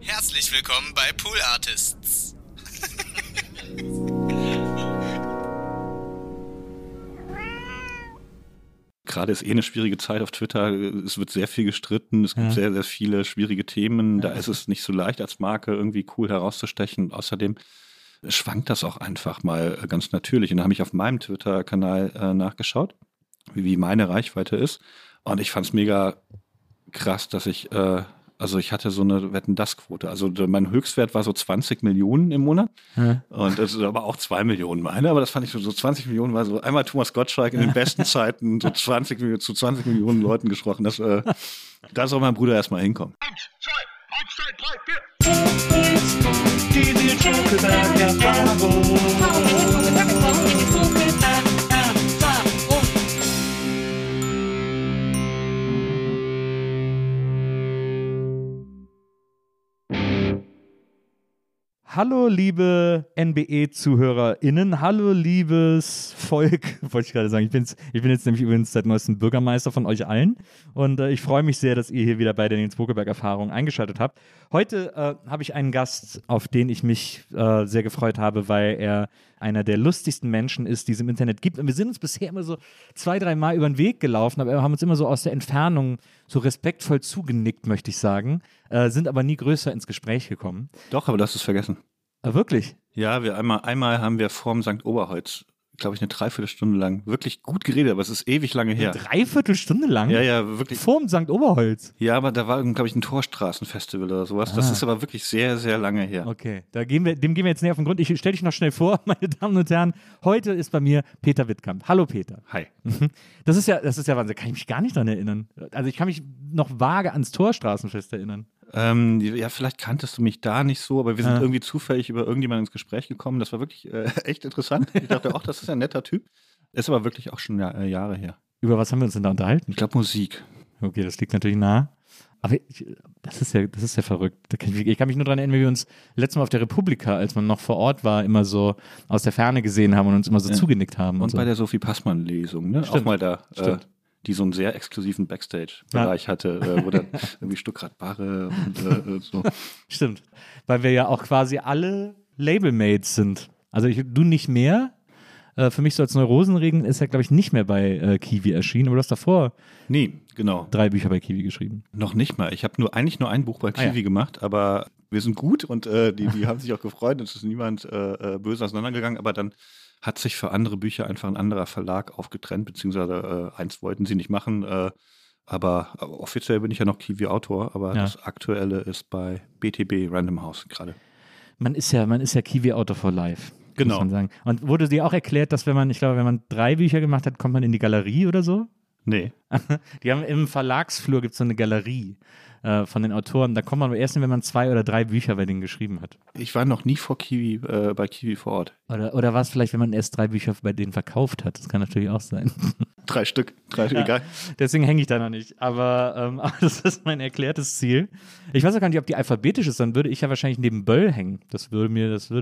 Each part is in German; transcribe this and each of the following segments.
Herzlich willkommen bei Pool Artists. Gerade ist eine schwierige Zeit auf Twitter. Es wird sehr viel gestritten. Es gibt sehr, sehr viele schwierige Themen. Da ist es nicht so leicht, als Marke irgendwie cool herauszustechen. Und außerdem schwankt das auch einfach mal ganz natürlich. Und da habe ich auf meinem Twitter-Kanal nachgeschaut, wie meine Reichweite ist. Und ich fand es mega krass, dass ich, also ich hatte so eine Wetten-dass-Quote. Also mein Höchstwert war so 20 Millionen im Monat. Ja. Und das ist aber auch 2 Millionen meine. Aber das fand ich so 20 Millionen war so einmal Thomas Gottschalk in den besten Zeiten so 20 Millionen Leuten gesprochen. Da soll mein Bruder erstmal hinkommen. 1, 2, 3, 4. Hallo liebe NBE-ZuhörerInnen, hallo liebes Volk, wollte ich gerade sagen. Ich bin jetzt nämlich übrigens seit neuestem Bürgermeister von euch allen und ich freue mich sehr, dass ihr hier wieder bei der Nils-Bokelberg-Erfahrung eingeschaltet habt. Heute habe ich einen Gast, auf den ich mich sehr gefreut habe, weil er einer der lustigsten Menschen ist, die es im Internet gibt. Und wir sind uns bisher immer so 2-3 Mal über den Weg gelaufen, aber wir haben uns immer so aus der Entfernung so respektvoll zugenickt, möchte ich sagen, sind aber nie größer ins Gespräch gekommen. Doch, aber du hast es vergessen. Ah, wirklich? Ja, wir einmal haben wir vorm St. Oberholz, glaube ich, eine Dreiviertelstunde lang wirklich gut geredet, aber es ist ewig lange her. Eine Dreiviertelstunde lang? Ja, wirklich. Vorm St. Oberholz? Ja, aber da war, glaube ich, ein Torstraßenfestival oder sowas. Ah. Das ist aber wirklich sehr, sehr lange her. Okay, dem gehen wir jetzt näher auf den Grund. Ich stelle dich noch schnell vor, meine Damen und Herren. Heute ist bei mir Peter Wittkamp. Hallo Peter. Hi. Das ist ja Wahnsinn. Kann ich mich gar nicht dran erinnern. Also ich kann mich noch vage ans Torstraßenfest erinnern. Ja, vielleicht kanntest du mich da nicht so, aber wir sind irgendwie zufällig über irgendjemanden ins Gespräch gekommen. Das war wirklich echt interessant. Ich dachte auch, das ist ein netter Typ. Ist aber wirklich auch schon Jahre her. Über was haben wir uns denn da unterhalten? Ich glaube Musik. Okay, das liegt natürlich nah. Aber das ist ja verrückt. Ich kann mich nur daran erinnern, wie wir uns letztes Mal auf der Republika, als man noch vor Ort war, immer so aus der Ferne gesehen haben und uns immer so zugenickt haben. Und so. Bei der Sophie Passmann-Lesung, ne? Stimmt. Auch mal da. Stimmt. Die so einen sehr exklusiven Backstage-Bereich hatte, wo dann irgendwie Stuttgart-Barre und so. Stimmt, weil wir ja auch quasi alle Labelmates sind. Also du nicht mehr. Für mich so als Neurosenregen ist er, glaube ich, nicht mehr bei Kiwi erschienen. Aber du hast davor genau 3 Bücher bei Kiwi geschrieben. Noch nicht mal. Ich habe eigentlich nur ein Buch bei Kiwi gemacht, aber wir sind gut und die haben sich auch gefreut. Es ist niemand böse auseinandergegangen, aber dann hat sich für andere Bücher einfach ein anderer Verlag aufgetrennt, beziehungsweise eins wollten sie nicht machen, aber offiziell bin ich ja noch Kiwi-Autor, aber das Aktuelle ist bei BTB Random House gerade. Man ist ja Kiwi-Autor for life, genau. Muss man sagen. Und wurde dir auch erklärt, dass wenn man 3 Bücher gemacht hat, kommt man in die Galerie oder so? Nee. Die haben im Verlagsflur gibt es so eine Galerie von den Autoren. Da kommt man aber erst hin, wenn man 2 oder 3 Bücher bei denen geschrieben hat. Ich war noch nie bei Kiwi vor Ort. Oder war es vielleicht, wenn man erst 3 Bücher bei denen verkauft hat? Das kann natürlich auch sein. 3 Stück, egal. Deswegen hänge ich da noch nicht. Aber das ist mein erklärtes Ziel. Ich weiß auch gar nicht, ob die alphabetisch ist. Dann würde ich ja wahrscheinlich neben Böll hängen. Das würde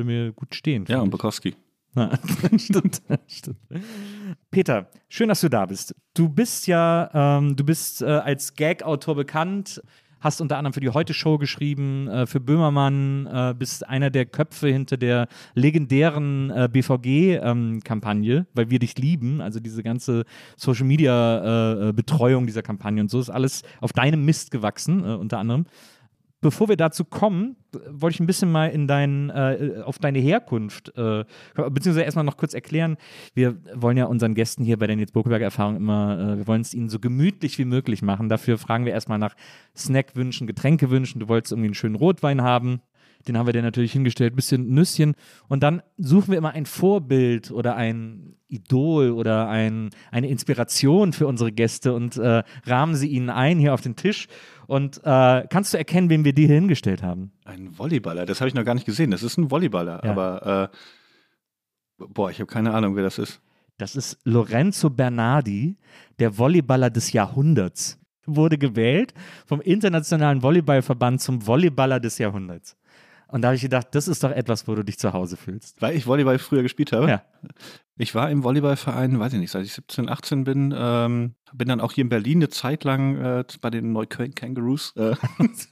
mir gut stehen. Ja, und Bukowski. Stimmt. Peter, schön, dass du da bist. Du bist als Gag-Autor bekannt, hast unter anderem für die Heute-Show geschrieben, für Böhmermann, bist einer der Köpfe hinter der legendären BVG-Kampagne, weil wir dich lieben, also diese ganze Social-Media-Betreuung dieser Kampagne und so ist alles auf deinem Mist gewachsen, unter anderem. Bevor wir dazu kommen, wollte ich ein bisschen mal in auf deine Herkunft, beziehungsweise erstmal noch kurz erklären, wir wollen ja unseren Gästen hier bei der Nils-Bokelberg-Erfahrung immer, wir wollen es ihnen so gemütlich wie möglich machen. Dafür fragen wir erstmal nach Snackwünschen, Getränkewünschen. Du wolltest irgendwie einen schönen Rotwein haben. Den haben wir dir natürlich hingestellt, ein bisschen Nüsschen. Und dann suchen wir immer ein Vorbild oder ein Idol oder eine Inspiration für unsere Gäste und rahmen sie ihnen ein hier auf den Tisch. Und kannst du erkennen, wen wir dir hier hingestellt haben? Ein Volleyballer, das habe ich noch gar nicht gesehen. Das ist ein Volleyballer, aber ich habe keine Ahnung, wer das ist. Das ist Lorenzo Bernardi, der Volleyballer des Jahrhunderts. Wurde gewählt vom Internationalen Volleyballverband zum Volleyballer des Jahrhunderts. Und da habe ich gedacht, das ist doch etwas, wo du dich zu Hause fühlst. Weil ich Volleyball früher gespielt habe? Ja. Ich war im Volleyballverein, weiß ich nicht, seit ich 17, 18 bin. Bin dann auch hier in Berlin eine Zeit lang bei den Neukölln Kangaroos. Das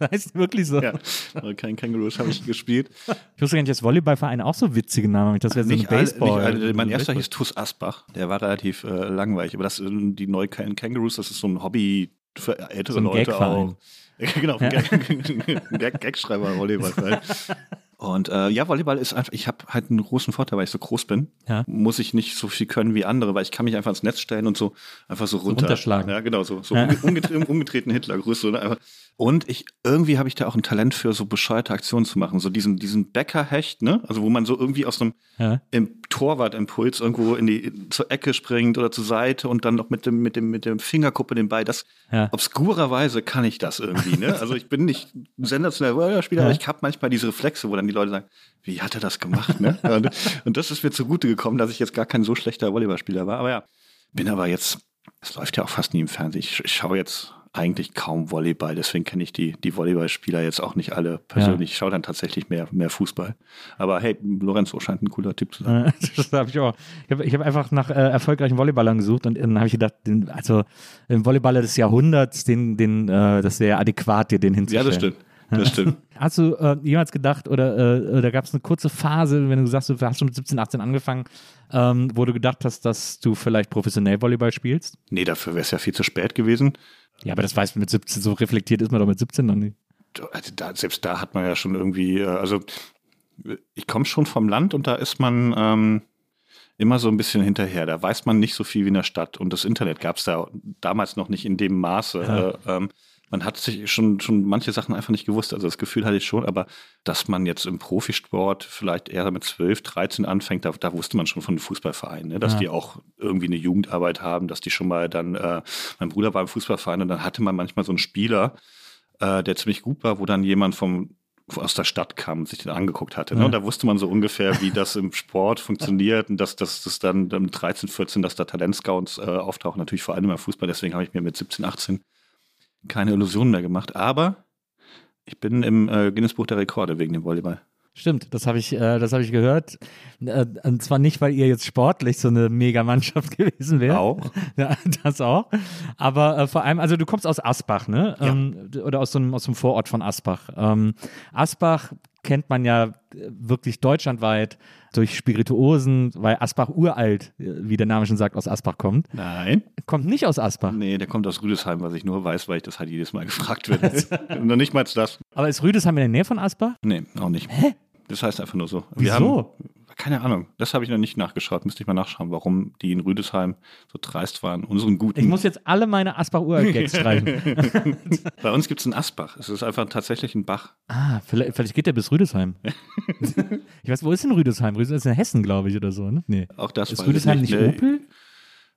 heißt wirklich so. Ja, Neukölln Kangaroos habe ich gespielt. Ich wusste gar nicht, dass Volleyballverein auch so witzige Namen hat. Das wäre so ein Baseball. Mein erster hieß TuS Asbach. Der war relativ langweilig. Aber das, die Neukölln Kangaroos, das ist so ein Hobby für ältere so Leute auch. Genau, ja. Gagschreiber Volleyball. Und ja, Volleyball ist einfach, ich habe halt einen großen Vorteil, weil ich so groß bin, ja. Muss ich nicht so viel können wie andere, weil ich kann mich einfach ins Netz stellen und so einfach so runterschlagen. Ja, genau, so ja. Umgetreten Hitlergröße. Ne? Und irgendwie habe ich da auch ein Talent für, so bescheuerte Aktionen zu machen. So diesen Bäckerhecht, ne? Also wo man so irgendwie aus einem Torwartimpuls irgendwo zur Ecke springt oder zur Seite und dann noch mit dem Fingerkuppe den Ball. Das obskurerweise kann ich das irgendwie, ne? Also ich bin nicht sensationell Volleyballspieler, aber ich habe manchmal diese Reflexe, wo dann die Leute sagen, wie hat er das gemacht, ne? Und das ist mir zugute gekommen, dass ich jetzt gar kein so schlechter Volleyballspieler war. Aber ja, bin aber jetzt, es läuft ja auch fast nie im Fernsehen. Ich schaue jetzt eigentlich kaum Volleyball, deswegen kenne ich die Volleyballspieler jetzt auch nicht alle persönlich. Ich schaue dann tatsächlich mehr Fußball. Aber hey, Lorenzo scheint ein cooler Typ zu sein. Das habe ich auch. Ich hab einfach nach erfolgreichen Volleyballern gesucht und dann habe ich gedacht, den Volleyballer des Jahrhunderts, das wäre adäquat, dir den hinzustellen. Ja, das stimmt. Das stimmt. Hast du jemals gedacht, oder gab es eine kurze Phase, wenn du sagst, du hast schon mit 17, 18 angefangen, wo du gedacht hast, dass du vielleicht professionell Volleyball spielst? Nee, dafür wäre es ja viel zu spät gewesen. Ja, aber das weißt du mit 17, so reflektiert ist man doch mit 17 noch nicht. Selbst da hat man ja schon irgendwie, also ich komme schon vom Land und da ist man immer so ein bisschen hinterher. Da weiß man nicht so viel wie in der Stadt und das Internet gab es da damals noch nicht in dem Maße. Ja. Man hat sich schon manche Sachen einfach nicht gewusst. Also das Gefühl hatte ich schon, aber dass man jetzt im Profisport vielleicht eher mit 12, 13 anfängt, da wusste man schon von den Fußballvereinen, ne? Dass die auch irgendwie eine Jugendarbeit haben, dass die schon mal dann, mein Bruder war im Fußballverein und dann hatte man manchmal so einen Spieler, der ziemlich gut war, wo dann jemand aus der Stadt kam und sich den angeguckt hatte. Ne? Ja. Und da wusste man so ungefähr, wie das im Sport funktioniert und dass das dann mit 13, 14, dass da Talentscouts auftauchen, natürlich vor allem im Fußball. Deswegen habe ich mir mit 17, 18 keine Illusionen mehr gemacht, aber ich bin im Guinness-Buch der Rekorde wegen dem Volleyball. Stimmt, das habe ich gehört. Und zwar nicht, weil ihr jetzt sportlich so eine Mega-Mannschaft gewesen wärt. Auch. Ja, das auch. Aber vor allem, also du kommst aus Asbach, ne? Ja. Oder aus dem Vorort von Asbach. Asbach kennt man ja wirklich deutschlandweit durch Spirituosen, weil Asbach uralt, wie der Name schon sagt, aus Asbach kommt. Nein. Kommt nicht aus Asbach. Nee, der kommt aus Rüdesheim, was ich nur weiß, weil ich das halt jedes Mal gefragt werde. Noch nicht mal das. Aber ist Rüdesheim in der Nähe von Asbach? Nee, auch nicht. Hä? Das heißt einfach nur so. Wieso? Keine Ahnung, das habe ich noch nicht nachgeschaut. Müsste ich mal nachschauen, warum die in Rüdesheim so dreist waren. Unseren guten. Ich muss jetzt alle meine Asbach-Uralt-Gags schreiben. Bei uns gibt es einen Asbach. Es ist einfach tatsächlich ein Bach. Ah, vielleicht geht der bis Rüdesheim. Ich weiß, wo ist denn Rüdesheim? Rüdesheim ist in Hessen, glaube ich, oder so. Ne? Nee. Auch das ist Rüdesheim nicht Opel?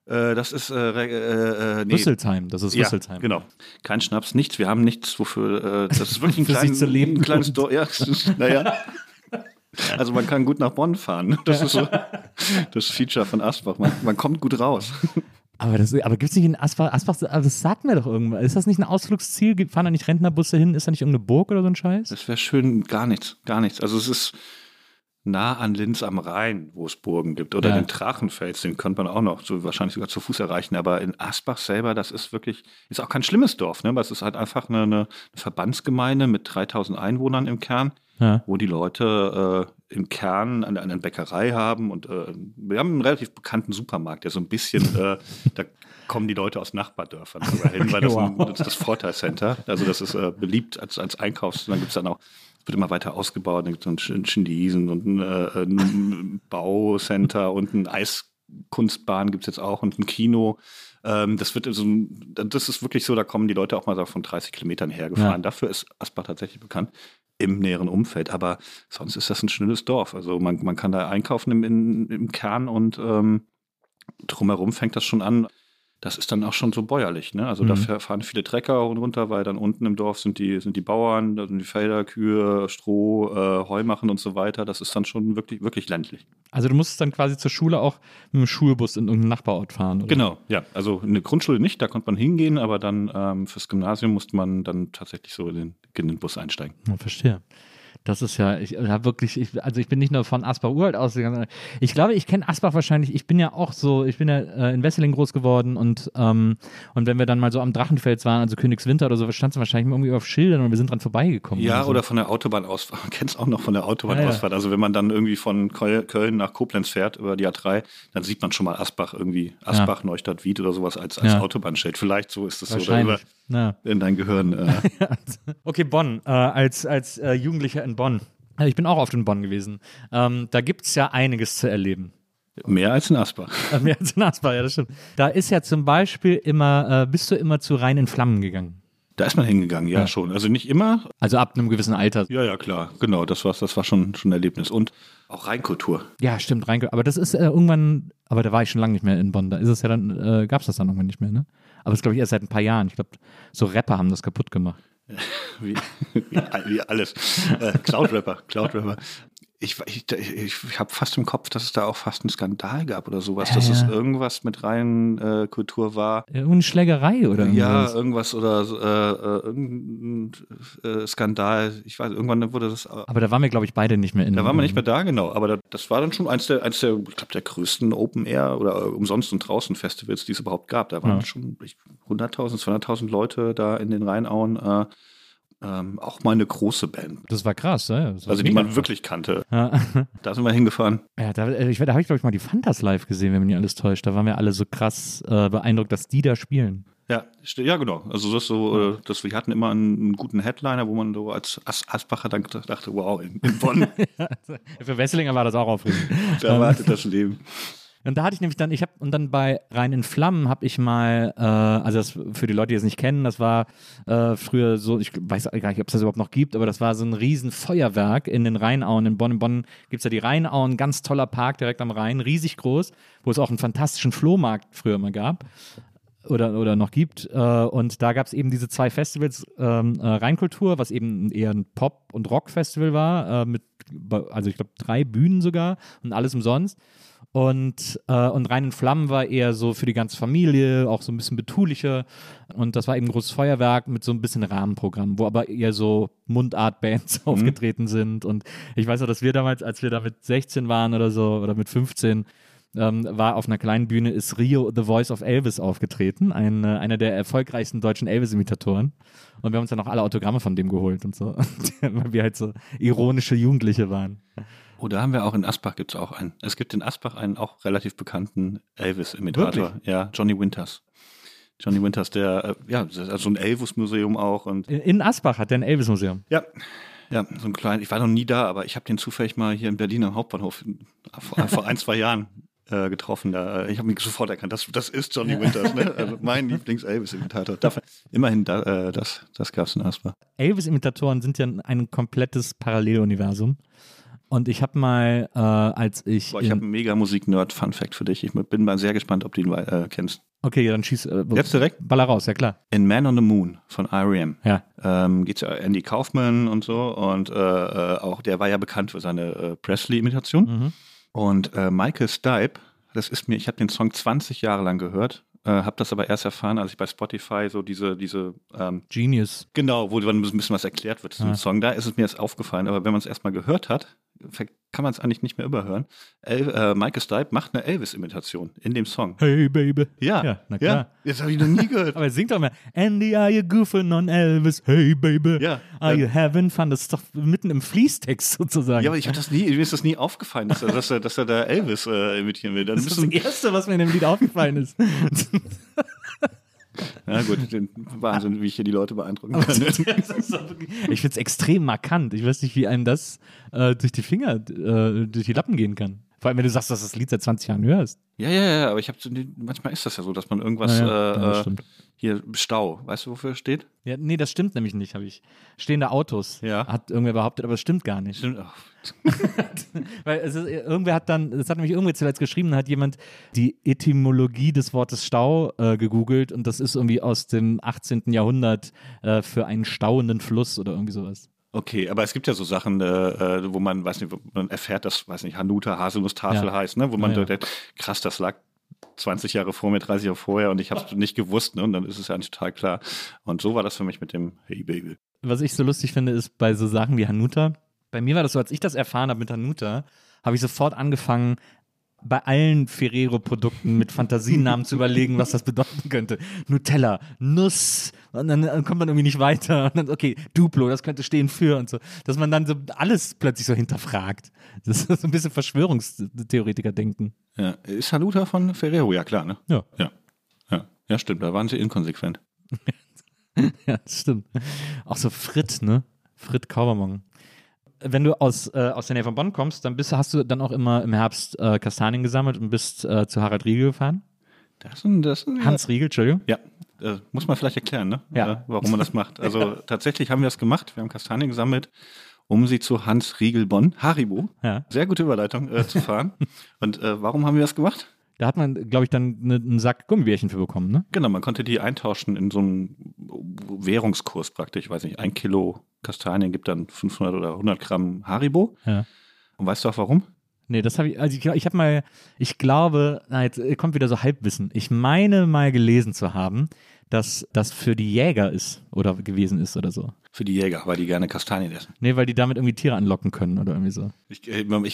Das ist nee. Rüsselsheim, das ist Rüsselsheim. Ja, genau. Kein Schnaps, nichts. Wir haben nichts, wofür das ist wirklich ein kleines Dorf. Ja, naja. Also man kann gut nach Bonn fahren. Das ist so das Feature von Asbach. Man kommt gut raus. Aber gibt es nicht in Asbach, das sagt mir doch irgendwas. Ist das nicht ein Ausflugsziel? Fahren da nicht Rentnerbusse hin? Ist da nicht irgendeine Burg oder so ein Scheiß? Das wäre schön, gar nichts. Also es ist nah an Linz am Rhein, wo es Burgen gibt. Oder den Drachenfels, den könnte man auch noch so wahrscheinlich sogar zu Fuß erreichen. Aber in Asbach selber, das ist wirklich, ist auch kein schlimmes Dorf, ne? Aber es ist halt einfach eine Verbandsgemeinde mit 3000 Einwohnern im Kern. Ja. Wo die Leute im Kern eine Bäckerei haben und wir haben einen relativ bekannten Supermarkt, der so ein bisschen, da kommen die Leute aus Nachbardörfern sogar hin, weil das ist das Vorteilcenter, also das ist beliebt als Einkaufs, dann gibt es dann auch, es wird immer weiter ausgebaut, dann gibt es einen Chinesen und ein Baucenter und ein Eiskunstbahn gibt es jetzt auch und ein Kino. Das ist wirklich so, da kommen die Leute auch mal von 30 Kilometern hergefahren. Ja. Dafür ist Asbach tatsächlich bekannt. Im näheren Umfeld, aber sonst ist das ein schnelles Dorf. Also man kann da einkaufen im Kern und drumherum fängt das schon an. Das ist dann auch schon so bäuerlich, ne? Also da fahren viele Trecker runter, weil dann unten im Dorf sind die Bauern, da sind die Felder, Kühe, Stroh, Heumachen und so weiter. Das ist dann schon wirklich, wirklich ländlich. Also du musstest dann quasi zur Schule auch mit dem Schulbus in irgendeinen Nachbarort fahren, oder? Genau, ja. Also in der Grundschule nicht, da konnte man hingehen, aber dann fürs Gymnasium musste man dann tatsächlich so in den Bus einsteigen. Ja, verstehe. Das ist ja, ich bin nicht nur von Asbach-Uralt ausgegangen. Ich glaube, ich kenne Asbach wahrscheinlich, ich bin ja in Wesseling groß geworden und wenn wir dann mal so am Drachenfels waren, also Königswinter oder so, stand es wahrscheinlich irgendwie auf Schildern und wir sind dran vorbeigekommen. Ja, oder von der Autobahnausfahrt, man kennt es auch noch von der Autobahnausfahrt. Ja. Also wenn man dann irgendwie von Köln nach Koblenz fährt über die A3, dann sieht man schon mal Asbach irgendwie, Asbach, ja. Neustadt-Wied oder sowas als ja. Autobahnschild. Vielleicht so ist es so darüber in dein Gehirn. Okay, Bonn, als Jugendlicher in Bonn. Ich bin auch oft in Bonn gewesen. Da gibt es ja einiges zu erleben. Mehr als in Asbach. Mehr als in Asbach, ja, das stimmt. Da ist ja zum Beispiel bist du immer zu Rhein in Flammen gegangen? Da ist man hingegangen, ja, schon. Also nicht immer. Also ab einem gewissen Alter. Ja, ja, klar. Genau, das war schon ein Erlebnis. Und auch Rheinkultur. Ja, stimmt, Rheinkultur. Aber das ist irgendwann, aber da war ich schon lange nicht mehr in Bonn. Da ist es ja dann, gab es das dann irgendwann nicht mehr, ne? Aber das glaube ich erst seit ein paar Jahren. Ich glaube, so Rapper haben das kaputt gemacht. Wie alles. Cloud-Rapper. Ich habe fast im Kopf, dass es da auch fast einen Skandal gab oder sowas, dass es irgendwas mit Rheinkultur war. Irgendeine Schlägerei oder irgendwas. Ja, irgendwas oder irgendein Skandal. Ich weiß, irgendwann wurde das... Aber da waren wir, glaube ich, beide nicht mehr in... Da waren wir nicht mehr da, genau. Aber das war dann schon eins der ich glaube, der größten Open-Air- oder umsonst- und draußen-Festivals, die es überhaupt gab. Da waren schon 100.000, 200.000 Leute da in den Rheinauen... auch mal eine große Band. Das war krass, ja. Also die man wirklich kannte. Ja. Da sind wir hingefahren. Ja, da habe ich, glaube ich, mal die Fantas live gesehen, wenn mich nicht alles täuscht. Da waren wir alle so krass beeindruckt, dass die da spielen. Ja, genau. Also das so, dass wir hatten immer einen guten Headliner, wo man so als Asbacher dann dachte, wow, in Bonn. Für Wesselinger war das auch aufregend. Da wartet das Leben. Und da hatte ich nämlich dann, bei Rhein in Flammen habe ich mal, also das für die Leute, die es nicht kennen, das war früher so, ich weiß gar nicht, ob es das überhaupt noch gibt, aber das war so ein riesen Feuerwerk in den Rheinauen. In Bonn. In Bonn gibt es ja die Rheinauen, ganz toller Park direkt am Rhein, riesig groß, wo es auch einen fantastischen Flohmarkt früher immer gab. Oder noch gibt. Und da gab es eben diese zwei Festivals, Rheinkultur, was eben eher ein Pop- und Rock-Festival war, also ich glaube 3 Bühnen sogar und alles umsonst. Und Rhein in Flammen war eher so für die ganze Familie, auch so ein bisschen betulicher. Und das war eben ein großes Feuerwerk mit so ein bisschen Rahmenprogramm, wo aber eher so Mundart-Bands aufgetreten sind. Und ich weiß auch, dass wir damals, als wir da mit 16 waren oder so, oder mit 15, war auf einer kleinen Bühne, ist Rio, The Voice of Elvis, aufgetreten. Einer der erfolgreichsten deutschen Elvis-Imitatoren. Und wir haben uns dann auch alle Autogramme von dem geholt und so. Weil wir halt so ironische Jugendliche waren. Oh, da haben wir auch in Asbach gibt es auch einen. Es gibt in Asbach einen auch relativ bekannten Elvis-Imitator. Ja, Johnny Winters. Johnny Winters, der, so ein Elvis-Museum auch. Und in Asbach hat der ein Elvis-Museum? Ja, so ein kleines, ich war noch nie da, aber ich habe den zufällig mal hier in Berlin am Hauptbahnhof vor 1-2 Jahren getroffen. Ich habe mich sofort erkannt, das ist Johnny Winters, ne? Also mein Lieblings-Elvis-Imitator. Immerhin, das gab es in Asbach. Elvis-Imitatoren sind ja ein komplettes Paralleluniversum. Und ich habe mal, ich habe einen mega Musik-Nerd-Fun-Fact für dich. Ich bin mal sehr gespannt, ob du ihn kennst. Okay, ja, dann schieß. Jetzt direkt? Baller raus, ja klar. In Man on the Moon von R.E.M. Ja. Geht's ja Andy Kaufman und so. Und auch der war ja bekannt für seine Presley-Imitation. Mhm. Und Michael Stipe, ich habe den Song 20 Jahre lang gehört. Habe das aber erst erfahren, als ich bei Spotify so diese Genius. Genau, wo dann ein bisschen was erklärt wird zu dem Song. Da ist es mir erst aufgefallen. Aber wenn man es erstmal gehört hat, kann man es eigentlich nicht mehr überhören. Michael Stipe macht eine Elvis-Imitation in dem Song. Hey, Baby. Ja, na klar. Ja, das habe ich noch nie gehört. Aber er singt doch mal, Andy, are you goofing on Elvis? Hey, Baby. Ja, are you having fun? Das ist doch mitten im Fließtext sozusagen. Ja, aber mir ist das nie aufgefallen, dass er da Elvis imitieren will. Das ist das Erste, was mir in dem Lied aufgefallen ist. Ja gut, den Wahnsinn, wie ich hier die Leute beeindrucken kann. Ich finde es extrem markant. Ich weiß nicht, wie einem das durch die Lappen gehen kann. Vor allem, wenn du sagst, dass du das Lied seit 20 Jahren hörst. Ja, aber manchmal ist das ja so, dass man irgendwas, hier Stau, weißt du, wofür steht? Ja, nee, das stimmt nämlich nicht, habe ich. Stehende Autos, hat irgendwer behauptet, aber das stimmt gar nicht. Stimmt auch. Weil es hat nämlich irgendwer zuletzt geschrieben, hat jemand die Etymologie des Wortes Stau gegoogelt und das ist irgendwie aus dem 18. Jahrhundert für einen stauenden Fluss oder irgendwie sowas. Okay, aber es gibt ja so Sachen, wo man, weiß nicht, man erfährt, dass, weiß nicht, Hanuta Haselnusstafel heißt, ne? Wo man denkt, krass, das lag 20 Jahre vor mir, 30 Jahre vorher und ich habe es nicht gewusst, ne? Und dann ist es ja eigentlich total klar. Und so war das für mich mit dem Hey Baby. Was ich so lustig finde, ist bei so Sachen wie Hanuta, bei mir war das so, als ich das erfahren habe mit Hanuta, habe ich sofort angefangen, bei allen Ferrero-Produkten mit Fantasienamen zu überlegen, was das bedeuten könnte. Nutella, Nuss, und dann kommt man irgendwie nicht weiter. Und dann, okay, Duplo, das könnte stehen für und so. Dass man dann so alles plötzlich so hinterfragt. Das ist so ein bisschen Verschwörungstheoretiker-Denken. Ja, ist Hanuta von Ferrero, ja klar, ne? Ja. Ja, stimmt, da waren sie inkonsequent. Ja, das stimmt. Auch so Fritt, ne? Fritt Kaubermann. Wenn du aus der Nähe von Bonn kommst, dann hast du dann auch immer im Herbst Kastanien gesammelt und bist zu Harald Riegel gefahren. Hans Riegel, Entschuldigung. Ja, muss man vielleicht erklären, ne? Ja. Warum man das macht. Also Tatsächlich haben wir das gemacht. Wir haben Kastanien gesammelt, um sie zu Hans Riegel Bonn, Haribo, ja. Sehr gute Überleitung, zu fahren. Und warum haben wir das gemacht? Da hat man, glaube ich, dann einen Sack Gummibärchen für bekommen, ne? Genau, man konnte die eintauschen in so einen Währungskurs praktisch. Ich weiß nicht, 1 Kilo Kastanien gibt dann 500 oder 100 Gramm Haribo. Ja. Und weißt du auch warum? Nee, das habe ich, also ich habe mal, ich glaube, jetzt kommt wieder so Halbwissen. Ich meine mal gelesen zu haben, dass das für die Jäger ist oder gewesen ist oder so. Für die Jäger, weil die gerne Kastanien essen. Nee, weil die damit irgendwie Tiere anlocken können oder irgendwie so.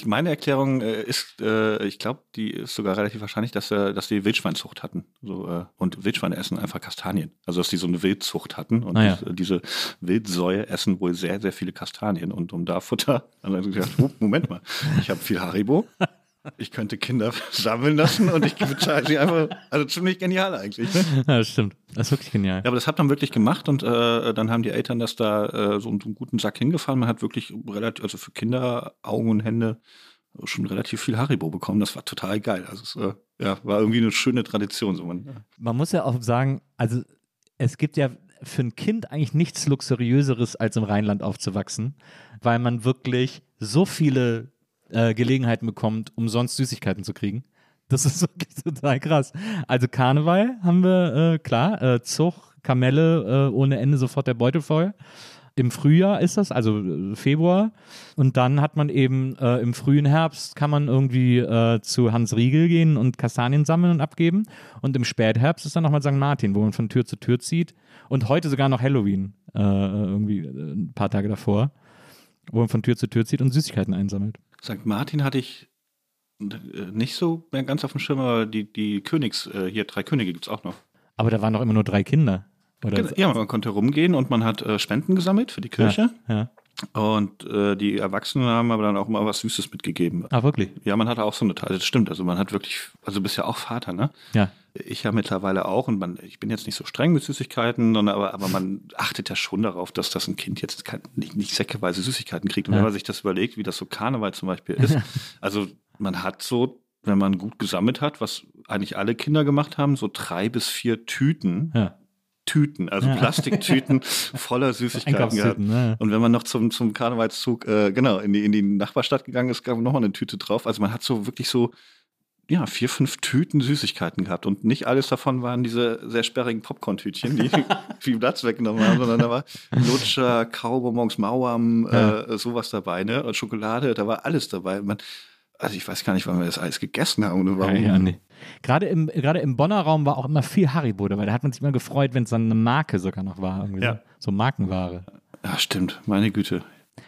Meine Erklärung ist, ich glaube, die ist sogar relativ wahrscheinlich, dass die Wildschweinzucht hatten. So, und Wildschweine essen einfach Kastanien. Also, dass die so eine Wildzucht hatten und diese Wildsäue essen wohl sehr, sehr viele Kastanien. Und um da Futter, dann haben sie gesagt, Moment mal, ich habe viel Haribo. Ich könnte Kinder sammeln lassen und ich bezahle sie einfach, also ziemlich genial eigentlich. Ne? Ja, das stimmt. Das ist wirklich genial. Ja, aber das hat man wirklich gemacht und dann haben die Eltern das da so einen guten Sack hingefahren. Man hat wirklich relativ, also für Kinder, Augen und Hände schon relativ viel Haribo bekommen. Das war total geil. Also es war irgendwie eine schöne Tradition. So man muss ja auch sagen, also es gibt ja für ein Kind eigentlich nichts Luxuriöseres, als im Rheinland aufzuwachsen, weil man wirklich so viele Gelegenheiten bekommt, umsonst Süßigkeiten zu kriegen. Das ist wirklich total krass. Also Karneval haben wir, Zug, Kamelle, ohne Ende sofort der Beutel voll. Im Frühjahr ist das, also Februar. Und dann hat man eben im frühen Herbst kann man irgendwie zu Hans Riegel gehen und Kastanien sammeln und abgeben. Und im Spätherbst ist dann nochmal St. Martin, wo man von Tür zu Tür zieht. Und heute sogar noch Halloween, irgendwie ein paar Tage davor, wo man von Tür zu Tür zieht und Süßigkeiten einsammelt. St. Martin hatte ich nicht so mehr ganz auf dem Schirm, aber die drei Könige gibt es auch noch. Aber da waren doch immer nur 3 Kinder. Oder? Ja, man konnte rumgehen und man hat Spenden gesammelt für die Kirche. Ja. Und die Erwachsenen haben aber dann auch immer was Süßes mitgegeben. Ah, wirklich? Ja, man hatte auch so eine Teil, das stimmt. Also man hat wirklich, also du bist ja auch Vater, ne? Ja. Ich ja mittlerweile auch und ich bin jetzt nicht so streng mit Süßigkeiten, sondern aber man achtet ja schon darauf, dass das ein Kind jetzt nicht säckeweise Süßigkeiten kriegt. Und wenn man sich das überlegt, wie das so Karneval zum Beispiel ist, also man hat so, wenn man gut gesammelt hat, was eigentlich alle Kinder gemacht haben, so 3 bis 4 Tüten. Ja. Plastiktüten voller Süßigkeiten gehabt. Ja. Und wenn man noch zum Karnevalszug in die Nachbarstadt gegangen ist, gab nochmal eine Tüte drauf. Also man hat so wirklich so 4, 5 Tüten Süßigkeiten gehabt. Und nicht alles davon waren diese sehr sperrigen Popcorn-Tütchen, die viel Platz weggenommen haben, sondern da war Lutscher, Kaubonbons, Mauern, sowas dabei, ne? Und Schokolade, da war alles dabei. Also ich weiß gar nicht, wann wir das alles gegessen haben oder warum. Ja, nee. Gerade im Bonner Raum war auch immer viel Haribo dabei. Da hat man sich immer gefreut, wenn es dann eine Marke sogar noch war. Ja. So Markenware. Ja, stimmt. Meine Güte.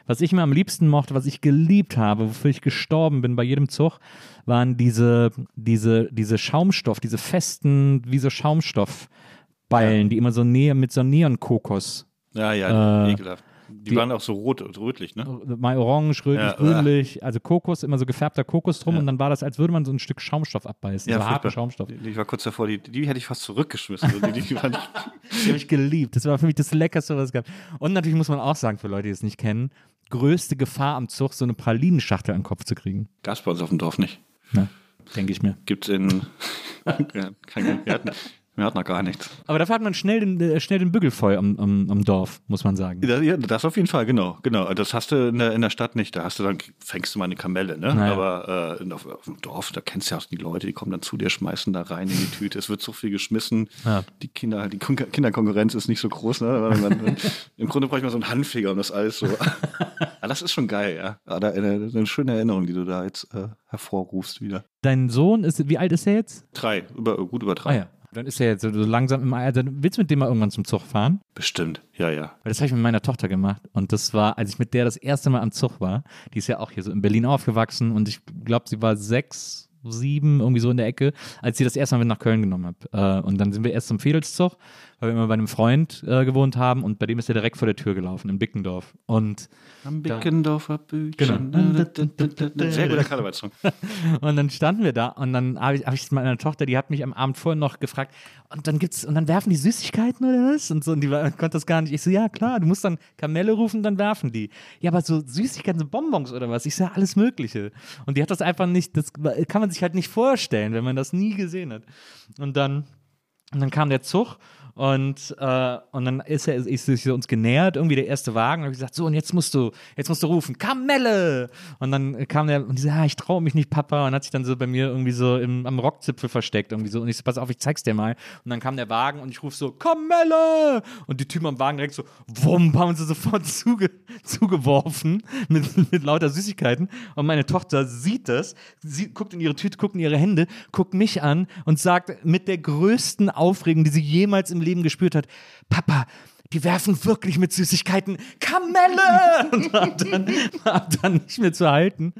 Was ich mir am liebsten mochte, was ich geliebt habe, wofür ich gestorben bin bei jedem Zug, waren diese Schaumstoff, diese festen, wie so Schaumstoffballen, die immer so mit so Neon-Kokos. Ja, ekelhaft. Die waren auch so rot und rötlich, ne? Mal orange, rötlich, grünlich, also Kokos, immer so gefärbter Kokos drum und dann war das, als würde man so ein Stück Schaumstoff abbeißen, so harten Schaumstoff. Ich war kurz davor, die hätte ich fast zurückgeschmissen. Die habe ich geliebt, das war für mich das Leckerste, was es gab. Und natürlich muss man auch sagen, für Leute, die es nicht kennen, größte Gefahr am Zug, so eine Pralinenschachtel an den Kopf zu kriegen. Gab es bei uns auf dem Dorf nicht. Na, denke ich mir. Gibt's in... Wir hatten noch gar nichts. Aber dafür hat man schnell den Bügel voll am Dorf, muss man sagen. Ja, das auf jeden Fall, genau. Das hast du in der Stadt nicht. Da hast du dann, fängst du mal eine Kamelle, ne? Naja. Aber auf dem Dorf, da kennst du ja auch die Leute, die kommen dann zu dir, schmeißen da rein in die Tüte. Es wird so viel geschmissen. Ja. Die Kinderkonkurrenz ist nicht so groß, ne? Im Grunde brauche ich mal so einen Handfeger, um das alles so. Aber das ist schon geil, ja. Aber eine schöne Erinnerung, die du da jetzt hervorrufst wieder. Dein Sohn ist, wie alt ist er jetzt? 3, gut über 3. Ah, ja. Dann ist er jetzt so langsam im Alter. Willst du mit dem mal irgendwann zum Zug fahren? Bestimmt, ja, ja. Weil das habe ich mit meiner Tochter gemacht. Und das war, als ich mit der das erste Mal am Zug war, die ist ja auch hier so in Berlin aufgewachsen und ich glaube, sie war 6, 7, irgendwie so in der Ecke, als ich das erste Mal mit nach Köln genommen habe. Und dann sind wir erst zum Fädelszug, weil wir immer bei einem Freund gewohnt haben und bei dem ist er direkt vor der Tür gelaufen, in Bickendorf. Und am Bickendorfer Bütchen. Genau. Sehr guter Karnevalssong. Und dann standen wir da und dann habe ich meine Tochter, die hat mich am Abend vorher noch gefragt, und dann werfen die Süßigkeiten oder was? Und so, und die konnte das gar nicht. Ich so, ja klar, du musst dann Kamelle rufen, dann werfen die. Ja, aber so Süßigkeiten, so Bonbons oder was? Ich so, ja, alles Mögliche. Und die hat das einfach nicht, das kann man sich halt nicht vorstellen, wenn man das nie gesehen hat. Und dann kam der Zug und dann ist uns genähert, irgendwie der erste Wagen, und ich gesagt, so, und jetzt musst du rufen, Kamelle! Und dann kam der und die so, ah, ich traue mich nicht, Papa, und hat sich dann so bei mir irgendwie so am Rockzipfel versteckt, irgendwie so, und ich so, pass auf, ich zeig's dir mal. Und dann kam der Wagen und ich rufe so, Kamelle! Und die Typen am Wagen direkt so, wumm, haben sie sofort zugeworfen mit lauter Süßigkeiten, und meine Tochter sieht das, sie guckt in ihre Tüte, guckt in ihre Hände, guckt mich an und sagt mit der größten Aufregung, die sie jemals im Leben gespürt hat, Papa, die werfen wirklich mit Süßigkeiten Kamelle! Und war dann nicht mehr zu halten.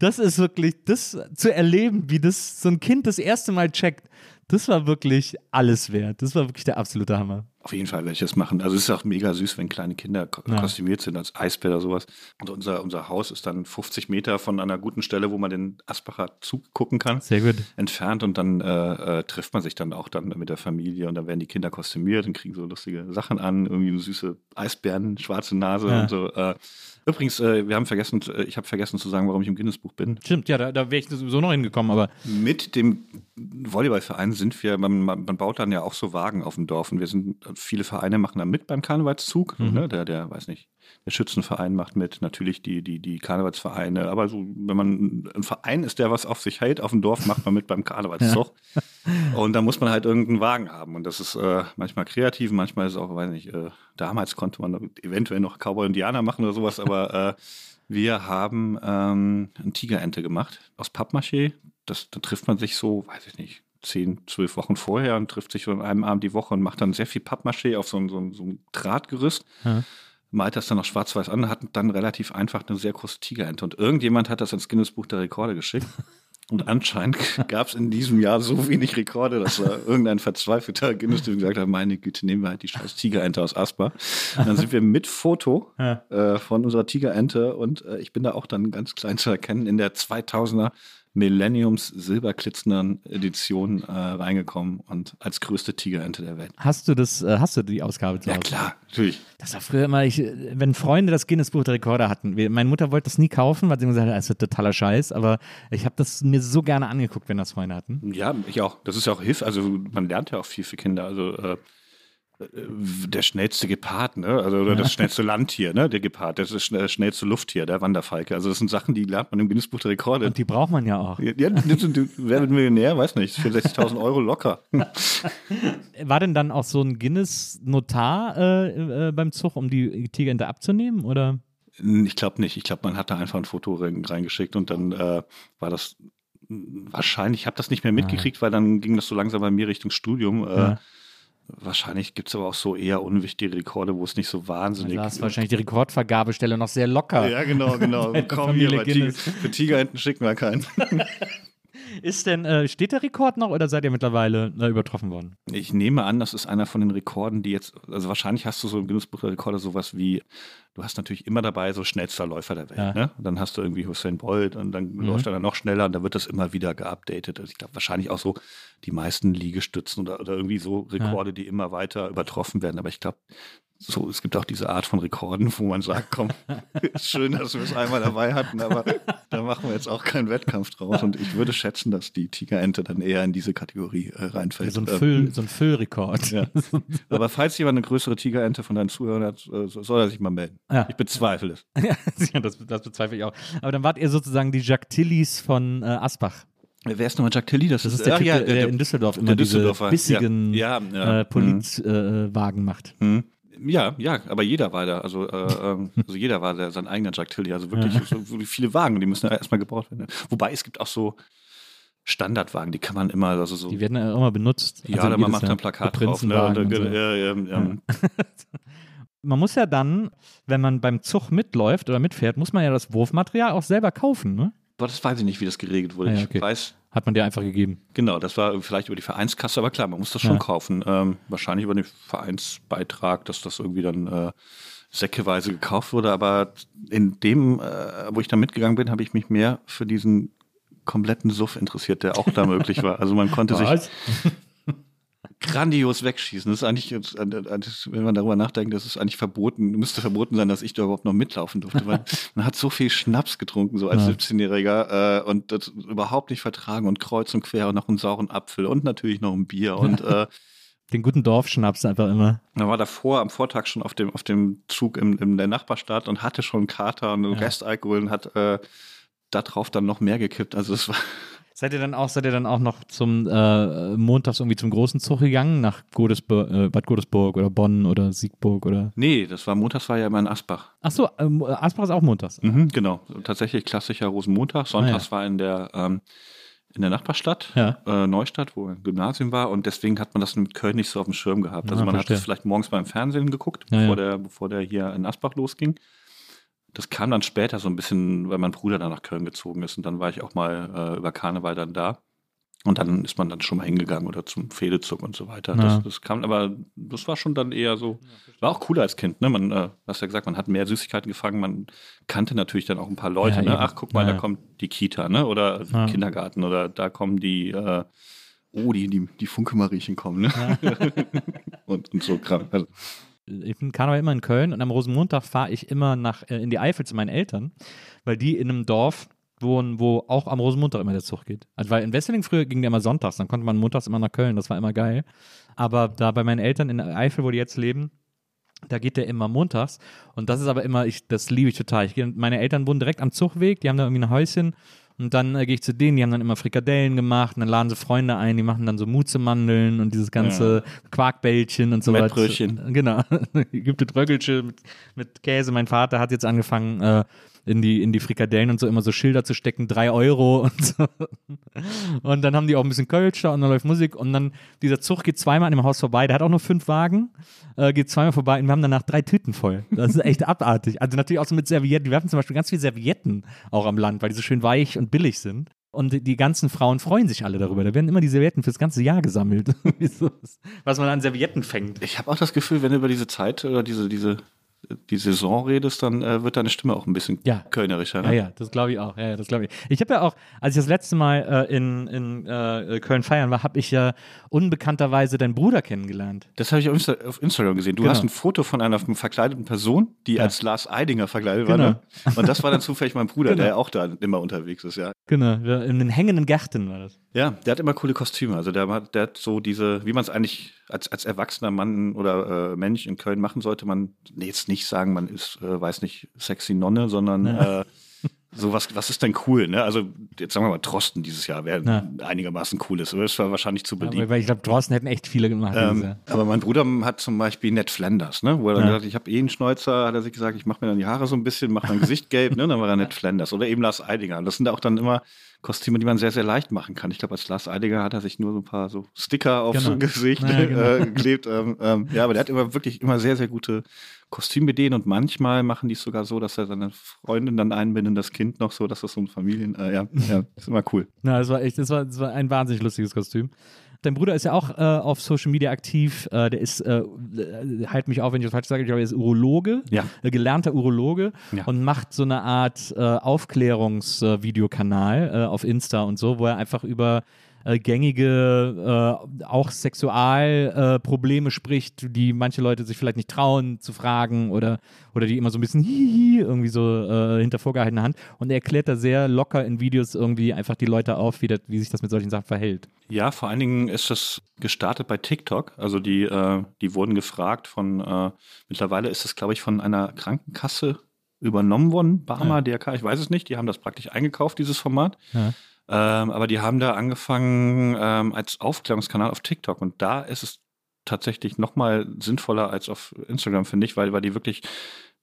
Das ist wirklich, das zu erleben, wie das so ein Kind das erste Mal checkt, das war wirklich alles wert. Das war wirklich der absolute Hammer. Auf jeden Fall werde ich das machen. Also es ist auch mega süß, wenn kleine Kinder kostümiert sind als Eisbär oder sowas. Und unser Haus ist dann 50 Meter von einer guten Stelle, wo man den Asbacher Zug gucken kann. Sehr gut. Entfernt, und dann trifft man sich dann auch dann mit der Familie und dann werden die Kinder kostümiert und kriegen so lustige Sachen an, irgendwie süße Eisbären, schwarze Nase und so. Übrigens, ich habe vergessen zu sagen, warum ich im Guinness-Buch bin. Stimmt, ja, da wäre ich sowieso noch hingekommen, aber... Mit dem Volleyballverein sind wir, man baut dann ja auch so Wagen auf dem Dorf, und viele Vereine machen da mit beim Karnevalszug, ne? Der weiß nicht, der Schützenverein macht mit, natürlich die Karnevalsvereine, aber so, wenn man ein Verein ist, der was auf sich hält, auf dem Dorf, macht man mit beim Karnevalszug. Ja. Und dann muss man halt irgendeinen Wagen haben, und das ist manchmal kreativ, manchmal ist es auch, weiß nicht, damals konnte man eventuell noch Cowboy-Indianer machen oder sowas, aber wir haben eine Tigerente gemacht aus Pappmaché. Da trifft man sich so, weiß ich nicht, 10, 12 Wochen vorher und trifft sich so an einem Abend die Woche und macht dann sehr viel Pappmaché auf so ein Drahtgerüst, malt das dann noch schwarz-weiß an, hat dann relativ einfach eine sehr große Tigerente. Und irgendjemand hat das ins Guinness-Buch der Rekorde geschickt. Und anscheinend gab es in diesem Jahr so wenig Rekorde, dass da irgendein verzweifelter Guinness gesagt hat, meine Güte, nehmen wir halt die scheiß Tigerente aus Asper. Und dann sind wir mit Foto von unserer Tigerente, und ich bin da auch dann ganz klein zu erkennen, in der 2000er Millenniums silberklitzenden Edition reingekommen und als größte Tigerente der Welt. Hast du die Ausgabe zu Hause? Ja klar, natürlich. Das war früher immer, wenn Freunde das Guinness-Buch der Rekorde hatten. Meine Mutter wollte das nie kaufen, weil sie immer gesagt hat, das ist totaler Scheiß, aber ich habe das mir so gerne angeguckt, wenn das Freunde hatten. Ja, ich auch. Das ist ja auch Hilfe, also man lernt ja auch viel für Kinder, also der schnellste Gepard, ne? Also das schnellste Landtier, ne? Der Gepard, das ist das schnellste Lufttier, der Wanderfalke. Also das sind Sachen, die lernt man im Guinness-Buch der Rekorde. Und die braucht man ja auch. Ja, wer wird Millionär, weiß nicht, für 60.000 Euro locker. War denn dann auch so ein Guinness-Notar beim Zug, um die Tigerente abzunehmen, oder? Ich glaube nicht. Ich glaube, man hat da einfach ein Foto reingeschickt, und dann war das wahrscheinlich, ich habe das nicht mehr mitgekriegt, weil dann ging das so langsam bei mir Richtung Studium. Wahrscheinlich gibt es aber auch so eher unwichtige Rekorde, wo es nicht so wahnsinnig ist. Da ist wahrscheinlich die Rekordvergabestelle noch sehr locker. Ja, genau. Komm hier, für Tigerenten schicken wir keinen. Ist denn, steht der Rekord noch, oder seid ihr mittlerweile übertroffen worden? Ich nehme an, das ist einer von den Rekorden, die jetzt, also wahrscheinlich hast du so im Guinness-Buch der Rekorde sowas wie, du hast natürlich immer dabei so schnellster Läufer der Welt, ne? Und dann hast du irgendwie Usain Bolt, und dann läuft er dann noch schneller, und dann wird das immer wieder geupdatet. Also ich glaube, wahrscheinlich auch so die meisten Liegestützen oder irgendwie so Rekorde, die immer weiter übertroffen werden, aber ich glaube, so, es gibt auch diese Art von Rekorden, wo man sagt, komm, schön, dass wir es einmal dabei hatten, aber da machen wir jetzt auch keinen Wettkampf draus. Und ich würde schätzen, dass die Tigerente dann eher in diese Kategorie reinfällt. So ein Füllrekord. Ja. Aber falls jemand eine größere Tigerente von deinen Zuhörern hat, soll er sich mal melden. Ja. Ich bezweifle es. Ja, das bezweifle ich auch. Aber dann wart ihr sozusagen die Jacques Tillys von Asbach. Wer ist nochmal Jacques Tilly? Das ist der Typ, der in Düsseldorf immer diese bissigen Polizwagen macht. Mhm. Ja, aber jeder war da. Also jeder war da, sein eigener Jacques Tilly. Also wirklich so viele Wagen, die müssen ja erstmal gebaut werden. Wobei es gibt auch so Standardwagen, die kann man immer, also so. Die werden ja immer benutzt. Ja, also man macht ein Plakat drauf. Ne? So. Ja. Man muss ja dann, wenn man beim Zug mitläuft oder mitfährt, muss man ja das Wurfmaterial auch selber kaufen, ne? Boah, das weiß ich nicht, wie das geregelt wurde. Ah, ja, okay. Ich weiß. Hat man dir einfach gegeben? Genau, das war vielleicht über die Vereinskasse, aber klar, man muss das schon kaufen. Wahrscheinlich über den Vereinsbeitrag, dass das irgendwie dann säckeweise gekauft wurde. Aber in dem, wo ich da mitgegangen bin, habe ich mich mehr für diesen kompletten Suff interessiert, der auch da möglich war. Also man konnte sich grandios wegschießen. Das ist eigentlich, wenn man darüber nachdenkt, das ist eigentlich verboten, müsste verboten sein, dass ich da überhaupt noch mitlaufen durfte, weil man hat so viel Schnaps getrunken, so als 17-Jähriger, und das überhaupt nicht vertragen und kreuz und quer und noch einen sauren Apfel und natürlich noch ein Bier und den guten Dorfschnaps einfach immer. Man war davor am Vortag schon auf dem Zug in der Nachbarstadt und hatte schon einen Kater und Restalkohol und hat darauf dann noch mehr gekippt. Also es war. Seid ihr dann auch noch zum montags irgendwie zum großen Zug gegangen nach Bad Godesberg oder Bonn oder Siegburg oder? Nee, das war montags, war ja immer in Asbach. Ach so, Asbach ist auch montags. Mhm, genau, tatsächlich klassischer Rosenmontag. Sonntags war in der Nachbarstadt, Neustadt, wo ein Gymnasium war, und deswegen hat man das mit Köln nicht so auf dem Schirm gehabt. Also man hat das vielleicht morgens beim Fernsehen geguckt, bevor der hier in Asbach losging. Das kam dann später so ein bisschen, weil mein Bruder dann nach Köln gezogen ist. Und dann war ich auch mal über Karneval dann da. Und dann ist man dann schon mal hingegangen oder zum Fedezug und so weiter. Ja. Das kam, aber das war schon dann eher so, war auch cooler als Kind. Ne? Man, hast ja gesagt, man hat mehr Süßigkeiten gefangen. Man kannte natürlich dann auch ein paar Leute. Ja, ne? Ach, guck mal, da kommt die Kita, ne? Oder Kindergarten. Oder da kommen die, die Funke-Mariechen kommen. Ne? Ja. und so Kram. Also. Ich bin Karneval immer in Köln und am Rosenmontag fahre ich immer in die Eifel zu meinen Eltern, weil die in einem Dorf wohnen, wo auch am Rosenmontag immer der Zug geht. Also weil in Wesseling früher ging der immer sonntags, dann konnte man montags immer nach Köln, das war immer geil. Aber da bei meinen Eltern in der Eifel, wo die jetzt leben, da geht der immer montags, und das ist aber immer, das liebe ich total. Meine Eltern wohnen direkt am Zugweg, die haben da irgendwie ein Häuschen. Und dann gehe ich zu denen, die haben dann immer Frikadellen gemacht, und dann laden sie Freunde ein, die machen dann so Muzemandeln und dieses ganze Quarkbällchen und so weiter. Mettbrötchen. Genau. Gibt es Röggelsche mit Käse. Mein Vater hat jetzt angefangen, in die Frikadellen und so immer so Schilder zu stecken, 3 € und so. Und dann haben die auch ein bisschen Kölsch da und dann läuft Musik, und dann dieser Zug geht zweimal an dem Haus vorbei, der hat auch nur 5 Wagen, geht zweimal vorbei und wir haben danach 3 Tüten voll. Das ist echt abartig. Also natürlich auch so mit Servietten, die werfen zum Beispiel ganz viele Servietten auch am Land, weil die so schön weich und billig sind. Und die ganzen Frauen freuen sich alle darüber. Da werden immer die Servietten fürs ganze Jahr gesammelt. Was man an Servietten fängt. Ich habe auch das Gefühl, wenn über diese Zeit oder die Saison redest, dann wird deine Stimme auch ein bisschen kölnerischer. Ne? Ja, das glaube ich auch. Ja, das glaube ich. Ich habe ja auch, als ich das letzte Mal in Köln feiern war, habe ich ja unbekannterweise deinen Bruder kennengelernt. Das habe ich auf Instagram gesehen. Du hast ein Foto von einer verkleideten Person, die als Lars Eidinger verkleidet war. Ne? Und das war dann zufällig mein Bruder, der ja auch da immer unterwegs ist. Ja. Genau, in den hängenden Gärten war das. Ja, der hat immer coole Kostüme. Also der hat so diese, wie man es eigentlich als erwachsener Mann oder Mensch in Köln machen sollte, man jetzt nicht sagen, man ist, weiß nicht, sexy Nonne, sondern sowas, was ist denn cool, ne? Also jetzt sagen wir mal, Drosten dieses Jahr wäre einigermaßen cool ist, aber das war wahrscheinlich zu beliebt. Aber ich glaube, Drosten hätten echt viele gemacht. Aber mein Bruder hat zum Beispiel Ned Flanders, ne? Wo er dann gesagt hat, ich habe einen Schnäuzer, hat er sich gesagt, ich mache mir dann die Haare so ein bisschen, mache mein Gesicht gelb, ne? Und dann war er Ned Flanders oder eben Lars Eidinger. Das sind auch dann immer Kostüme, die man sehr, sehr leicht machen kann. Ich glaube, als Lars Eidinger hat er sich nur so ein paar so Sticker auf sein Gesicht geklebt. Ja, aber der hat wirklich immer sehr, sehr gute Kostümbedien, und manchmal machen die es sogar so, dass er seine Freundin dann einbindet, das Kind noch so, dass das so ein Familien... ist immer cool. Na, das war ein wahnsinnig lustiges Kostüm. Dein Bruder ist ja auch auf Social Media aktiv. Der ist, halt mich auf, wenn ich das falsch sage, ich glaube, er ist Urologe, gelernter Urologe, und macht so eine Art Aufklärungsvideokanal auf Insta und so, wo er einfach über gängige, auch Sexualprobleme spricht, die manche Leute sich vielleicht nicht trauen zu fragen oder die immer so ein bisschen irgendwie so hinter vorgehaltener Hand. Und er erklärt da sehr locker in Videos irgendwie einfach die Leute auf, wie sich das mit solchen Sachen verhält. Ja, vor allen Dingen ist das gestartet bei TikTok. Also die wurden gefragt von, mittlerweile ist das, glaube ich, von einer Krankenkasse übernommen worden, Barmer, DRK, ich weiß es nicht. Die haben das praktisch eingekauft, dieses Format. Ja. Aber die haben da angefangen als Aufklärungskanal auf TikTok, und da ist es tatsächlich noch mal sinnvoller als auf Instagram, finde ich, weil die wirklich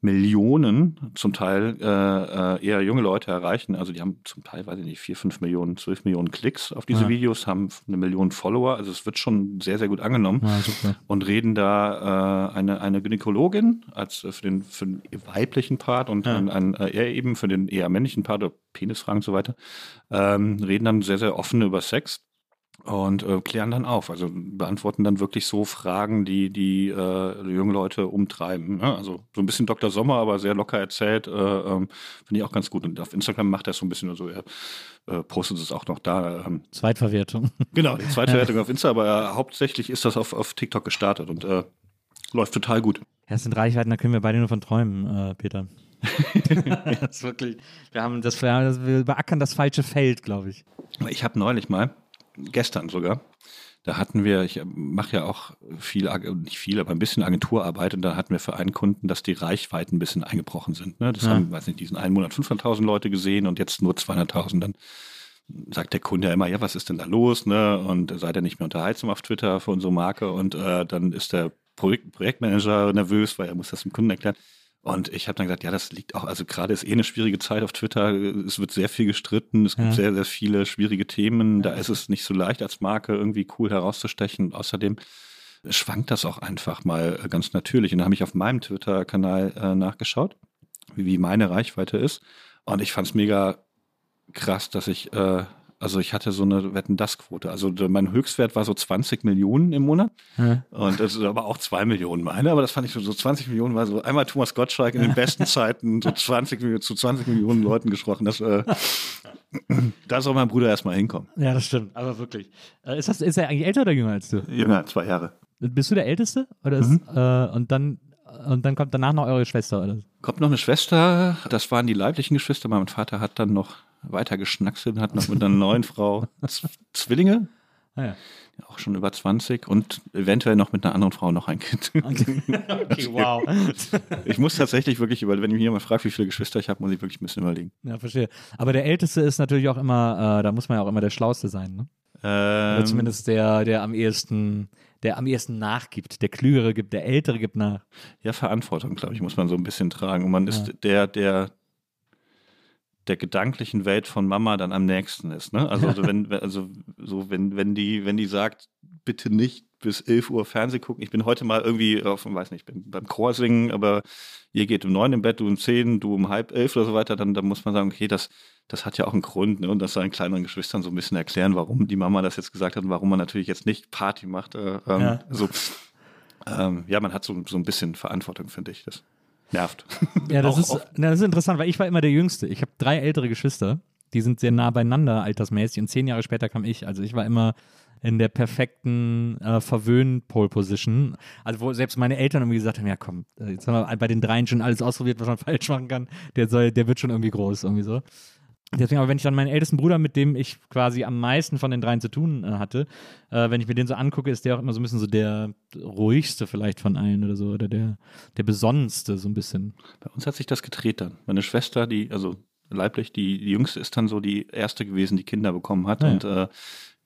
Millionen, zum Teil eher junge Leute erreichen. Also die haben zum Teil, weiß ich nicht, 4, 5 Millionen, 12 Millionen Klicks auf diese Videos, haben 1 Million Follower. Also es wird schon sehr, sehr gut angenommen. Ja, und reden da eine Gynäkologin als für den weiblichen Part und er eben für den eher männlichen Part, oder Penisfragen und so weiter, reden dann sehr, sehr offen über Sex. Und klären dann auf, also beantworten dann wirklich so Fragen, die junge Leute umtreiben. Ne? Also so ein bisschen Dr. Sommer, aber sehr locker erzählt, finde ich auch ganz gut. Und auf Instagram macht er so ein bisschen so, er postet es auch noch da. Zweitverwertung. Genau, die Zweitverwertung auf Insta, aber hauptsächlich ist das auf TikTok gestartet und läuft total gut. Ja, das sind Reichweiten, da können wir beide nur von träumen, Peter. Das ist wirklich, wir beackern das falsche Feld, glaube ich. Ich habe gestern sogar, da hatten wir, ich mache ja auch viel, nicht viel, aber ein bisschen Agenturarbeit, und da hatten wir für einen Kunden, dass die Reichweiten ein bisschen eingebrochen sind. Ne? Das haben, weiß nicht, diesen einen Monat 500.000 Leute gesehen und jetzt nur 200.000. Dann sagt der Kunde ja immer, ja, was ist denn da los? Ne? Und seid ihr nicht mehr unterhaltsam auf Twitter für unsere Marke? Und dann ist der Projektmanager nervös, weil er muss das dem Kunden erklären. Und ich habe dann gesagt, ja, das liegt auch, also gerade ist eine schwierige Zeit auf Twitter, es wird sehr viel gestritten, es gibt sehr, sehr viele schwierige Themen, da ist es nicht so leicht als Marke irgendwie cool herauszustechen, und außerdem schwankt das auch einfach mal ganz natürlich. Und da habe ich auf meinem Twitter-Kanal nachgeschaut, wie meine Reichweite ist, und ich fand es mega krass, dass ich, also ich hatte so eine Wetten-dass-Quote. Also mein Höchstwert war so 20 Millionen im Monat. Ja. Und das ist aber auch 2 Millionen meine. Aber das fand ich so 20 Millionen war so einmal Thomas Gottschalk in den besten Zeiten so 20 Millionen Leuten gesprochen. Das, da soll mein Bruder erstmal hinkommen. Ja, das stimmt. Aber wirklich. Ist er eigentlich älter oder jünger als du? Jünger, 2 Jahre. Bist du der Älteste? Oder und dann kommt danach noch eure Schwester? Oder? Kommt noch eine Schwester. Das waren die leiblichen Geschwister. Mein Vater hat dann noch weiter geschnackselt, hat noch mit einer neuen Frau Zwillinge, auch schon über 20, und eventuell noch mit einer anderen Frau noch ein Kind. Okay, wow. Ich muss tatsächlich wirklich überlegen, wenn mich jemand fragt, wie viele Geschwister ich habe, muss ich wirklich ein bisschen überlegen. Ja, verstehe. Aber der Älteste ist natürlich auch immer, da muss man ja auch immer der Schlauste sein, ne? Oder zumindest der am ehesten nachgibt, der Klügere gibt, der Ältere gibt nach. Ja, Verantwortung, glaube ich, muss man so ein bisschen tragen. Und man ist der gedanklichen Welt von Mama dann am nächsten ist. Ne? Wenn die sagt, bitte nicht bis 11 Uhr Fernsehen gucken. Ich bin heute mal irgendwie auf, weiß nicht, beim Chor singen, aber ihr geht um 9 im Bett, du um 10, du um 10:30 oder so weiter, dann muss man sagen, okay, das hat ja auch einen Grund, ne? Und das seinen kleineren Geschwistern so ein bisschen erklären, warum die Mama das jetzt gesagt hat und warum man natürlich jetzt nicht Party macht. Man hat so ein bisschen Verantwortung, finde ich, das nervt. Ja, das ist interessant, weil ich war immer der Jüngste. Ich habe 3 ältere Geschwister, die sind sehr nah beieinander altersmäßig, und 10 Jahre später kam ich. Also ich war immer in der perfekten Verwöhn-Pole-Position. Also wo selbst meine Eltern irgendwie gesagt haben, ja komm, jetzt haben wir bei den 3 schon alles ausprobiert, was man falsch machen kann. Der wird schon irgendwie groß, irgendwie so. Deswegen, aber wenn ich dann meinen ältesten Bruder, mit dem ich quasi am meisten von den 3 zu tun hatte, wenn ich mir den so angucke, ist der auch immer so ein bisschen so der ruhigste vielleicht von allen oder so, oder der besonnenste so ein bisschen. Bei uns hat sich das gedreht dann. Meine Schwester, also leiblich, die jüngste, ist dann so die erste gewesen, die Kinder bekommen hat, und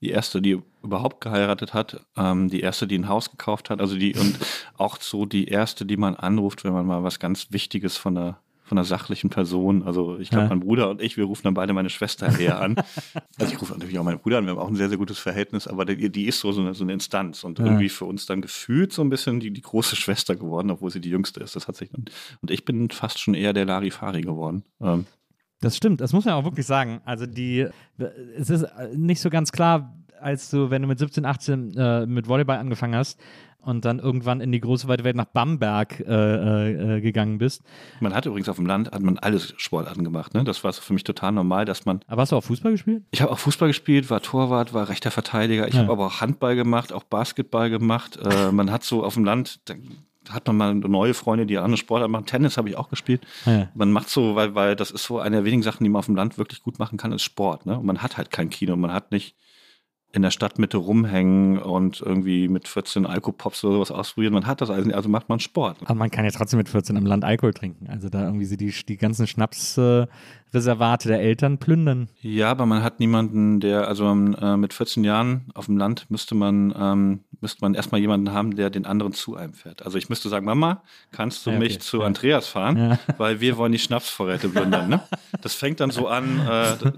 die erste, die überhaupt geheiratet hat, die erste, die ein Haus gekauft hat, also die, und auch so die erste, die man anruft, wenn man mal was ganz Wichtiges von einer sachlichen Person. Also ich glaube, mein Bruder und ich, wir rufen dann beide meine Schwester eher an. Also ich rufe natürlich auch meinen Bruder an, wir haben auch ein sehr, sehr gutes Verhältnis, aber die ist so eine Instanz und irgendwie für uns dann gefühlt so ein bisschen die große Schwester geworden, obwohl sie die Jüngste ist. Das hat sich dann, und ich bin fast schon eher der Larifari geworden. Das stimmt, das muss man auch wirklich sagen. Also es ist nicht so ganz klar, als du, wenn du mit 17, 18 mit Volleyball angefangen hast und dann irgendwann in die große weite Welt nach Bamberg gegangen bist. Man hat übrigens auf dem Land, hat man alles Sportarten gemacht, ne? Das war für mich total normal, dass man... Aber hast du auch Fußball gespielt? Ich habe auch Fußball gespielt, war Torwart, war rechter Verteidiger. Ich habe aber auch Handball gemacht, auch Basketball gemacht. Man hat so auf dem Land... hat man mal neue Freunde, die andere Sportart machen. Tennis habe ich auch gespielt. Ja. Man macht so, weil das ist so eine der wenigen Sachen, die man auf dem Land wirklich gut machen kann, ist Sport. Ne? Und man hat halt kein Kino, man hat nicht in der Stadtmitte rumhängen und irgendwie mit 14 Alkopops oder sowas ausprobieren. Man hat das also macht man Sport. Aber man kann ja trotzdem mit 14 am Land Alkohol trinken. Also da irgendwie die ganzen Schnapsreservate der Eltern plündern. Ja, aber man hat niemanden, der, also mit 14 Jahren auf dem Land müsste man müsste man erstmal jemanden haben, der den anderen zu einem fährt. Also ich müsste sagen, Mama, kannst du mich zu Andreas fahren? Ja. Weil wir wollen die Schnapsvorräte plündern. Ne? Das fängt dann so an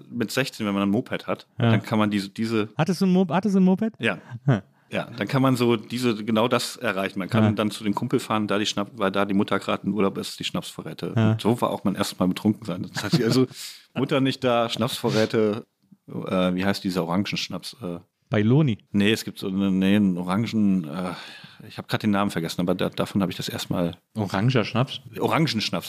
mit 16, wenn man ein Moped hat. Ja. Dann kann man diese... Hattest du ein Moped? Ja. Hm. Ja, dann kann man so genau das erreichen. Man kann dann zu dem Kumpel fahren, weil da die Mutter gerade in Urlaub ist, die Schnapsvorräte. Ja. Und so war auch mein erstes Mal betrunken sein. Das heißt, also Mutter nicht da, Schnapsvorräte, wie heißt dieser Orangenschnaps? Bailoni? Nee, es gibt so einen Orangen, ich habe gerade den Namen vergessen, aber davon habe ich das erstmal. Orangenschnaps,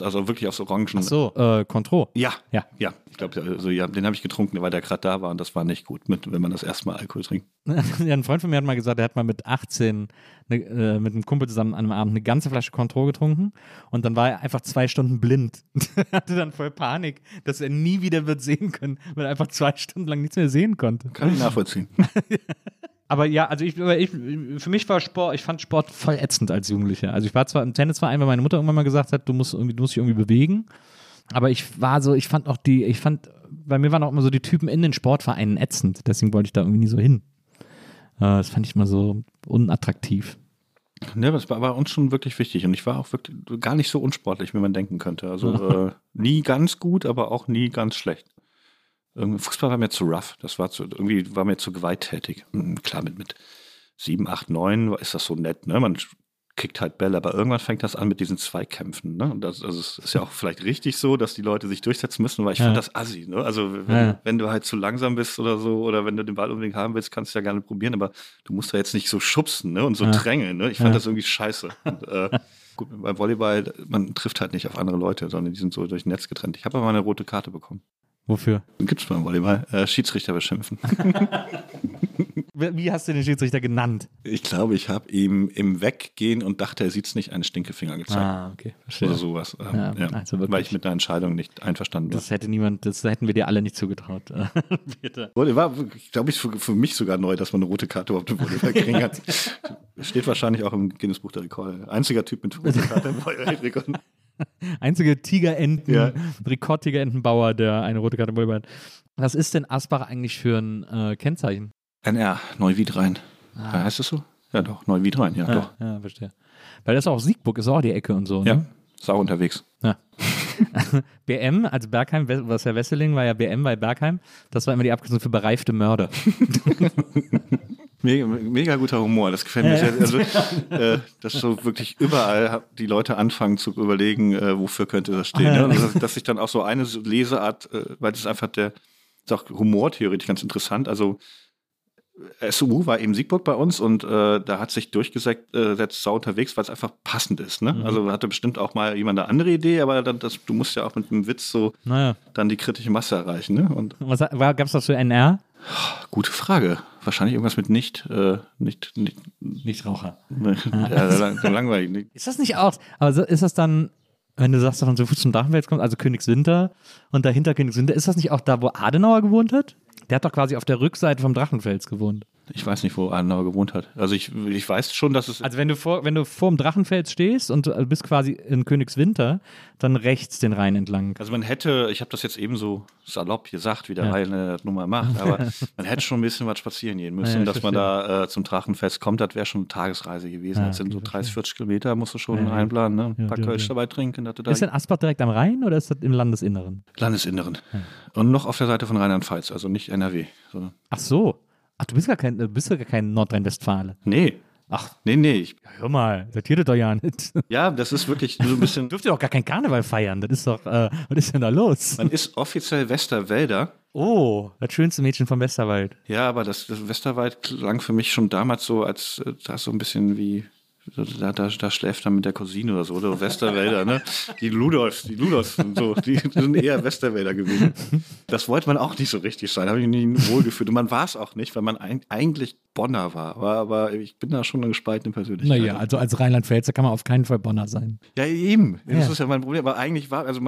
also wirklich aus Orangen. Ach so, Cointreau. Ja, ich glaube, also, den habe ich getrunken, weil der gerade da war und das war nicht gut, wenn man das erstmal Alkohol trinkt. Ja, ein Freund von mir hat mal gesagt, er hat mal mit 18 mit einem Kumpel zusammen an einem Abend eine ganze Flasche Cointreau getrunken und dann war er einfach 2 Stunden blind. Er hatte dann voll Panik, dass er nie wieder wird sehen können, weil er einfach 2 Stunden lang nichts mehr sehen konnte. Kann ich nachvollziehen. Aber ja, also für mich war Sport, ich fand Sport voll ätzend als Jugendlicher. Also ich war zwar im Tennisverein, weil meine Mutter irgendwann mal gesagt hat, du musst dich irgendwie bewegen. Aber bei mir waren auch immer so die Typen in den Sportvereinen ätzend. Deswegen wollte ich da irgendwie nie so hin. Das fand ich mal so unattraktiv. Ne, das war uns schon wirklich wichtig. Und ich war auch wirklich gar nicht so unsportlich, wie man denken könnte. Also nie ganz gut, aber auch nie ganz schlecht. Fußball war mir zu rough, irgendwie war mir zu gewalttätig. Klar, mit 7, 8, 9 ist das so nett, ne? Man kickt halt Bälle, aber irgendwann fängt das an mit diesen Zweikämpfen, ne? Und also es ist ja auch vielleicht richtig so, dass die Leute sich durchsetzen müssen, weil ich fand das assi, ne? Also wenn du halt zu langsam bist oder so, oder wenn du den Ball unbedingt haben willst, kannst du ja gerne probieren, aber du musst da jetzt nicht so schubsen, ne? Und so drängeln, ne? Ich fand das irgendwie scheiße. Und, gut, beim Volleyball, man trifft halt nicht auf andere Leute, sondern die sind so durch ein Netz getrennt. Ich habe aber eine rote Karte bekommen. Wofür? Gibt's beim Volleyball. Schiedsrichter beschimpfen. Wie hast du den Schiedsrichter genannt? Ich glaube, ich habe ihm im Weggehen und dachte, er sieht's nicht, einen Stinkefinger gezeigt. Ah, okay. Verstehe. Oder sowas. Ja. Also weil ich mit einer Entscheidung nicht einverstanden war. Das hätten wir dir alle nicht zugetraut. Bitte. War, glaube ich, für mich sogar neu, dass man eine rote Karte überhaupt im Volleyball kriegen hat. Steht wahrscheinlich auch im Guinness-Buch der Rekorde. Einziger Typ mit roter Karte im Volleyball-Rekord. Einzige Rekord-Tigerentenbauer, der eine rote Karte im Volleyball hat. Was ist denn Asbach eigentlich für ein Kennzeichen? NR, Neuwiedrhein. Ah. Heißt das so? Ja doch, Neuwiedrhein, ja doch. Ja, verstehe. Weil das ist auch Siegburg, ist auch die Ecke und so, ne? Ja, sau unterwegs. Ja. BM, also Bergheim, was ja Wesseling war, ja BM bei Bergheim, das war immer die Abkürzung für bereifte Mörder. Mega guter Humor, das gefällt mir sehr. Also, dass so wirklich überall die Leute anfangen zu überlegen, wofür könnte das stehen. Ne? Und dass ich dann auch so eine Leseart, weil das ist einfach ist auch humortheoretisch ganz interessant. Also SU war eben Siegburg bei uns und da hat sich durchgesetzt sau unterwegs, weil es einfach passend ist. Ne? Mhm. Also hatte bestimmt auch mal jemand eine andere Idee, aber du musst ja auch mit einem Witz so dann die kritische Masse erreichen. Ne? Und was gab's das für NR? Gute Frage. Wahrscheinlich irgendwas mit Nichtraucher. Langweilig. Nicht. Ist das nicht auch? Aber ist das dann, wenn du sagst, dass man so Fuß zum Drachenfels kommt, also Königswinter und dahinter Königswinter, ist das nicht auch da, wo Adenauer gewohnt hat? Der hat doch quasi auf der Rückseite vom Drachenfels gewohnt. Ich weiß nicht, wo Adenauer gewohnt hat. Also ich weiß schon, dass es... Also wenn du vor dem Drachenfels stehst und bist quasi in Königswinter, dann rechts den Rhein entlang. Also man hätte, ich habe das jetzt eben so salopp gesagt, wie der Rhein das nun mal macht, aber man hätte schon ein bisschen was spazieren gehen müssen, dass man da zum Drachenfels kommt, das wäre schon eine Tagesreise gewesen. Das sind so 30, 40 Kilometer, musst du schon einplanen, ne? Ein paar Kölsch dabei trinken. Da ist denn Asbach direkt am Rhein oder ist das im Landesinneren? Landesinneren. Ja. Und noch auf der Seite von Rheinland-Pfalz, also nicht NRW. Sondern Ach so. Ach, du bist gar kein Nordrhein-Westfale. Nee. Ach. Nee. Hör mal, seid ihr das doch ja nicht. Ja, das ist wirklich so ein bisschen... Dürft ihr auch gar keinen Karneval feiern, das ist doch... was ist denn da los? Man ist offiziell Westerwälder. Oh, das schönste Mädchen vom Westerwald. Ja, aber das Westerwald klang für mich schon damals so, als das so ein bisschen wie... Da schläft er mit der Cousine oder so, oder Westerwälder, ne? Die Ludolfs und so, die sind eher Westerwälder gewesen. Das wollte man auch nicht so richtig sein, habe ich mich wohlgefühlt. Und man war es auch nicht, weil man eigentlich Bonner war. Aber ich bin da schon eine gespaltene Persönlichkeit. Naja, also als Rheinland-Pfälzer kann man auf keinen Fall Bonner sein. Ja, eben. Das ist ja mein Problem. Aber eigentlich war, also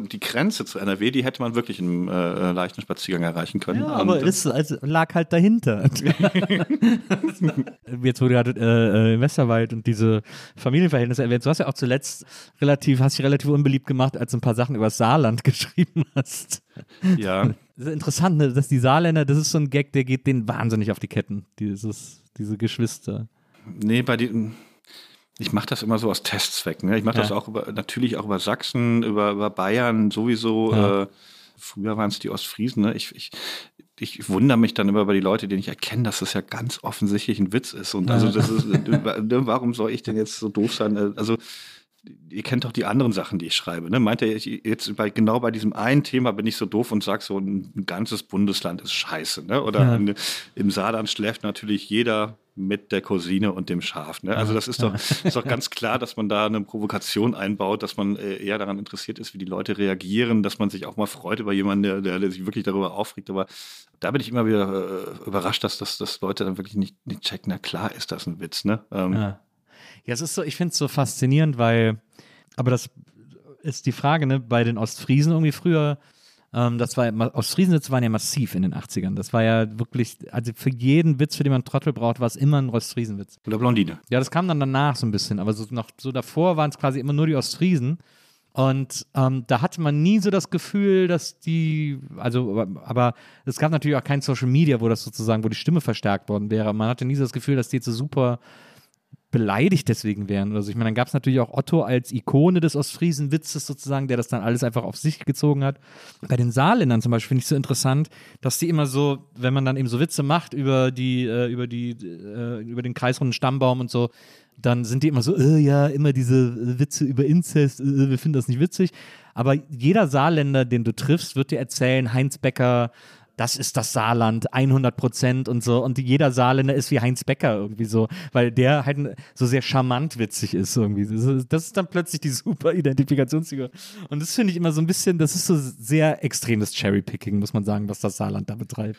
die Grenze zu NRW, die hätte man wirklich im leichten Spaziergang erreichen können. Ja, aber es lag halt dahinter. Jetzt wurde gerade im Westerwald und diese Familienverhältnisse erwähnt. Du hast ja auch zuletzt hast dich relativ unbeliebt gemacht, als du ein paar Sachen über das Saarland geschrieben hast. Ja. Das ist interessant, dass die Saarländer, das ist so ein Gag, der geht denen wahnsinnig auf die Ketten, diese Geschwister. Nee, bei den. Ich mache das immer so aus Testzwecken. Ne? Ich mache das auch über Sachsen, über Bayern sowieso. Ja. Früher waren es die Ostfriesen. Ne? Ich wundere mich dann immer über die Leute, die nicht erkennen, dass das ja ganz offensichtlich ein Witz ist. Und also das ist, warum soll ich denn jetzt so doof sein? Also ihr kennt doch die anderen Sachen, die ich schreibe. Ne? Meint ihr, jetzt bei diesem einen Thema bin ich so doof und sage so, ein ganzes Bundesland ist scheiße. Ne? Oder im Saarland schläft natürlich jeder mit der Cousine und dem Schaf. Ne? Also das ist doch ganz klar, dass man da eine Provokation einbaut, dass man eher daran interessiert ist, wie die Leute reagieren, dass man sich auch mal freut über jemanden, der sich wirklich darüber aufregt. Aber da bin ich immer wieder überrascht, dass Leute dann wirklich nicht checken, na klar ist das ein Witz. Ne? Ja, es ist so, ich finde es so faszinierend, weil, aber das ist die Frage, ne, bei den Ostfriesen irgendwie früher, Ostfriesensitze waren ja massiv in den 80ern. Das war ja wirklich, also für jeden Witz, für den man Trottel braucht, war es immer ein Ostfriesenwitz. Oder Blondine. Ja, das kam dann danach so ein bisschen, aber so davor waren es quasi immer nur die Ostfriesen. Und da hatte man nie so das Gefühl, dass aber es gab natürlich auch kein Social Media, wo die Stimme verstärkt worden wäre. Man hatte nie so das Gefühl, dass die jetzt so super beleidigt deswegen wären oder so. Ich meine, dann gab es natürlich auch Otto als Ikone des Ostfriesenwitzes sozusagen, der das dann alles einfach auf sich gezogen hat. Bei den Saarländern zum Beispiel finde ich so interessant, dass die immer so, wenn man dann eben so Witze macht über den kreisrunden Stammbaum und so, dann sind die immer so, immer diese Witze über Inzest, wir finden das nicht witzig. Aber jeder Saarländer, den du triffst, wird dir erzählen, Heinz Becker, das ist das Saarland, 100% und so. Und jeder Saarländer ist wie Heinz Becker irgendwie so, weil der halt so sehr charmant witzig ist irgendwie. Das ist dann plötzlich die super Identifikationsfigur. Und das finde ich immer so ein bisschen, das ist so sehr extremes Cherrypicking, muss man sagen, was das Saarland da betreibt.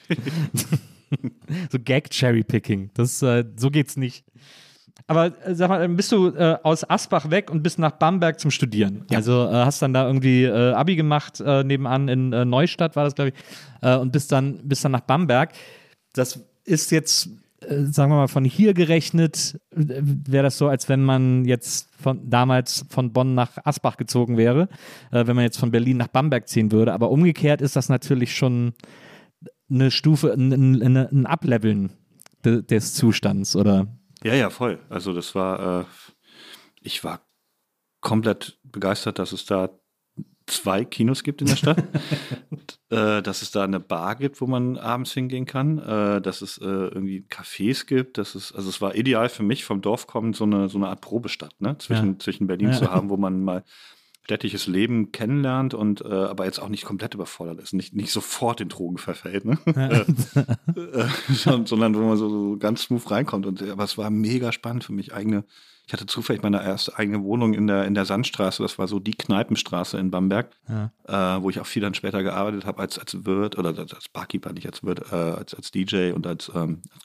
So Gag-Cherrypicking. So geht's nicht. Aber sag mal, bist du aus Asbach weg und bist nach Bamberg zum Studieren? Ja. Also hast dann da irgendwie Abi gemacht, nebenan in Neustadt war das, glaube ich, und bist dann nach Bamberg. Das ist jetzt, sagen wir mal, von hier gerechnet, wäre das so, als wenn man jetzt damals von Bonn nach Asbach gezogen wäre, wenn man jetzt von Berlin nach Bamberg ziehen würde. Aber umgekehrt ist das natürlich schon eine Stufe, ein Ableveln des Zustands, oder? Ja, voll. Also das war, ich war komplett begeistert, dass es da 2 Kinos gibt in der Stadt, dass es da eine Bar gibt, wo man abends hingehen kann, dass es irgendwie Cafés gibt, also es war ideal für mich, vom Dorf kommend, so eine Art Probestadt, ne? Zwischen Berlin zu haben, wo man mal städtisches Leben kennenlernt und aber jetzt auch nicht komplett überfordert ist, nicht sofort in Drogen verfällt, ne? Sondern wo man so ganz smooth reinkommt. Aber es war mega spannend für mich. Ich hatte zufällig meine erste eigene Wohnung in der Sandstraße, das war so die Kneipenstraße in Bamberg, wo ich auch viel dann später gearbeitet habe als Wirt oder als Barkeeper, nicht als Wirt, als DJ und als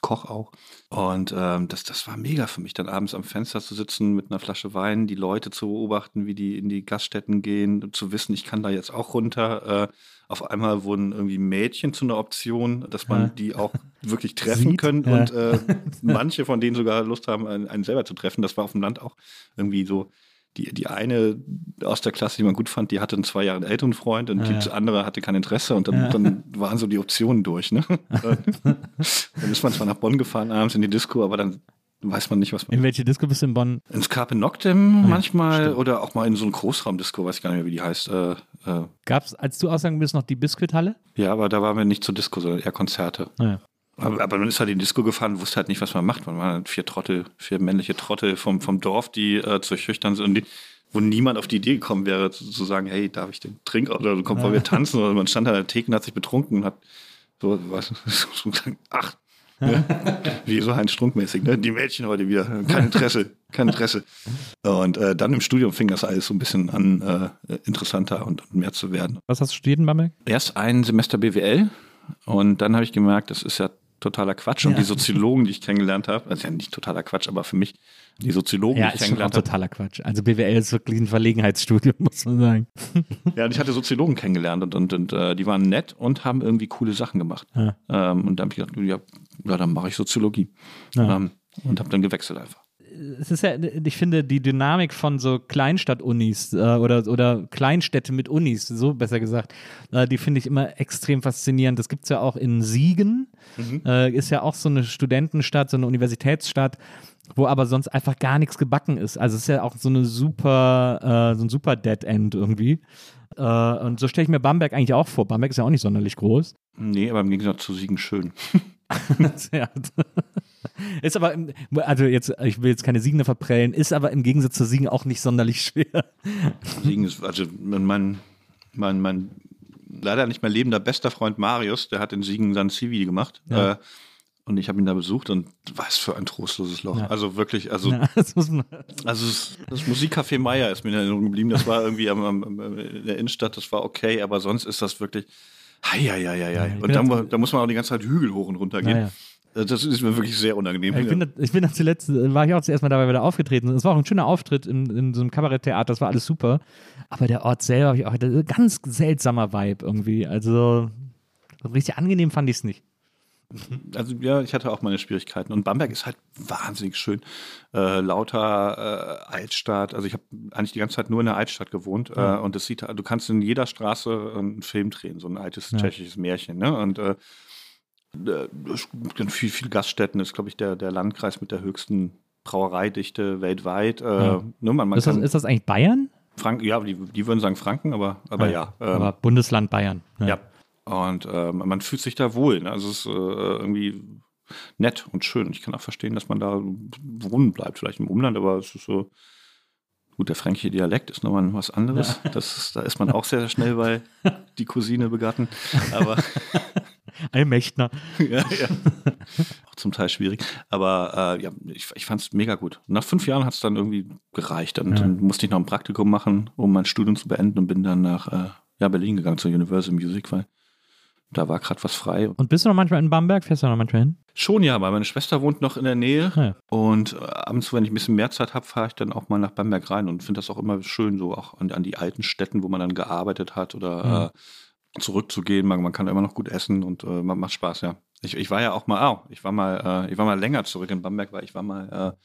Koch auch. Und das war mega für mich, dann abends am Fenster zu sitzen mit einer Flasche Wein, die Leute zu beobachten, wie die in die Gaststätten gehen, zu wissen, ich kann da jetzt auch runter. Auf einmal wurden irgendwie Mädchen zu einer Option, dass man die auch wirklich treffen können und manche von denen sogar Lust haben, einen selber zu treffen. Das war auf dem Land auch irgendwie so, die eine aus der Klasse, die man gut fand, die hatte einen 2 Jahre älteren Freund und die andere hatte kein Interesse und dann waren so die Optionen durch. Ne? Dann ist man zwar nach Bonn gefahren abends in die Disco, aber dann weiß man nicht, was man... In welche Disco bist du in Bonn? Ins Carpe Noctem manchmal, stimmt. Oder auch mal in so einen Großraumdisco, weiß ich gar nicht mehr, wie die heißt. Gab's, als du ausgegangen bist, noch die Biskuithalle? Ja, aber da waren wir nicht zur Disco, sondern eher Konzerte. Ja. Aber man ist halt in die Disco gefahren, wusste halt nicht, was man macht. Man war halt 4 männliche Trottel vom Dorf, die zu schüchtern sind und wo niemand auf die Idee gekommen wäre, zu sagen, hey, darf ich den Trink oder komm, wollen wir tanzen? Oder man stand an der Theke und hat sich betrunken und hat so, was, ach, ne? Wie so Heinz Strunk-mäßig, ne? Die Mädchen heute wieder, kein Interesse. Und dann im Studium fing das alles so ein bisschen an, interessanter und mehr zu werden. Was hast du studiert in Bamberg? Erst ein Semester BWL und dann habe ich gemerkt, das ist ja totaler Quatsch. Und die Soziologen, die ich kennengelernt habe, also ja nicht totaler Quatsch, aber für mich, die Soziologen, die ich kennengelernt habe. Ja, totaler Quatsch. Also BWL ist wirklich ein Verlegenheitsstudium, muss man sagen. Ja, und ich hatte Soziologen kennengelernt und die waren nett und haben irgendwie coole Sachen gemacht. Ja. Und da habe ich gedacht, dann mache ich Soziologie. Ja. Und habe dann gewechselt einfach. es ist ja, ich finde, die Dynamik von so Kleinstadt-Unis oder Kleinstädte mit Unis, so besser gesagt, die finde ich immer extrem faszinierend. Das gibt es ja auch in Siegen, ist ja auch so eine Studentenstadt, so eine Universitätsstadt, wo aber sonst einfach gar nichts gebacken ist. Also es ist ja auch so eine super, so ein super Dead End irgendwie. Und so stelle ich mir Bamberg eigentlich auch vor. Bamberg ist ja auch nicht sonderlich groß. Nee, aber im Gegensatz zu Siegen schön. Ist aber, also jetzt, ich will jetzt keine Siegener verprellen, ist aber im Gegensatz zu Siegen auch nicht sonderlich schwer. Siegen ist, also mein leider nicht mehr lebender bester Freund Marius, der hat in Siegen sein Zivi gemacht. Ja. Und ich habe ihn da besucht und was für ein trostloses Loch. Ja. Also wirklich, also, ja, das Musikcafé Meier ist mir in Erinnerung geblieben. Das war irgendwie in der Innenstadt, das war okay, aber sonst ist das wirklich, ja. Und da muss man auch die ganze Zeit Hügel hoch und runter gehen. Ja. Das ist mir wirklich sehr unangenehm. War ich auch zuerst mal dabei wieder aufgetreten. Es war auch ein schöner Auftritt in so einem Kabaretttheater, das war alles super. Aber der Ort selber, habe ich auch ein ganz seltsamer Vibe irgendwie. Also richtig angenehm fand ich es nicht. Also ja, ich hatte auch meine Schwierigkeiten. Und Bamberg ist halt wahnsinnig schön. Lauter Altstadt. Also ich habe eigentlich die ganze Zeit nur in der Altstadt gewohnt. Ja. Und das sieht, du kannst in jeder Straße einen Film drehen, so ein altes tschechisches Märchen. Ne? Und viele Gaststätten. Das ist, glaube ich, der Landkreis mit der höchsten Brauereidichte weltweit. Ja. Ne, ist das eigentlich Bayern? Ja, die würden sagen Franken, aber ja. Aber Bundesland Bayern. Ja. Und man fühlt sich da wohl. Ne? Also es ist irgendwie nett und schön. Ich kann auch verstehen, dass man da wohnen bleibt, vielleicht im Umland, aber es ist so, gut, der fränkische Dialekt ist nochmal was anderes. Ja. Da ist man auch sehr schnell bei die Cousine begatten. Aber Allmächtner. ja. Auch zum Teil schwierig. Aber ich fand es mega gut. Nach 5 Jahren hat es dann irgendwie gereicht. Dann musste ich noch ein Praktikum machen, um mein Studium zu beenden und bin dann nach Berlin gegangen zur Universal Music, weil da war gerade was frei. Und bist du noch manchmal in Bamberg? Fährst du noch manchmal hin? Schon ja, weil meine Schwester wohnt noch in der Nähe. Ja. Und abends, wenn ich ein bisschen mehr Zeit habe, fahre ich dann auch mal nach Bamberg rein und finde das auch immer schön, so auch an die alten Städten, wo man dann gearbeitet hat oder zurückzugehen. Man kann immer noch gut essen und macht Spaß, ja. Ich war ja auch mal, ich war mal länger zurück in Bamberg, weil ich war mal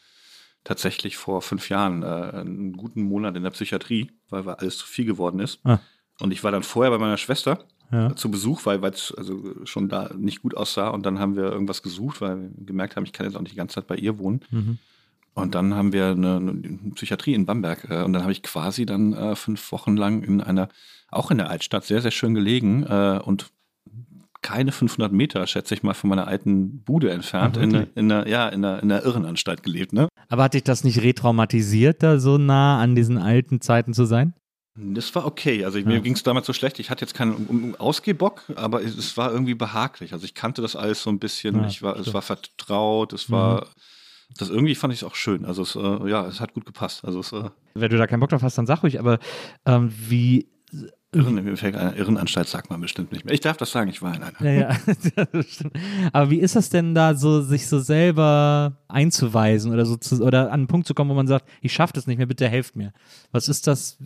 tatsächlich vor 5 Jahren einen guten Monat in der Psychiatrie, weil alles zu viel geworden ist. Ah. Und ich war dann vorher bei meiner Schwester zu Besuch, weil es also schon da nicht gut aussah. Und dann haben wir irgendwas gesucht, weil wir gemerkt haben, ich kann jetzt auch nicht die ganze Zeit bei ihr wohnen. Mhm. Und dann haben wir eine Psychiatrie in Bamberg. Und dann habe ich quasi dann 5 Wochen lang auch in der Altstadt, sehr, sehr schön gelegen und keine 500 Meter, schätze ich mal, von meiner alten Bude entfernt, in einer Irrenanstalt gelebt. Ne? Aber hat dich das nicht retraumatisiert, da so nah an diesen alten Zeiten zu sein? Das war okay. Also mir ging es damals so schlecht. Ich hatte jetzt keinen Ausgehbock, aber es war irgendwie behaglich. Also ich kannte das alles so ein bisschen. Ja, es war vertraut. Es war das irgendwie fand ich es auch schön. Also es hat gut gepasst. Also wenn du da keinen Bock drauf hast, dann sag ruhig. Aber wie Irrenanstalt sagt man bestimmt nicht mehr. Ich darf das sagen. Ich war in einer. Ja, aber wie ist das denn da, so sich so selber einzuweisen oder so oder an einen Punkt zu kommen, wo man sagt, ich schaffe das nicht mehr, bitte helft mir. Was ist das?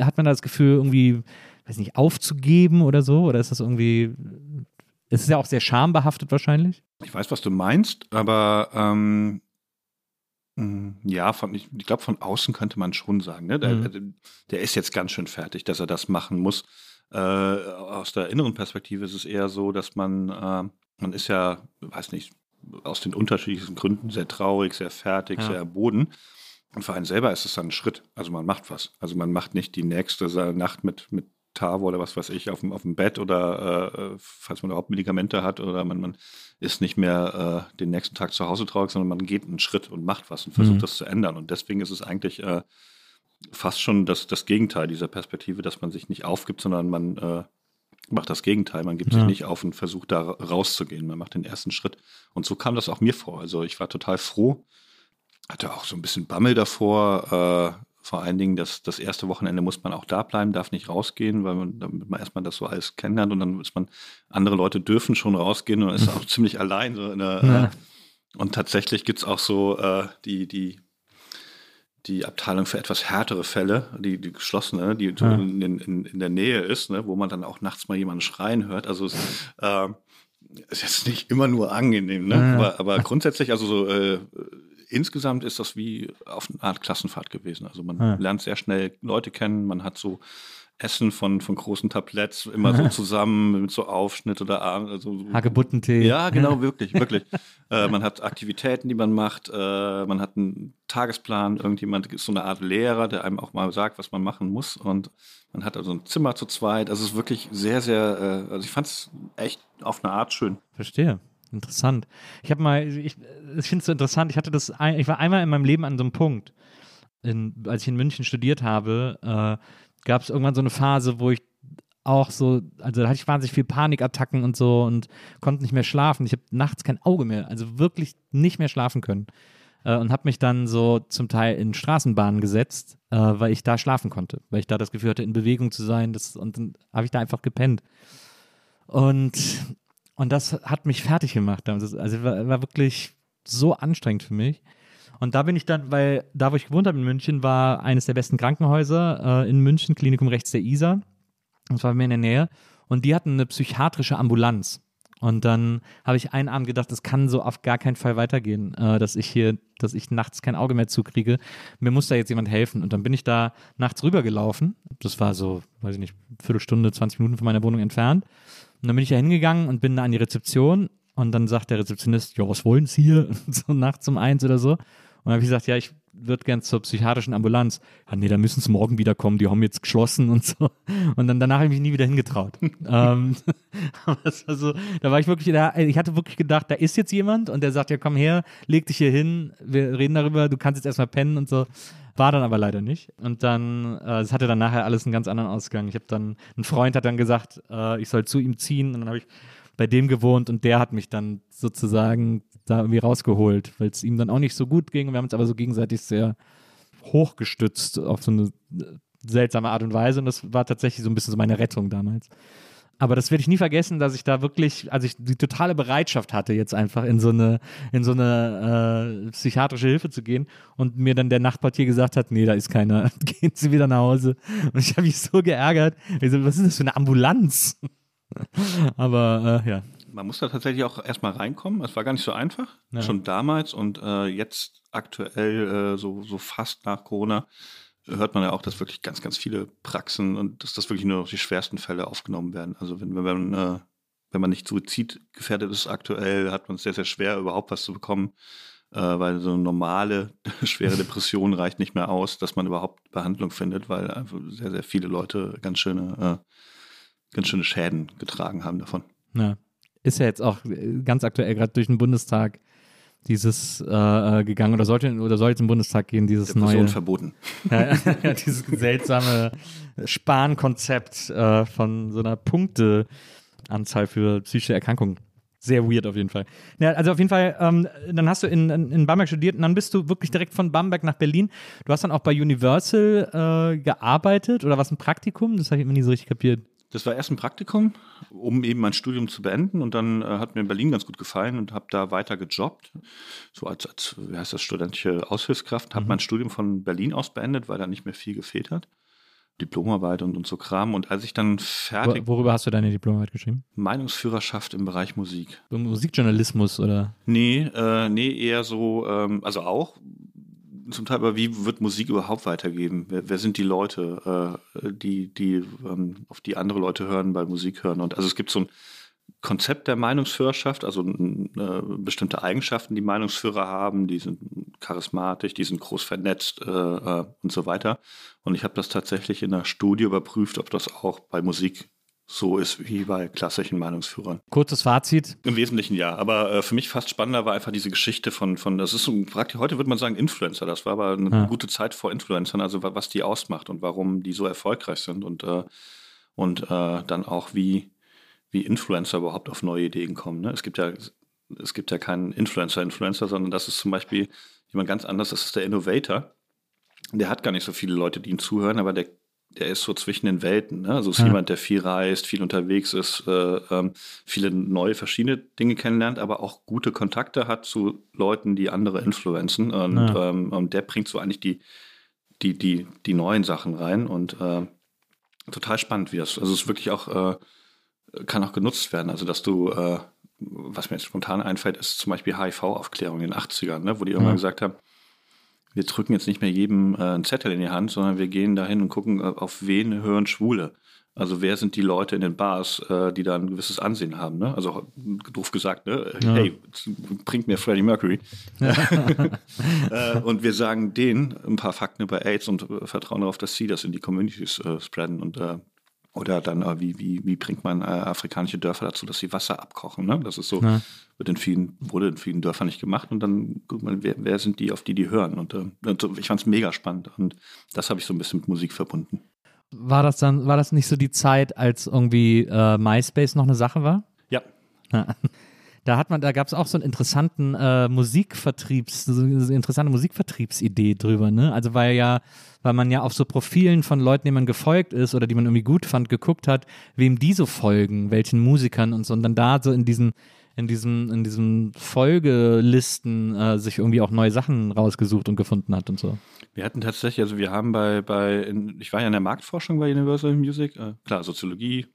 Hat man da das Gefühl, irgendwie, weiß nicht, aufzugeben oder so? Oder ist das irgendwie? Es ist ja auch sehr schambehaftet wahrscheinlich. Ich weiß, was du meinst, aber ja, ich glaube, von außen könnte man schon sagen, ne? Der ist jetzt ganz schön fertig, dass er das machen muss. Aus der inneren Perspektive ist es eher so, dass man ist ja, weiß nicht, aus den unterschiedlichsten Gründen sehr traurig, sehr fertig, sehr erboden. Und für einen selber ist es dann ein Schritt. Also man macht was. Also man macht nicht die nächste Nacht mit Tavo oder was weiß ich auf dem Bett oder falls man überhaupt Medikamente hat oder man ist nicht mehr den nächsten Tag zu Hause traurig, sondern man geht einen Schritt und macht was und versucht das zu ändern. Und deswegen ist es eigentlich fast schon das Gegenteil dieser Perspektive, dass man sich nicht aufgibt, sondern man macht das Gegenteil. Man gibt sich nicht auf und versucht da rauszugehen. Man macht den ersten Schritt. Und so kam das auch mir vor. Also ich war total froh, hatte auch so ein bisschen Bammel davor, vor allen Dingen, das erste Wochenende muss man auch da bleiben, darf nicht rausgehen, weil damit man erstmal das so alles kennenlernt und dann ist man, andere Leute dürfen schon rausgehen und ist auch ziemlich allein. So und tatsächlich gibt es auch so die Abteilung für etwas härtere Fälle, die geschlossene, die in der Nähe ist, ne, wo man dann auch nachts mal jemanden schreien hört. Also ist jetzt nicht immer nur angenehm, ne? Aber grundsätzlich, also so insgesamt ist das wie auf eine Art Klassenfahrt gewesen. Also man lernt sehr schnell Leute kennen, man hat so Essen von großen Tabletts immer so zusammen mit so Aufschnitt oder also Hagebuttentee. Ja, genau, wirklich, wirklich. Man hat Aktivitäten, die man macht. Man hat einen Tagesplan. Irgendjemand ist so eine Art Lehrer, der einem auch mal sagt, was man machen muss. Und man hat also ein Zimmer zu zweit. Also es ist wirklich sehr, sehr, also ich fand es echt auf eine Art schön. Verstehe. Interessant. Ich finde es so interessant. Ich war einmal in meinem Leben an so einem Punkt, als ich in München studiert habe, gab es irgendwann so eine Phase, wo ich auch so, also da hatte ich wahnsinnig viel Panikattacken und so und konnte nicht mehr schlafen. Ich habe nachts kein Auge mehr, also wirklich nicht mehr schlafen können und habe mich dann so zum Teil in Straßenbahnen gesetzt, weil ich da schlafen konnte, weil ich da das Gefühl hatte, in Bewegung zu sein, und dann habe ich da einfach gepennt. Und das hat mich fertig gemacht. Also es war wirklich so anstrengend für mich. Und da bin ich dann, weil da, wo ich gewohnt habe in München, war eines der besten Krankenhäuser in München, Klinikum rechts der Isar. Das war bei mir in der Nähe. Und die hatten eine psychiatrische Ambulanz. Und dann habe ich einen Abend gedacht, das kann so auf gar keinen Fall weitergehen, dass ich nachts kein Auge mehr zukriege. Mir muss da jetzt jemand helfen. Und dann bin ich da nachts rübergelaufen. Das war so, weiß ich nicht, Viertelstunde, 20 Minuten von meiner Wohnung entfernt. Und dann bin ich da hingegangen und bin da an die Rezeption. Und dann sagt der Rezeptionist, ja, was wollen Sie hier? So nachts um 1 oder so. Und dann habe ich gesagt, ja, ich würde gern zur psychiatrischen Ambulanz. Ja, nee, da müssen sie morgen wiederkommen, die haben jetzt geschlossen und so. Und dann danach habe ich mich nie wieder hingetraut. Also, da war ich wirklich, ich hatte wirklich gedacht, da ist jetzt jemand und der sagt, ja, komm her, leg dich hier hin, wir reden darüber, du kannst jetzt erstmal pennen und so. War dann aber leider nicht. Und dann, es hatte dann nachher alles einen ganz anderen Ausgang. Ein Freund hat dann gesagt, ich soll zu ihm ziehen und dann habe ich bei dem gewohnt und der hat mich dann sozusagen da irgendwie rausgeholt, weil es ihm dann auch nicht so gut ging. Wir haben uns aber so gegenseitig sehr hochgestützt auf so eine seltsame Art und Weise und das war tatsächlich so ein bisschen so meine Rettung damals. Aber das werde ich nie vergessen, dass ich da wirklich, also ich die totale Bereitschaft hatte, jetzt einfach in so eine psychiatrische Hilfe zu gehen und mir dann der Nachtportier gesagt hat, nee, da ist keiner, gehen Sie wieder nach Hause. Und ich habe mich so geärgert. Ich so, was ist das für eine Ambulanz? Aber ja. Man muss da tatsächlich auch erstmal reinkommen. Es war gar nicht so einfach, schon damals und jetzt aktuell, so fast nach Corona, hört man ja auch, dass wirklich ganz, ganz viele Praxen und dass das wirklich nur noch die schwersten Fälle aufgenommen werden. Also wenn man nicht suizidgefährdet ist aktuell, hat man es sehr, sehr schwer, überhaupt was zu bekommen, weil so eine normale, schwere Depression reicht nicht mehr aus, dass man überhaupt Behandlung findet, weil einfach sehr, sehr viele Leute ganz schöne Schäden getragen haben davon. Ja. Ist ja jetzt auch ganz aktuell gerade durch den Bundestag dieses gegangen oder sollte zum Bundestag gehen, dieses neue verboten. Ja, dieses seltsame Span-Konzept von so einer Punkteanzahl für psychische Erkrankungen. Sehr weird auf jeden Fall. Ja, also auf jeden Fall, dann hast du in Bamberg studiert und dann bist du wirklich direkt von Bamberg nach Berlin. Du hast dann auch bei Universal gearbeitet oder war es ein Praktikum? Das habe ich immer nie so richtig kapiert. Das war erst ein Praktikum, um eben mein Studium zu beenden und dann hat mir in Berlin ganz gut gefallen und habe da weiter gejobbt, so als wie heißt das, studentische Aushilfskraft, habe mein Studium von Berlin aus beendet, weil da nicht mehr viel gefehlt hat, Diplomarbeit und so Kram und als ich dann fertig… Worüber hast du deine Diplomarbeit geschrieben? Meinungsführerschaft im Bereich Musik. Musikjournalismus oder? Nee, eher so, also auch… Zum Teil, aber wie wird Musik überhaupt weitergeben? Wer sind die Leute, die auf die andere Leute hören, bei Musik hören? Und also es gibt so ein Konzept der Meinungsführerschaft, also bestimmte Eigenschaften, die Meinungsführer haben, die sind charismatisch, die sind groß vernetzt und so weiter. Und ich habe das tatsächlich in einer Studie überprüft, ob das auch bei Musik so ist wie bei klassischen Meinungsführern. Kurzes Fazit? Im Wesentlichen ja, aber für mich fast spannender war einfach diese Geschichte von das ist so, heute würde man sagen Influencer, das war aber eine gute Zeit vor Influencern, also was die ausmacht und warum die so erfolgreich sind und dann auch wie Influencer überhaupt auf neue Ideen kommen. Ne? Es gibt ja keinen Influencer, sondern das ist zum Beispiel jemand ganz anders, das ist der Innovator. Der hat gar nicht so viele Leute, die ihm zuhören, aber der ist so zwischen den Welten. Ne? Also ist jemand, der viel reist, viel unterwegs ist, viele neue, verschiedene Dinge kennenlernt, aber auch gute Kontakte hat zu Leuten, die andere influenzen. Und der bringt so eigentlich die neuen Sachen rein. Und total spannend, wie das. Also es ist wirklich auch, kann auch genutzt werden. Also dass du was mir jetzt spontan einfällt, ist zum Beispiel HIV-Aufklärung in den 80ern, ne, wo die irgendwann gesagt haben, wir drücken jetzt nicht mehr jedem einen Zettel in die Hand, sondern wir gehen dahin und gucken, auf wen hören Schwule. Also wer sind die Leute in den Bars, die da ein gewisses Ansehen haben? Ne? Also doof gesagt, ne? Ja. Hey, bringt mir Freddie Mercury. Und wir sagen denen ein paar Fakten über AIDS und vertrauen darauf, dass sie das in die Communities spreaden. Und, oder dann, wie bringt man afrikanische Dörfer dazu, dass sie Wasser abkochen? Ne? Das ist so, wurde in vielen Dörfern nicht gemacht. Und dann guckt man, wer sind die, auf die die hören? Und ich fand es mega spannend. Und das habe ich so ein bisschen mit Musik verbunden. War das nicht so die Zeit, als irgendwie MySpace noch eine Sache war? Ja. Da gab es auch so einen interessanten interessante Musikvertriebsidee drüber, ne? Also weil man ja auf so Profilen von Leuten, denen man gefolgt ist oder die man irgendwie gut fand, geguckt hat, wem die so folgen, welchen Musikern und so, und dann da so in diesen Folgelisten sich irgendwie auch neue Sachen rausgesucht und gefunden hat und so. Wir hatten tatsächlich, also wir haben ich war ja in der Marktforschung bei Universal Music, klar, Soziologie,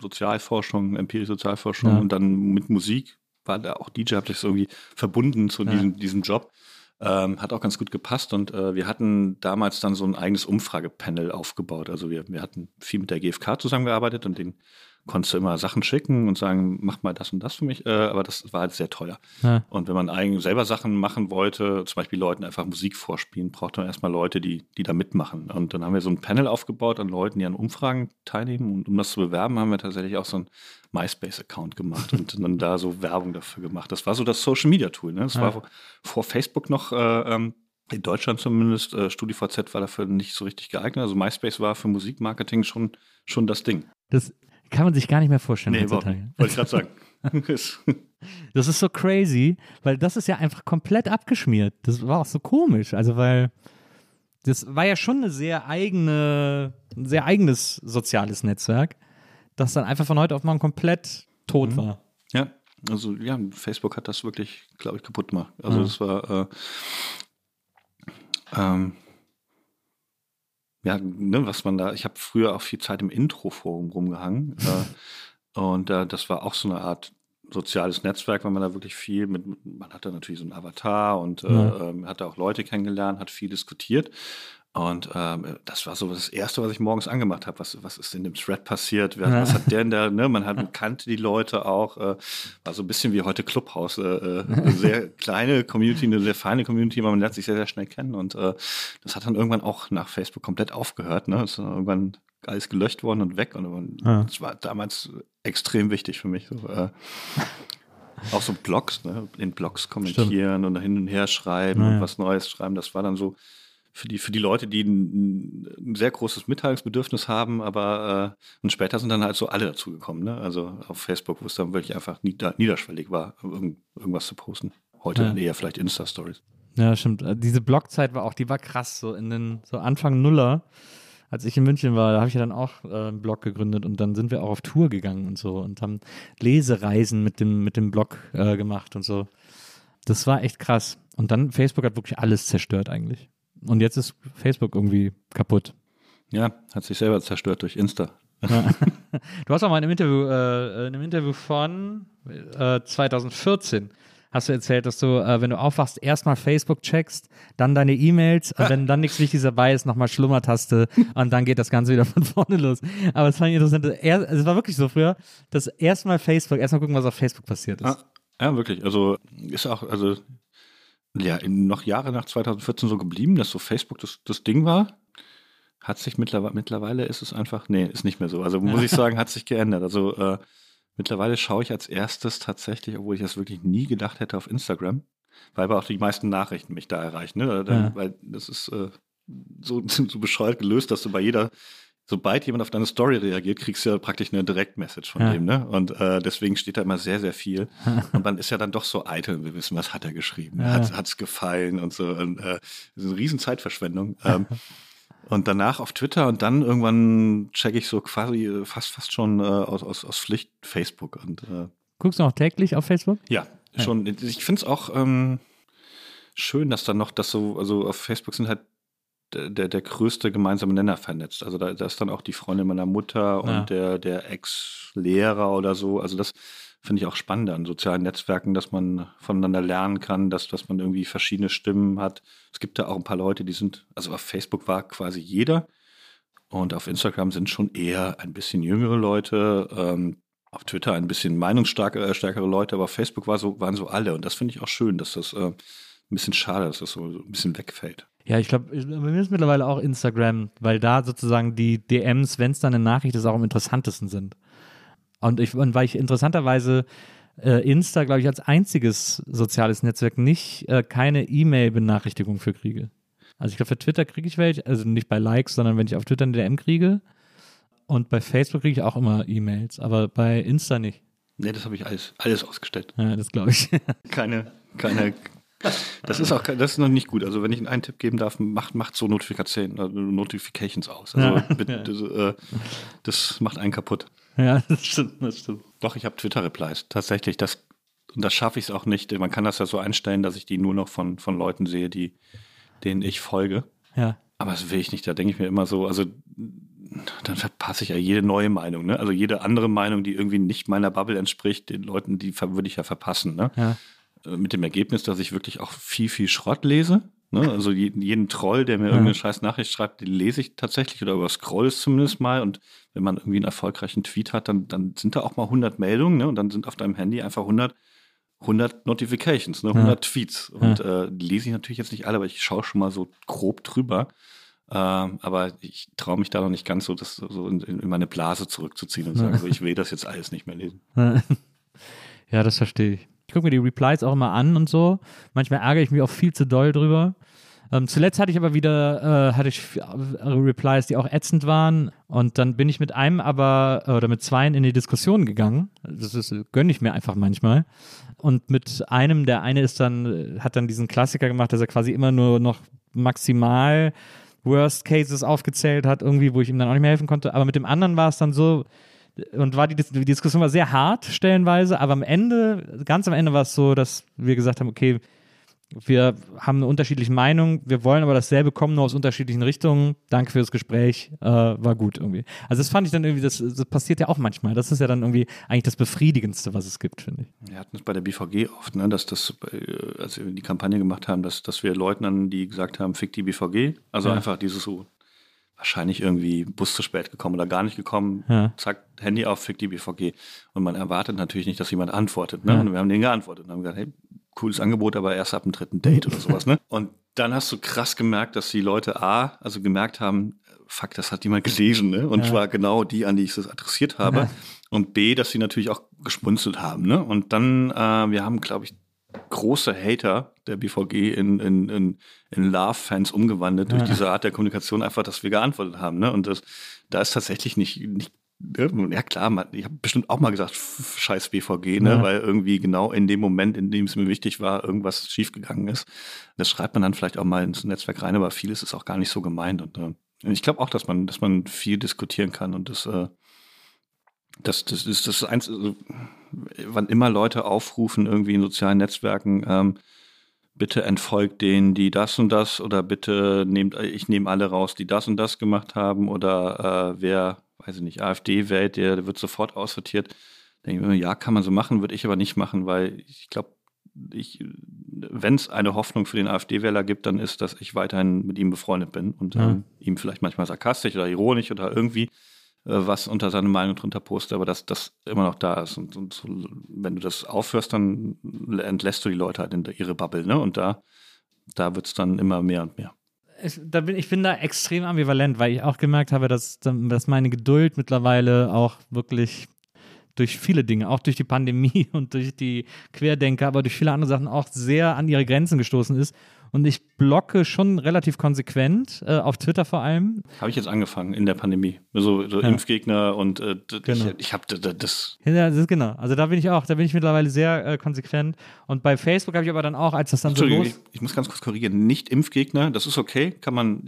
Sozialforschung, empirische Sozialforschung, und dann mit Musik war da auch DJ, hab ich so irgendwie verbunden zu diesem Job. Hat auch ganz gut gepasst, und wir hatten damals dann so ein eigenes Umfragepanel aufgebaut. Also wir hatten viel mit der GfK zusammengearbeitet und den konntest du immer Sachen schicken und sagen, mach mal das und das für mich, aber das war halt sehr teuer. Ja. Und wenn man selber Sachen machen wollte, zum Beispiel Leuten einfach Musik vorspielen, braucht man erstmal Leute, die da mitmachen. Und dann haben wir so ein Panel aufgebaut an Leuten, die an Umfragen teilnehmen, und um das zu bewerben, haben wir tatsächlich auch so einen MySpace-Account gemacht und dann da so Werbung dafür gemacht. Das war so das Social-Media-Tool, ne? Das war vor Facebook noch, in Deutschland zumindest, StudiVZ war dafür nicht so richtig geeignet. Also MySpace war für Musikmarketing schon das Ding. Das kann man sich gar nicht mehr vorstellen. Nee, wollte ich gerade sagen. Das ist so crazy, weil das ist ja einfach komplett abgeschmiert. Das war auch so komisch, also weil das war ja schon ein sehr eigenes soziales Netzwerk, das dann einfach von heute auf morgen komplett tot war. Ja, also ja, Facebook hat das wirklich, glaube ich, kaputt gemacht. Also das war ja, ne, was man da, ich habe früher auch viel Zeit im Intro-Forum rumgehangen und das war auch so eine Art soziales Netzwerk, weil man da wirklich viel man hatte natürlich so einen Avatar und hat da auch Leute kennengelernt, hat viel diskutiert, und das war so das Erste, was ich morgens angemacht habe, was ist in dem Thread passiert, was hat der denn da, ne, man kannte die Leute auch, war so ein bisschen wie heute Clubhouse, eine sehr kleine Community, eine sehr feine Community, weil man lernt sich sehr, sehr schnell kennen, und das hat dann irgendwann auch nach Facebook komplett aufgehört, ne, ist dann irgendwann alles gelöscht worden und weg, und das war damals extrem wichtig für mich. So, auch so Blogs, ne? In Blogs kommentieren, stimmt, und hin und her schreiben und was Neues schreiben, das war dann so für die Leute, die ein sehr großes Mitteilungsbedürfnis haben, aber und später sind dann halt so alle dazugekommen, ne? Also auf Facebook, wo es dann wirklich einfach niederschwellig war, irgendwas zu posten. Heute dann eher vielleicht Insta-Stories. Ja, stimmt. Diese Blogzeit war krass, so in den so Anfang Nuller. Als ich in München war, da habe ich ja dann auch einen Blog gegründet, und dann sind wir auch auf Tour gegangen und so und haben Lesereisen mit dem Blog gemacht und so. Das war echt krass. Und dann, Facebook hat wirklich alles zerstört eigentlich. Und jetzt ist Facebook irgendwie kaputt. Ja, hat sich selber zerstört durch Insta. Ja. Du hast auch mal in einem Interview von 2014 hast du erzählt, dass du, wenn du aufwachst, erstmal Facebook checkst, dann deine E-Mails, und wenn dann nichts Wichtiges dabei ist, nochmal Schlummertaste, und dann geht das Ganze wieder von vorne los. Aber es fand ich interessant, es war wirklich so früher, dass erstmal gucken, was auf Facebook passiert ist. Ja, wirklich. Also ist auch, noch Jahre nach 2014 so geblieben, dass so Facebook das Ding war. Hat sich mittlerweile ist es einfach, nee, ist nicht mehr so. Also muss ich sagen, hat sich geändert. Also, mittlerweile schaue ich als erstes tatsächlich, obwohl ich das wirklich nie gedacht hätte, auf Instagram, weil aber auch die meisten Nachrichten mich da erreichen. Ne? Weil das ist so bescheuert gelöst, dass du sobald jemand auf deine Story reagiert, kriegst du ja praktisch eine Direktmessage von dem. Ne? Und deswegen steht da immer sehr, sehr viel. Und man ist ja dann doch so eitel, wir wissen, was hat er geschrieben, hat's gefallen und so. Und, das ist eine riesen Zeitverschwendung. Und danach auf Twitter, und dann irgendwann checke ich so quasi fast schon aus Pflicht Facebook. Und, guckst du noch täglich auf Facebook? Ja, schon. Ich finde es auch schön, dass dann noch, dass so, also auf Facebook sind halt der größte gemeinsame Nenner vernetzt. Also da ist dann auch die Freundin meiner Mutter und der Ex-Lehrer oder so. Also das finde ich auch spannend an sozialen Netzwerken, dass man voneinander lernen kann, dass man irgendwie verschiedene Stimmen hat. Es gibt da auch ein paar Leute, die sind, also auf Facebook war quasi jeder und auf Instagram sind schon eher ein bisschen jüngere Leute, auf Twitter ein bisschen meinungsstärkere Leute, aber auf Facebook waren so alle und das finde ich auch schön, dass das ein bisschen schade ist, dass das so ein bisschen wegfällt. Ja, ich glaube, bei mir ist mittlerweile auch Instagram, weil da sozusagen die DMs, wenn es dann eine Nachricht ist, auch am interessantesten sind. Und weil ich interessanterweise Insta, glaube ich, als einziges soziales Netzwerk keine E-Mail-Benachrichtigung für kriege. Also ich glaube, für Twitter kriege ich welche, also nicht bei Likes, sondern wenn ich auf Twitter eine DM kriege. Und bei Facebook kriege ich auch immer E-Mails, aber bei Insta nicht. Nee, das habe ich alles ausgestellt. Ja, das glaube ich. Keine. Das ist noch nicht gut. Also wenn ich einen Tipp geben darf, macht so Notifications aus. Also das macht einen kaputt. Ja, das stimmt. Doch, ich habe Twitter-Replies. Tatsächlich, und das schaffe ich es auch nicht. Man kann das ja so einstellen, dass ich die nur noch von Leuten sehe, denen ich folge. Ja. Aber das will ich nicht. Da denke ich mir immer so, also dann verpasse ich ja jede neue Meinung. Ne? Also jede andere Meinung, die irgendwie nicht meiner Bubble entspricht, den Leuten, die würde ich ja verpassen. Ne? Ja. Mit dem Ergebnis, dass ich wirklich auch viel, viel Schrott lese. Ne? Also jeden Troll, der mir irgendeine scheiß Nachricht schreibt, den lese ich tatsächlich oder überscroll es zumindest mal. Und wenn man irgendwie einen erfolgreichen Tweet hat, dann sind da auch mal 100 Meldungen, ne? Und dann sind auf deinem Handy einfach 100 Notifications, ne? 100 Tweets. Und die lese ich natürlich jetzt nicht alle, aber ich schaue schon mal so grob drüber. Aber ich traue mich da noch nicht ganz so, das so in meine Blase zurückzuziehen und sagen, so, ich will das jetzt alles nicht mehr lesen. Ja, das verstehe ich. Ich gucke mir die Replies auch immer an und so. Manchmal ärgere ich mich auch viel zu doll drüber. Zuletzt hatte ich aber wieder Replies, die auch ätzend waren. Und dann bin ich mit einem mit zweien in die Diskussion gegangen. Das gönne ich mir einfach manchmal. Und mit einem, der eine hat dann diesen Klassiker gemacht, dass er quasi immer nur noch maximal Worst Cases aufgezählt hat, irgendwie, wo ich ihm dann auch nicht mehr helfen konnte. Aber mit dem anderen war es dann so, und die Diskussion war sehr hart stellenweise, aber am Ende, ganz am Ende war es so, dass wir gesagt haben, okay, wir haben eine unterschiedliche Meinung, wir wollen aber dasselbe kommen, nur aus unterschiedlichen Richtungen. Danke fürs Gespräch, war gut irgendwie. Also das fand ich dann irgendwie, das passiert ja auch manchmal. Das ist ja dann irgendwie eigentlich das Befriedigendste, was es gibt, finde ich. Wir hatten es bei der BVG oft, ne, dass als wir die Kampagne gemacht haben, dass wir Leuten dann, die gesagt haben, fick die BVG, also einfach dieses so, wahrscheinlich irgendwie Bus zu spät gekommen oder gar nicht gekommen, zack, Handy auf, fick die BVG. Und man erwartet natürlich nicht, dass jemand antwortet. Ne? Ja. Und wir haben denen geantwortet und haben gesagt, hey, cooles Angebot, aber erst ab dem dritten Date oder sowas. Ne? Und dann hast du krass gemerkt, dass die Leute gemerkt haben, fuck, das hat jemand gelesen, ne? Und zwar genau die, an die ich das adressiert habe. Ja. Und B, dass sie natürlich auch geschmunzelt haben. Ne? Und dann, wir haben, glaube ich, große Hater der BVG in Love-Fans umgewandelt durch diese Art der Kommunikation, einfach, dass wir geantwortet haben. Ne? Und da ist tatsächlich nicht ja klar, ich habe bestimmt auch mal gesagt, scheiß BVG, ne? Weil irgendwie genau in dem Moment, in dem es mir wichtig war, irgendwas schiefgegangen ist. Das schreibt man dann vielleicht auch mal ins Netzwerk rein, aber vieles ist auch gar nicht so gemeint. Und ich glaube auch, dass man viel diskutieren kann und das ist eins, also, wann immer Leute aufrufen, irgendwie in sozialen Netzwerken, bitte entfolgt denen, die das und das, oder bitte ich nehme alle raus, die das und das gemacht haben, oder wer, weiß ich nicht, AfD wählt, der wird sofort aussortiert. Da denke ich mir, ja, kann man so machen, würde ich aber nicht machen, weil ich glaube, wenn es eine Hoffnung für den AfD-Wähler gibt, dann ist, dass ich weiterhin mit ihm befreundet bin und ihm vielleicht manchmal sarkastisch oder ironisch oder irgendwie was unter seine Meinung drunter postet, aber dass das immer noch da ist. Und so, wenn du das aufhörst, dann entlässt du die Leute halt in ihre Bubble, ne? Und da wird es dann immer mehr und mehr. Ich bin da extrem ambivalent, weil ich auch gemerkt habe, dass meine Geduld mittlerweile auch wirklich durch viele Dinge, auch durch die Pandemie und durch die Querdenker, aber durch viele andere Sachen auch sehr an ihre Grenzen gestoßen ist. Und ich blocke schon relativ konsequent, auf Twitter vor allem. Habe ich jetzt angefangen in der Pandemie. So Impfgegner und genau. Ich habe das. Ja, das ist genau. Also da bin ich mittlerweile sehr konsequent. Und bei Facebook habe ich aber dann auch, als das dann so los... Entschuldigung, ich muss ganz kurz korrigieren. Nicht Impfgegner, das ist okay, kann man...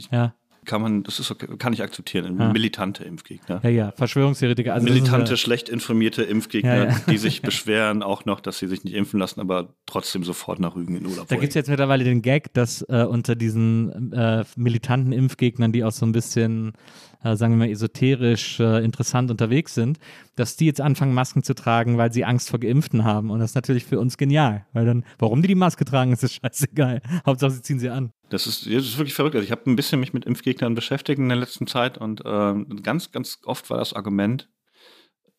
kann ich akzeptieren. Militante Impfgegner. Ja, Verschwörungstheoretiker. Also militante, schlecht informierte Impfgegner, die sich beschweren auch noch, dass sie sich nicht impfen lassen, aber trotzdem sofort nach Rügen in Urlaub. Da gibt es jetzt mittlerweile den Gag, dass unter diesen militanten Impfgegnern, die auch so ein bisschen, sagen wir mal, esoterisch interessant unterwegs sind, dass die jetzt anfangen, Masken zu tragen, weil sie Angst vor Geimpften haben. Und das ist natürlich für uns genial. Weil dann, warum die Maske tragen, ist das scheißegal. Hauptsache, sie ziehen sie an. Das ist wirklich verrückt. Also ich habe ein bisschen mich mit Impfgegnern beschäftigt in der letzten Zeit und ganz, ganz oft war das Argument,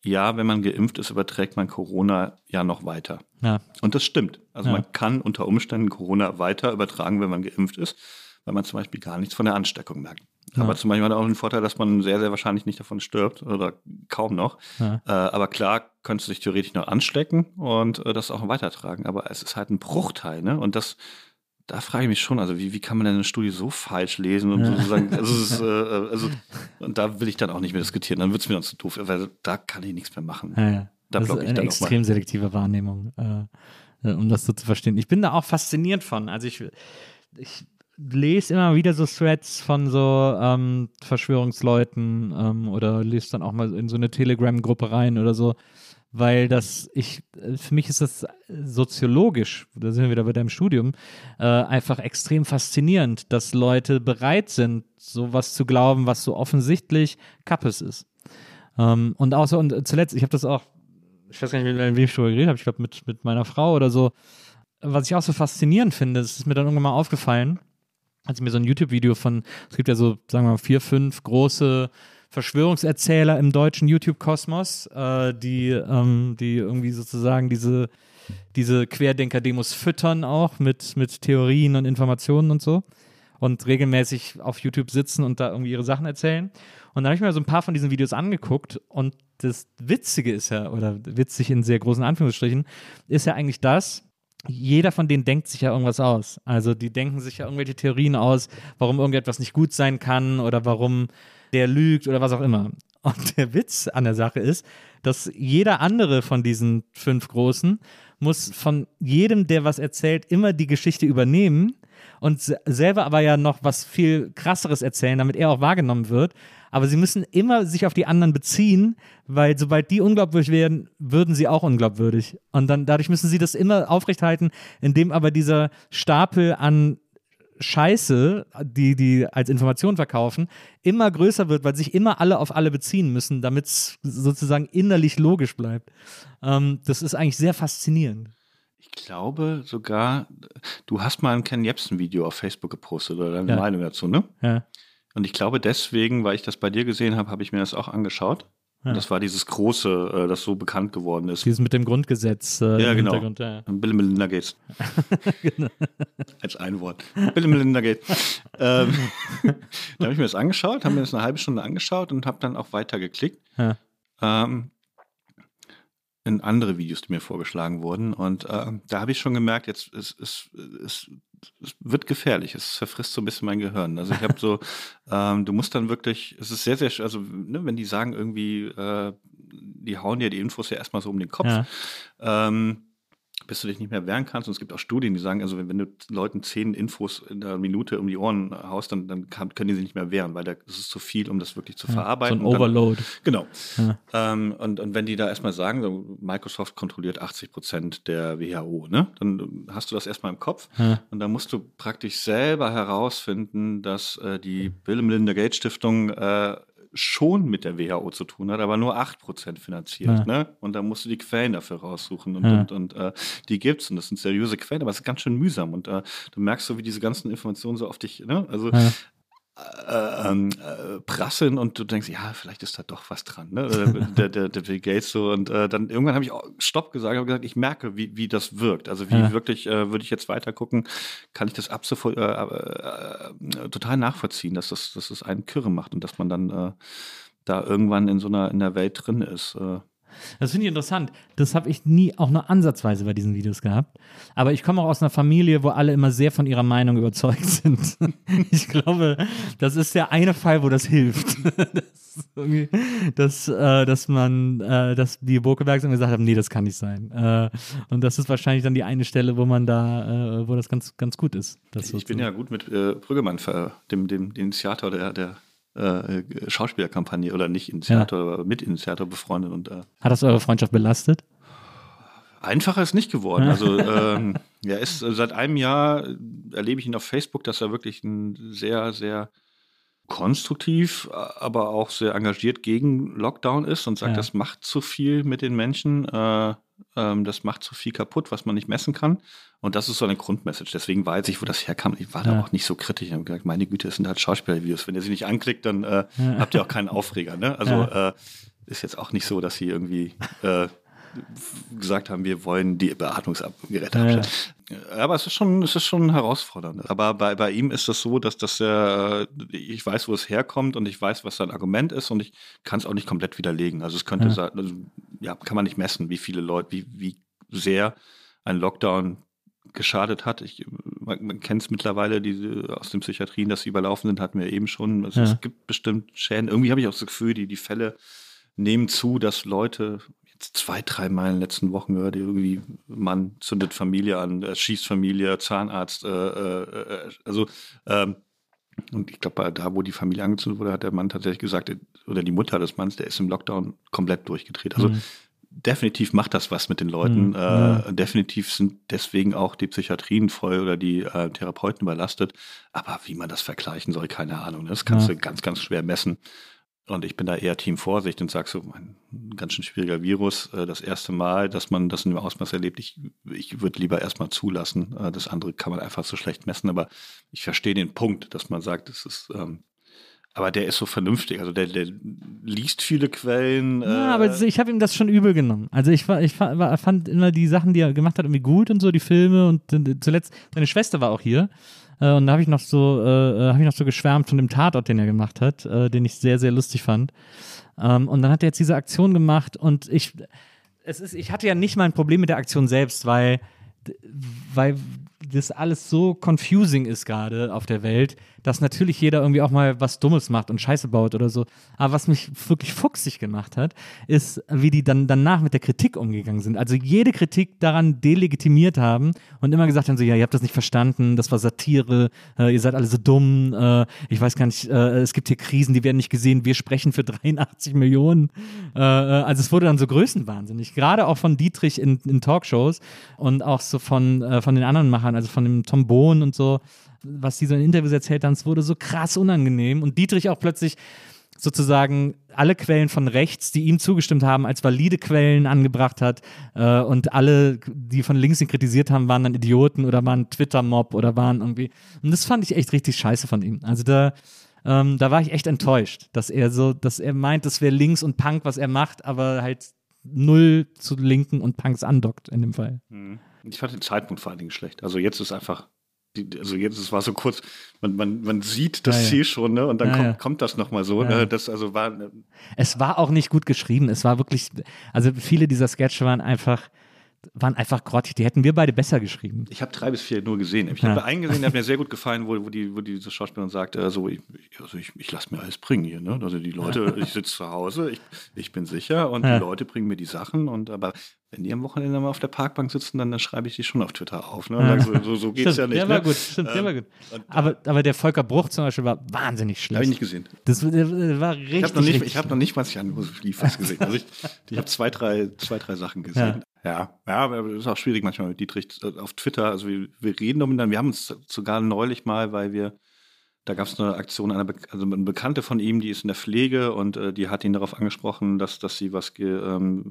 ja, wenn man geimpft ist, überträgt man Corona ja noch weiter. Ja. Und das stimmt. Also man kann unter Umständen Corona weiter übertragen, wenn man geimpft ist, weil man zum Beispiel gar nichts von der Ansteckung merkt. Ja. Aber zum Beispiel hat auch den Vorteil, dass man sehr, sehr wahrscheinlich nicht davon stirbt oder kaum noch. Ja. Aber klar, könntest du dich theoretisch noch anstecken und das auch weitertragen. Aber es ist halt ein Bruchteil, ne? Und das, da frage ich mich schon, also wie kann man denn eine Studie so falsch lesen und sozusagen, und da will ich dann auch nicht mehr diskutieren, dann wird es mir dann zu doof, weil da kann ich nichts mehr machen. Ja. Da das ist eine extrem selektive Wahrnehmung, um das so zu verstehen. Ich bin da auch fasziniert von, also ich lese immer wieder so Threads von so Verschwörungsleuten oder lese dann auch mal in so eine Telegram-Gruppe rein oder so, weil für mich ist das soziologisch, da sind wir wieder bei deinem Studium, einfach extrem faszinierend, dass Leute bereit sind, sowas zu glauben, was so offensichtlich Kappes ist. Und zuletzt, ich habe das auch, ich weiß gar nicht, mit wem ich darüber geredet habe, ich glaube mit meiner Frau oder so, was ich auch so faszinierend finde, das ist mir dann irgendwann mal aufgefallen, als ich mir so ein YouTube-Video es gibt ja so, sagen wir mal, 4, 5 große Verschwörungserzähler im deutschen YouTube-Kosmos, die irgendwie sozusagen diese Querdenker-Demos füttern auch mit Theorien und Informationen und so und regelmäßig auf YouTube sitzen und da irgendwie ihre Sachen erzählen. Und da habe ich mir so ein paar von diesen Videos angeguckt und das Witzige ist ja, oder witzig in sehr großen Anführungsstrichen, ist ja eigentlich das, jeder von denen denkt sich ja irgendwas aus. Also die denken sich ja irgendwelche Theorien aus, warum irgendetwas nicht gut sein kann oder warum der lügt oder was auch immer. Und der Witz an der Sache ist, dass jeder andere von diesen 5 Großen muss von jedem, der was erzählt, immer die Geschichte übernehmen und selber aber ja noch was viel Krasseres erzählen, damit er auch wahrgenommen wird. Aber sie müssen immer sich auf die anderen beziehen, weil sobald die unglaubwürdig werden, würden sie auch unglaubwürdig. Und dann dadurch müssen sie das immer aufrechthalten, indem aber dieser Stapel an Scheiße, die als Information verkaufen, immer größer wird, weil sich immer alle auf alle beziehen müssen, damit es sozusagen innerlich logisch bleibt. Das ist eigentlich sehr faszinierend. Ich glaube sogar, du hast mal ein Ken Jebsen-Video auf Facebook gepostet oder deine Meinung dazu, ne? Ja. Und ich glaube deswegen, weil ich das bei dir gesehen habe, habe ich mir das auch angeschaut. Ja. Das war dieses Große, das so bekannt geworden ist. Dieses mit dem Grundgesetz im Hintergrund. Ja, genau. Bill und Melinda Gates. Genau. Als ein Wort. Bill und Melinda Gates. Da habe ich mir das angeschaut, habe mir das eine halbe Stunde angeschaut und habe dann auch weiter geklickt. Ja. In andere Videos, die mir vorgeschlagen wurden. Und da habe ich schon gemerkt, jetzt es wird gefährlich. Es verfrisst so ein bisschen mein Gehirn. Also ich habe so, du musst dann wirklich, es ist sehr, sehr, also ne, wenn die sagen irgendwie, die hauen dir die Infos ja erstmal so um den Kopf, bis du dich nicht mehr wehren kannst. Und es gibt auch Studien, die sagen, also wenn du Leuten 10 Infos in einer Minute um die Ohren haust, dann können die sich nicht mehr wehren, weil es ist zu viel, um das wirklich zu verarbeiten. So ein Overload. Dann, genau. Ja. Und wenn die da erstmal sagen, so Microsoft kontrolliert 80% der WHO, ne? Dann hast du das erstmal im Kopf. Ja. Und dann musst du praktisch selber herausfinden, dass die Bill und Melinda Gates Stiftung schon mit der WHO zu tun hat, aber nur 8% finanziert. Ja. Ne? Und da musst du die Quellen dafür raussuchen und die gibt's und das sind seriöse Quellen, aber es ist ganz schön mühsam und du merkst so, wie diese ganzen Informationen so auf dich, ne? Prasseln und du denkst, ja, vielleicht ist da doch was dran, ne? der Bill Gates so und dann irgendwann habe ich auch Stopp gesagt, habe gesagt, ich merke, wie das wirkt, also wirklich würde ich jetzt weiter gucken, kann ich das ab sofort total nachvollziehen, dass das einen kirre macht und dass man dann da irgendwann in der Welt drin ist. Das finde ich interessant. Das habe ich nie auch nur ansatzweise bei diesen Videos gehabt. Aber ich komme auch aus einer Familie, wo alle immer sehr von ihrer Meinung überzeugt sind. Ich glaube, das ist der eine Fall, wo das hilft. Dass die Burkebergs immer gesagt haben, nee, das kann nicht sein. Und das ist wahrscheinlich dann die eine Stelle, wo man da, wo das ganz, ganz gut ist. Ich bin ja gut mit Brüggemann, dem Initiator der Schauspielerkampagne oder nicht Initiator, aber mit Initiator befreundet. Und, hat das eure Freundschaft belastet? Einfacher ist nicht geworden. Also er ist seit einem Jahr, erlebe ich ihn auf Facebook, dass er wirklich ein sehr, sehr konstruktiv, aber auch sehr engagiert gegen Lockdown ist und sagt, das macht zu viel mit den Menschen, das macht zu viel kaputt, was man nicht messen kann. Und das ist so eine Grundmessage. Deswegen weiß ich, wo das herkam. Ich war da auch nicht so kritisch. Ich habe gesagt, meine Güte, das sind halt Schauspielervideos. Wenn ihr sie nicht anklickt, dann habt ihr auch keinen Aufreger. Ne? Also ist jetzt auch nicht so, dass sie irgendwie gesagt haben, wir wollen die Beatmungsgeräte abstellen. Ja. Aber es ist schon herausfordernd. Aber bei ihm ist das so, dass er, ich weiß, wo es herkommt und ich weiß, was sein Argument ist und ich kann es auch nicht komplett widerlegen. Also es könnte sein, also, kann man nicht messen, wie viele Leute, wie sehr ein Lockdown geschadet hat. Man kennt es mittlerweile, die aus den Psychiatrien, dass sie überlaufen sind, hatten wir eben schon. Also es gibt bestimmt Schäden. Irgendwie habe ich auch das Gefühl, die Fälle nehmen zu, dass Leute jetzt 2-3 Mal in den letzten Wochen gehört, irgendwie man zündet Familie an, schießt Familie, Zahnarzt. Und ich glaube, da, wo die Familie angezündet wurde, hat der Mann tatsächlich gesagt, oder die Mutter des Mannes, der ist im Lockdown komplett durchgedreht. Also definitiv macht das was mit den Leuten. Definitiv sind deswegen auch die Psychiatrien voll oder die Therapeuten überlastet. Aber wie man das vergleichen soll, keine Ahnung. Das kannst du ganz, ganz schwer messen. Und ich bin da eher Team Vorsicht und sage so, ein ganz schön schwieriger Virus. Das erste Mal, dass man das in dem Ausmaß erlebt, ich würde lieber erstmal zulassen. Das andere kann man einfach so schlecht messen. Aber ich verstehe den Punkt, dass man sagt, es ist... aber der ist so vernünftig, also der liest viele Quellen. Ja, aber ich habe ihm das schon übel genommen. Also ich fand immer die Sachen, die er gemacht hat, irgendwie gut und so, die Filme und zuletzt, seine Schwester war auch hier und da habe ich noch so geschwärmt von dem Tatort, den er gemacht hat, den ich sehr, sehr lustig fand. Und dann hat er jetzt diese Aktion gemacht und ich hatte ja nicht mal ein Problem mit der Aktion selbst, weil das alles so confusing ist gerade auf der Welt, dass natürlich jeder irgendwie auch mal was Dummes macht und Scheiße baut oder so. Aber was mich wirklich fuchsig gemacht hat, ist, wie die dann danach mit der Kritik umgegangen sind. Also jede Kritik daran delegitimiert haben und immer gesagt haben so, ja, ihr habt das nicht verstanden, das war Satire, ihr seid alle so dumm, ich weiß gar nicht, es gibt hier Krisen, die werden nicht gesehen, wir sprechen für 83 Millionen. Also es wurde dann so größenwahnsinnig, gerade auch von Dietrich in Talkshows und auch so von den anderen Machern, also von dem Tom Bohnen und so, was die so in Interviews erzählt haben, es wurde so krass unangenehm und Dietrich auch plötzlich sozusagen alle Quellen von rechts, die ihm zugestimmt haben, als valide Quellen angebracht hat und alle, die von links ihn kritisiert haben, waren dann Idioten oder waren Twitter-Mob oder waren irgendwie, und das fand ich echt richtig scheiße von ihm, also da war ich echt enttäuscht, dass er meint, das wäre links und Punk, was er macht, aber halt null zu Linken und Punks andockt in dem Fall. Ich fand den Zeitpunkt vor allen Dingen schlecht, also jetzt ist einfach es war so kurz, man sieht das Ziel schon, ne? Und dann kommt das nochmal so. Ja. Ne? Das also war, es war auch nicht gut geschrieben, es war wirklich, also viele dieser Sketche waren einfach grottig, die hätten wir beide besser geschrieben. Ich habe 3 bis 4 nur gesehen. Ich habe einen gesehen, der hat mir sehr gut gefallen, wo diese Schauspielerin sagt, ich lasse mir alles bringen hier. Ne? Also die Leute, ich sitze zu Hause, ich bin sicher und die Leute bringen mir die Sachen. Aber wenn die am Wochenende mal auf der Parkbank sitzen, dann schreibe ich die schon auf Twitter auf. Ne? Und so geht es ja nicht. Der war gut, stimmt, der war gut. Aber der Volker Bruch zum Beispiel war wahnsinnig schlecht. Habe ich nicht gesehen. Das war richtig. Ich habe noch nicht mal was gesehen. Also ich habe 2-3 Sachen gesehen. Ja, aber das ist auch schwierig manchmal mit Dietrich auf Twitter. Also wir reden damit dann. Wir haben uns sogar neulich mal, da gab es eine Aktion, eine Bekannte von ihm, die ist in der Pflege und die hat ihn darauf angesprochen, dass sie was gegen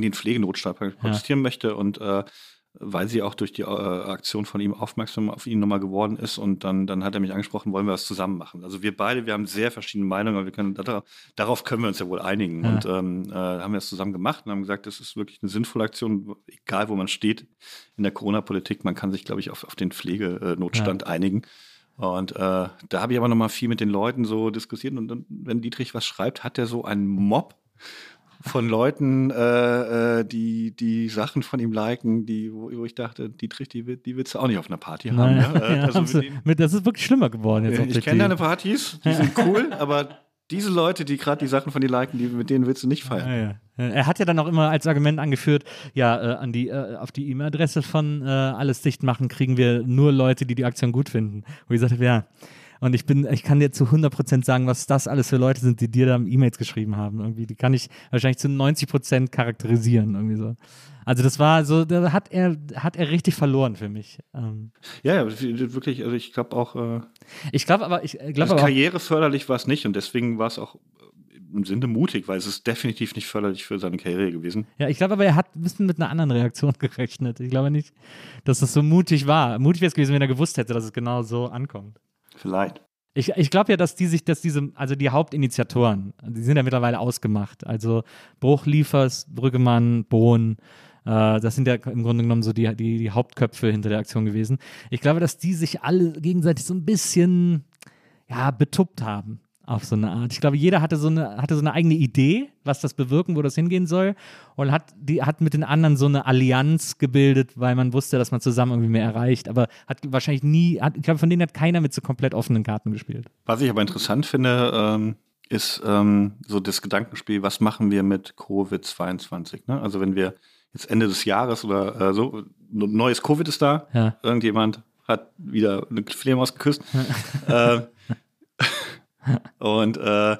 den Pflegenotstand protestieren möchte und weil sie auch durch die Aktion von ihm aufmerksam auf ihn nochmal geworden ist und dann hat er mich angesprochen, wollen wir was zusammen machen. Also wir haben sehr verschiedene Meinungen, aber darauf können wir uns ja wohl einigen. Und haben wir das zusammen gemacht und haben gesagt, das ist wirklich eine sinnvolle Aktion, egal wo man steht in der Corona-Politik, man kann sich, glaube ich, auf den Pflegenotstand einigen. Und da habe ich aber nochmal viel mit den Leuten so diskutiert und dann, wenn Dietrich was schreibt, hat er so einen Mob von Leuten, die Sachen von ihm liken, wo ich dachte, die willst du auch nicht auf einer Party haben. Ne? Ja, also das ist wirklich schlimmer geworden. Jetzt ich kenne deine Partys, die sind cool, aber diese Leute, die gerade die Sachen von dir liken, mit denen willst du nicht feiern. Ja, ja. Er hat ja dann auch immer als Argument angeführt, auf die E-Mail-Adresse von Alles dicht machen kriegen wir nur Leute, die die Aktion gut finden. Wo ich sagte, ja. Und ich kann dir zu 100% sagen, was das alles für Leute sind, die dir da E-Mails geschrieben haben. Irgendwie, die kann ich wahrscheinlich zu 90% charakterisieren. Irgendwie so. Also das war so, da hat er richtig verloren für mich. Ja, wirklich, also ich glaube auch, karriereförderlich war es nicht und deswegen war es auch im Sinne mutig, weil es ist definitiv nicht förderlich für seine Karriere gewesen. Ja, ich glaube aber, er hat ein bisschen mit einer anderen Reaktion gerechnet. Ich glaube nicht, dass das so mutig war. Mutig wäre es gewesen, wenn er gewusst hätte, dass es genau so ankommt. Vielleicht. Ich glaube ja, dass die Hauptinitiatoren, die sind ja mittlerweile ausgemacht. Also Bruch, Liefers, Brüggemann, Bohn, das sind ja im Grunde genommen so die Hauptköpfe hinter der Aktion gewesen. Ich glaube, dass die sich alle gegenseitig so ein bisschen betuppt haben auf so eine Art. Ich glaube, jeder hatte so eine eigene Idee, was das bewirken, wo das hingehen soll, und hat mit den anderen so eine Allianz gebildet, weil man wusste, dass man zusammen irgendwie mehr erreicht, aber ich glaube, von denen hat keiner mit so komplett offenen Karten gespielt. Was ich aber interessant finde, ist so das Gedankenspiel, was machen wir mit Covid-22, ne? Also wenn wir jetzt Ende des Jahres oder so, neues Covid ist da, ja. Irgendjemand hat wieder eine Fledermaus geküsst, und wir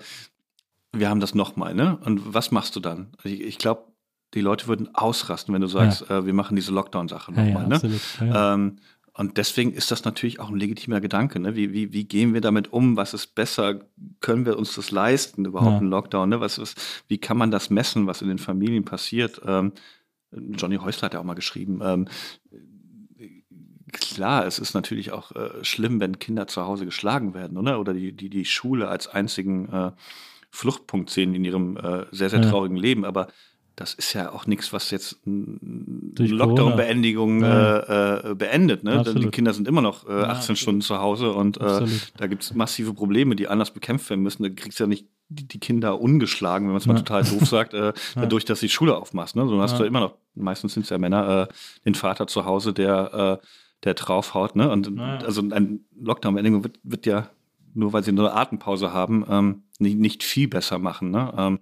haben das nochmal, ne? Und was machst du dann? Ich glaube, die Leute würden ausrasten, wenn du sagst, wir machen diese Lockdown-Sache nochmal, ne? Absolut, ja. Und deswegen ist das natürlich auch ein legitimer Gedanke, ne? Wie gehen wir damit um? Was ist besser? Können wir uns das leisten, überhaupt einen Lockdown, ne? Wie kann man das messen, was in den Familien passiert? Johnny Häusler hat ja auch mal geschrieben, klar, es ist natürlich auch schlimm, wenn Kinder zu Hause geschlagen werden, oder die Schule als einzigen Fluchtpunkt sehen in ihrem sehr, sehr traurigen Leben. Aber das ist ja auch nichts, was jetzt eine Lockdown-Beendigung beendet. Ne? Die Kinder sind immer noch 18 Stunden zu Hause und da gibt es massive Probleme, die anders bekämpft werden müssen. Da kriegst du ja nicht die Kinder ungeschlagen, wenn man es mal total doof sagt, dadurch, dass du die Schule aufmachst. Ne? So hast du immer noch, meistens sind es ja Männer, den Vater zu Hause, der draufhaut, ne? Und also ein Lockdown-Beendigung wird ja, nur weil sie eine Atempause haben, nicht viel besser machen, ne?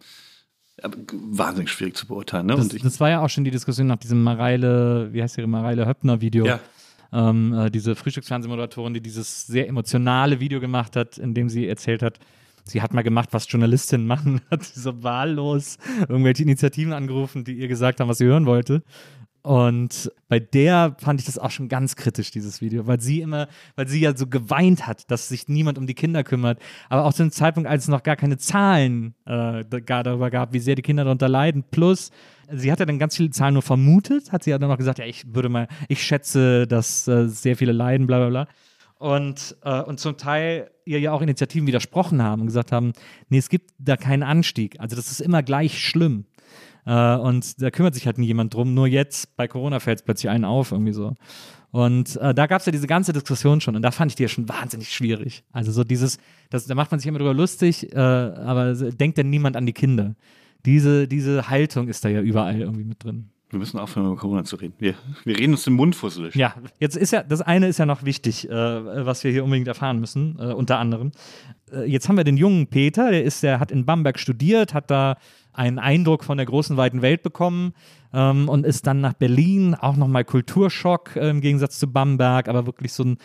Wahnsinnig schwierig zu beurteilen, ne? Das war ja auch schon die Diskussion nach diesem Mareile-Höppner-Video. Ja. Diese Frühstücksfernsehmoderatorin, die dieses sehr emotionale Video gemacht hat, in dem sie erzählt hat, sie hat mal gemacht, was Journalistinnen machen, hat so wahllos irgendwelche Initiativen angerufen, die ihr gesagt haben, was sie hören wollte. Und bei der fand ich das auch schon ganz kritisch, dieses Video, weil sie ja so geweint hat, dass sich niemand um die Kinder kümmert. Aber auch zu dem Zeitpunkt, als es noch gar keine Zahlen darüber gab, wie sehr die Kinder darunter leiden. Plus, sie hat ja dann ganz viele Zahlen nur vermutet, hat sie ja dann noch gesagt, ja, ich schätze, dass sehr viele leiden, bla, bla, bla. Und zum Teil ihr ja auch Initiativen widersprochen haben und gesagt haben, nee, es gibt da keinen Anstieg. Also das ist immer gleich schlimm. Und da kümmert sich halt nie jemand drum, nur jetzt bei Corona fällt es plötzlich einen auf, irgendwie so. Und da gab es ja diese ganze Diskussion schon und da fand ich die ja schon wahnsinnig schwierig. Also so da macht man sich immer drüber lustig, aber denkt denn niemand an die Kinder? Diese Haltung ist da ja überall irgendwie mit drin. Wir müssen aufhören, über Corona zu reden. Wir reden uns den Mund fusselig. Ja, jetzt ist ja, das eine ist ja noch wichtig, was wir hier unbedingt erfahren müssen, unter anderem. Jetzt haben wir den jungen Peter, der hat in Bamberg studiert, hat da einen Eindruck von der großen, weiten Welt bekommen und ist dann nach Berlin, auch nochmal Kulturschock im Gegensatz zu Bamberg, aber wirklich so ein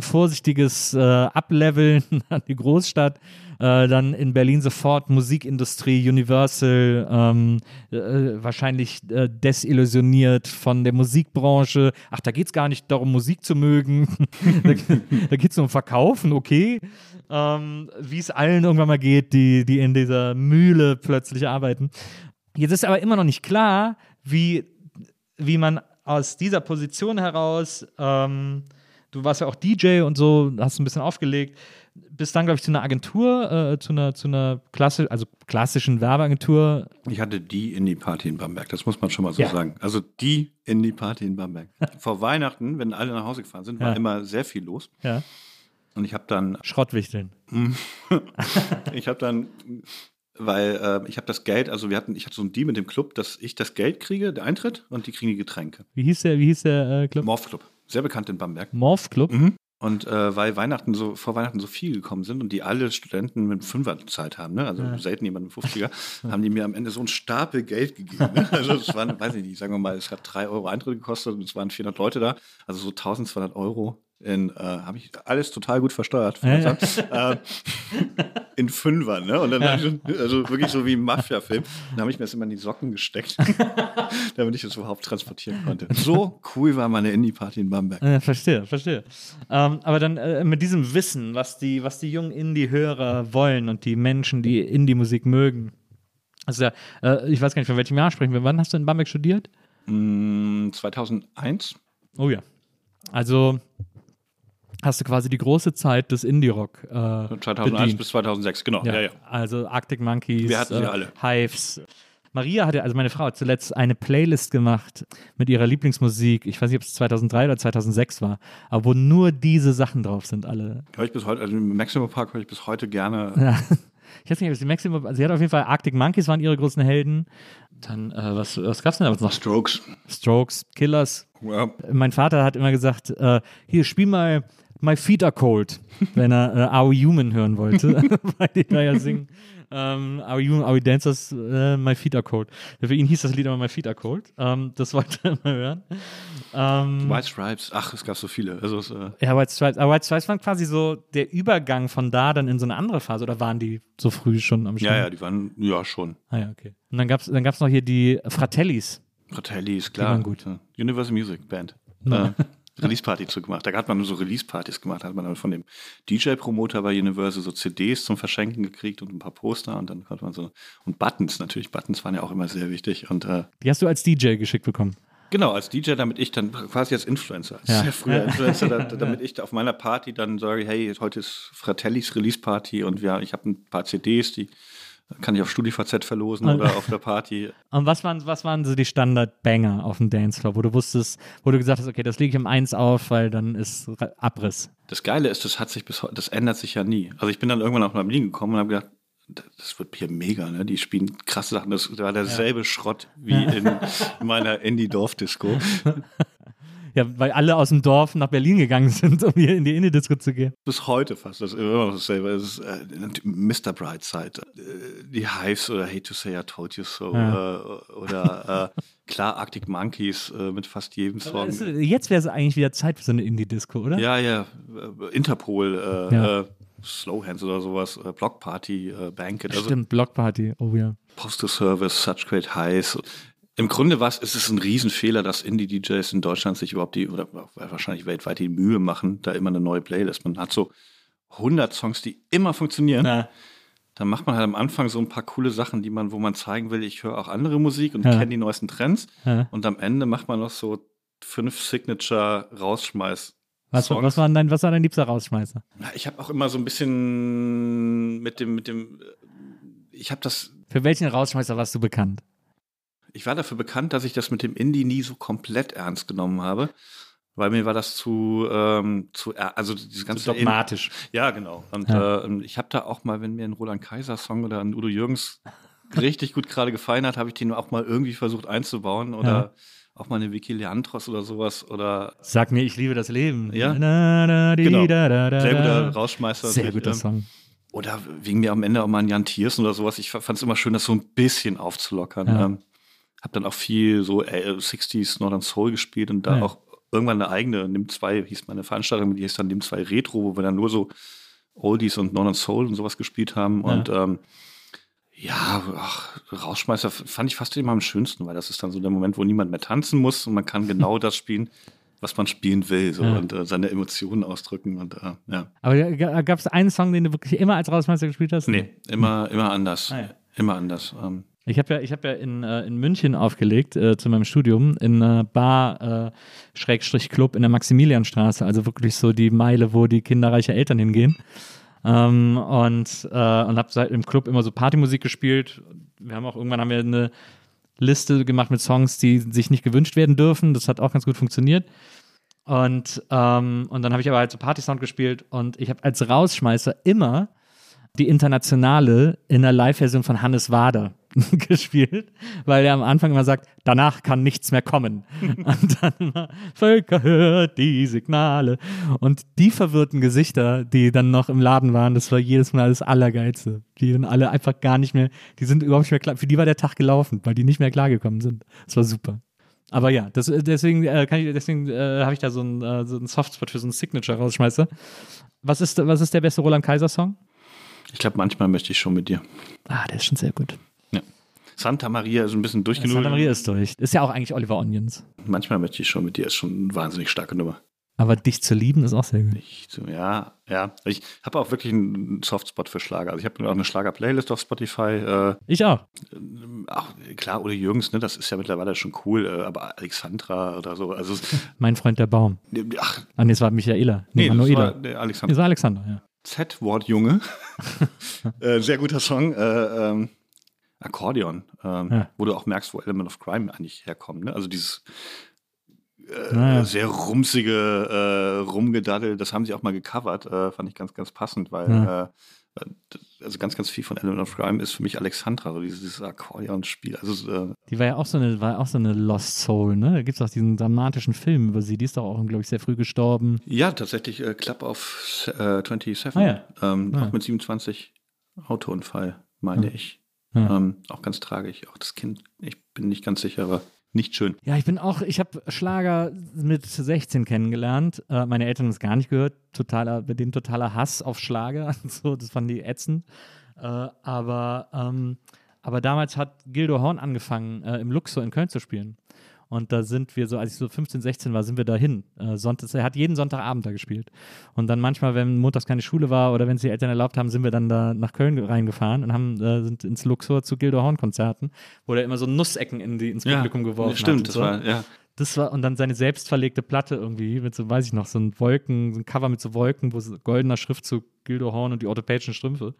vorsichtiges Ableveln an die Großstadt. Dann in Berlin sofort Musikindustrie, Universal, wahrscheinlich desillusioniert von der Musikbranche. Ach, da geht es gar nicht darum, Musik zu mögen. Da geht es nur um Verkaufen, okay. Wie es allen irgendwann mal geht, die in dieser Mühle plötzlich arbeiten. Jetzt ist aber immer noch nicht klar, wie man aus dieser Position heraus, du warst ja auch DJ und so, hast ein bisschen aufgelegt, bis dann, glaube ich, zu einer Agentur, zu einer klassischen Werbeagentur. Ich hatte die Indie-Party in Bamberg, das muss man schon mal so sagen. Also die Indie-Party in Bamberg. Vor Weihnachten, wenn alle nach Hause gefahren sind, war immer sehr viel los. Ja. Und ich habe dann Schrottwichteln. Ich habe dann Weil ich habe das Geld, also ich hatte so einen Deal mit dem Club, dass ich das Geld kriege, der Eintritt, und die kriegen die Getränke. Wie hieß der Club? Morph Club, sehr bekannt in Bamberg. Morph Club? Mhm. Und weil vor Weihnachten so viel gekommen sind und die alle Studenten mit 5er Zeit haben, ne? Also selten jemand mit 50er, haben die mir am Ende so einen Stapel Geld gegeben. Ne? Also es waren, weiß ich nicht, sagen wir mal, es hat 3 Euro Eintritt gekostet und es waren 400 Leute da, also so 1200 Euro habe ich alles total gut versteuert. In Fünfern, ne? Und dann also wirklich so wie ein Mafia-Film. Dann habe ich mir das immer in die Socken gesteckt, damit ich das überhaupt transportieren konnte. So cool war meine Indie-Party in Bamberg. Verstehe. Aber dann mit diesem Wissen, was die jungen Indie-Hörer wollen und die Menschen, die Indie-Musik mögen. Also ich weiß gar nicht, von welchem Jahr sprechen wir. Wann hast du in Bamberg studiert? 2001. Oh ja. Also hast du quasi die große Zeit des Indie-Rock 2001 bedient. Bis 2006, genau. Ja. Ja. Also Arctic Monkeys, wir hatten sie alle. Hives. Maria hatte, also meine Frau, hat zuletzt eine Playlist gemacht mit ihrer Lieblingsmusik. Ich weiß nicht, ob es 2003 oder 2006 war, aber wo nur diese Sachen drauf sind, alle. Höre ich bis heute, also Maximo Park höre ich bis heute gerne. Ja. Ich weiß nicht, ob es die Maximo Park, sie hat auf jeden Fall Arctic Monkeys waren ihre großen Helden. Dann, was gab's denn damals noch? Strokes, Killers. Ja. Mein Vater hat immer gesagt, hier, spiel mal My Feet Are Cold, wenn er Are We Human hören wollte, weil die da ja singen. Are We Human, Are We Dancers, My Feet Are Cold. Für ihn hieß das Lied aber My Feet Are Cold. Das wollte er immer hören. White Stripes, ach, es gab so viele. Also, ja, White Stripes. Aber White Stripes waren quasi so der Übergang von da dann in so eine andere Phase. Oder waren die so früh schon am Start? Ja, die waren, ja, schon. Ah ja, okay. Und dann gab's noch hier die Fratellis. Fratellis, klar. Die waren gut. Ja. Universal Music Band. Ja. Release-Party zu gemacht. Da hat man so Release-Partys gemacht. Da hat man dann von dem DJ-Promoter bei Universal so CDs zum Verschenken gekriegt und ein paar Poster und dann hat man so. Und Buttons natürlich. Buttons waren ja auch immer sehr wichtig. Und, die hast du als DJ geschickt bekommen? Genau, als DJ, damit ich dann quasi als Influencer, als sehr früher Influencer, damit ich da auf meiner Party dann sage, hey, heute ist Fratellis Release-Party und ich habe ein paar CDs, die kann ich auf StudiVZ verlosen oder auf der Party. Und was waren so die Standard-Banger auf dem Dancefloor, wo du gesagt hast, okay, das lege ich um 1 auf, weil dann ist Abriss. Das Geile ist, das ändert sich ja nie. Also ich bin dann irgendwann auf meinem Liegen gekommen und habe gedacht, das wird hier mega, ne? Die spielen krasse Sachen. Das war derselbe Schrott wie in meiner Indie-Dorf-Disco. Ja, weil alle aus dem Dorf nach Berlin gegangen sind, um hier in die Indie-Disco zu gehen. Bis heute fast. Das ist immer noch dasselbe. Das ist Mr. Brightside, die Hives oder Hate to Say I Told You So oder klar Arctic Monkeys mit fast jedem Song. Jetzt wäre es eigentlich wieder Zeit für so eine Indie-Disco, oder? Ja. Interpol, Slowhands oder sowas, Block Party, Banquet. Stimmt, also, Block Party, oh ja. Postal Service, Such Great Highs. Im Grunde ist es ein Riesenfehler, dass Indie-DJs in Deutschland sich überhaupt oder wahrscheinlich weltweit die Mühe machen, da immer eine neue Playlist. Man hat so 100 Songs, die immer funktionieren. Na. Dann macht man halt am Anfang so ein paar coole Sachen, wo man zeigen will, ich höre auch andere Musik und kenne die neuesten Trends. Ja. Und am Ende macht man noch so 5 Signature-Rausschmeiß. Was war dein liebster Rausschmeißer? Ich habe auch immer so ein bisschen Für welchen Rausschmeißer warst du bekannt? Ich war dafür bekannt, dass ich das mit dem Indie nie so komplett ernst genommen habe, weil mir war das zu dieses ganze zu dogmatisch. Ja, genau. Und ich habe da auch mal, wenn mir ein Roland Kaiser Song oder ein Udo Jürgens richtig gut gerade gefallen hat, habe ich den auch mal irgendwie versucht einzubauen oder auch mal eine Vicky Leandros oder sowas oder Sag mir, ich liebe das Leben. Ja, genau. Sehr guter Rausschmeißer. Sehr guter Song. Oder wegen mir am Ende auch mal einen Jan Thiersen oder sowas. Ich fand es immer schön, das so ein bisschen aufzulockern. Ja. Hab dann auch viel so 60s Northern Soul gespielt und da auch irgendwann eine eigene NIM2 hieß meine Veranstaltung, die hieß dann NIM2 Retro, wo wir dann nur so Oldies und Northern Soul und sowas gespielt haben. Ja. Und Rausschmeißer fand ich fast immer am schönsten, weil das ist dann so der Moment, wo niemand mehr tanzen muss und man kann genau das spielen, was man spielen will und seine Emotionen ausdrücken. Und, Aber gab es einen Song, den du wirklich immer als Rausschmeißer gespielt hast? Nee, immer anders. Ah, ja. Immer anders. Ich hab ja in München aufgelegt zu meinem Studium in einer Bar Bar-Club in der Maximilianstraße, also wirklich so die Meile, wo die kinderreiche Eltern hingehen. Und hab seit im Club immer so Partymusik gespielt. Wir haben auch irgendwann eine Liste gemacht mit Songs, die sich nicht gewünscht werden dürfen. Das hat auch ganz gut funktioniert. Und dann habe ich aber halt so Party-Sound gespielt und ich habe als Rausschmeißer immer die Internationale in der Live-Version von Hannes Wader gespielt, weil er am Anfang immer sagt, danach kann nichts mehr kommen. Und dann immer, Völker hört die Signale. Und die verwirrten Gesichter, die dann noch im Laden waren, das war jedes Mal das Allergeilste. Die sind alle einfach gar nicht mehr, die sind überhaupt nicht mehr klar, für die war der Tag gelaufen, weil die nicht mehr klargekommen sind. Das war super. Aber ja, deswegen habe ich da so einen Softspot für so einen Signature rausschmeiße. Was ist der beste Roland Kaiser Song? Ich glaube, manchmal möchte ich schon mit dir. Ah, der ist schon sehr gut. Ja. Santa Maria ist ein bisschen durchgenudelt. Santa Maria ist durch. Ist ja auch eigentlich Oliver Onions. Manchmal möchte ich schon mit dir, ist schon eine wahnsinnig starke Nummer. Aber dich zu lieben ist auch sehr gut. Ja. Ich habe auch wirklich einen Softspot für Schlager. Also ich habe auch eine Schlager-Playlist auf Spotify. Ich auch. Auch klar, Udo Jürgens, ne, das ist ja mittlerweile schon cool. Aber Alexandra oder so. Also Mein Freund der Baum. Ach. Ah, nee, es war Michaela. Nee, das war Alexandra. Das war Alexandra, ja. Z-Wort Junge. Sehr guter Song. Akkordeon. Ja. Wo du auch merkst, wo Element of Crime eigentlich herkommt. Ne? Also dieses sehr rumsige Rumgedaddel, das haben sie auch mal gecovert, fand ich ganz, ganz passend, weil also ganz, ganz viel von Element of Crime ist für mich Alexandra, so also dieses Akkordeonspiel. Also, die war ja auch so eine Lost Soul, ne? Da gibt es auch diesen dramatischen Film über sie, die ist doch auch, glaube ich, sehr früh gestorben. Ja, tatsächlich Club of 27, auch mit 27 Autounfall, meine ich. Ja. Auch ganz tragisch, auch das Kind, ich bin nicht ganz sicher, aber nicht schön. Ja, ich habe Schlager mit 16 kennengelernt. Meine Eltern haben es gar nicht gehört. Totaler Hass auf Schlager. So, das fanden die ätzend. Aber damals hat Gildo Horn angefangen, im Luxor in Köln zu spielen. Und da sind wir so, als ich so 15, 16 war, sind wir dahin. Er hat jeden Sonntagabend da gespielt. Und dann manchmal, wenn montags keine Schule war oder wenn es die Eltern erlaubt haben, sind wir dann da nach Köln reingefahren und sind ins Luxor zu Gildo Horn-Konzerten, wo der immer so Nussecken ins Publikum geworfen hat. Stimmt, das war, und dann seine selbstverlegte Platte irgendwie mit so, weiß ich noch, so ein Cover mit so Wolken, wo so goldener Schriftzug Gildo Horn und die orthopädischen Strümpfe.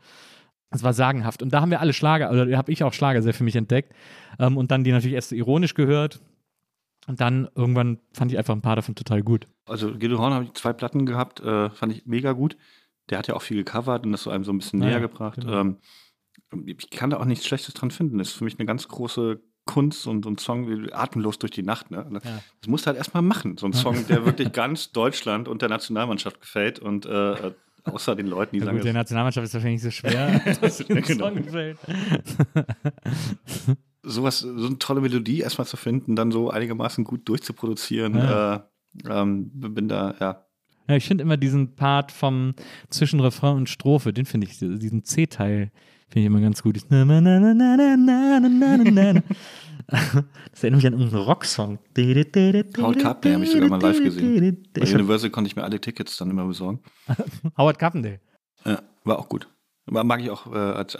Es war sagenhaft. Und da haben wir alle Schlager, oder habe ich auch Schlager sehr für mich entdeckt. Und dann die natürlich erst so ironisch gehört. Und dann irgendwann fand ich einfach ein paar davon total gut. Also Gildo Horn habe ich 2 Platten gehabt, fand ich mega gut. Der hat ja auch viel gecovert und das so einem so ein bisschen näher gebracht. Genau. Ich kann da auch nichts Schlechtes dran finden. Das ist für mich eine ganz große Kunst und so ein Song wie Atemlos durch die Nacht. Ne? Ja. Das musst du halt erstmal machen. So ein Song, der wirklich ganz Deutschland und der Nationalmannschaft gefällt und außer den Leuten, die sagen... Gut, der Nationalmannschaft ist wahrscheinlich nicht so schwer, dass es den Song gefällt. So eine tolle Melodie erstmal zu finden, dann so einigermaßen gut durchzuproduzieren, bin da, ja. Ich finde immer diesen Part vom zwischen Refrain und Strophe, den finde ich, diesen C-Teil, finde ich immer ganz gut. Das erinnert mich an irgendeinen Rocksong. Howard Carpendale habe ich sogar mal live gesehen. Bei Universal konnte ich mir alle Tickets dann immer besorgen. Howard Carpendale. Ja, war auch gut. Mag ich auch als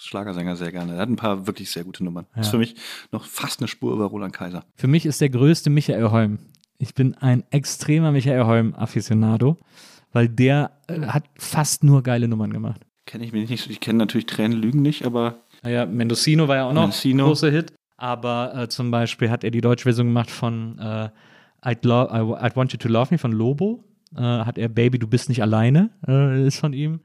Schlagersänger sehr gerne. Er hat ein paar wirklich sehr gute Nummern. Ja. Ist für mich noch fast eine Spur über Roland Kaiser. Für mich ist der größte Michael Holm. Ich bin ein extremer Michael Holm-Afficionado, weil der hat fast nur geile Nummern gemacht. Kenne ich mich nicht so. Ich kenne natürlich Tränen lügen nicht, aber... Naja, Mendocino war ja auch noch ein großer Hit. Aber zum Beispiel hat er die deutsche Version gemacht von I'd Want You to Love Me von Lobo. Hat er Baby, du bist nicht alleine, ist von ihm.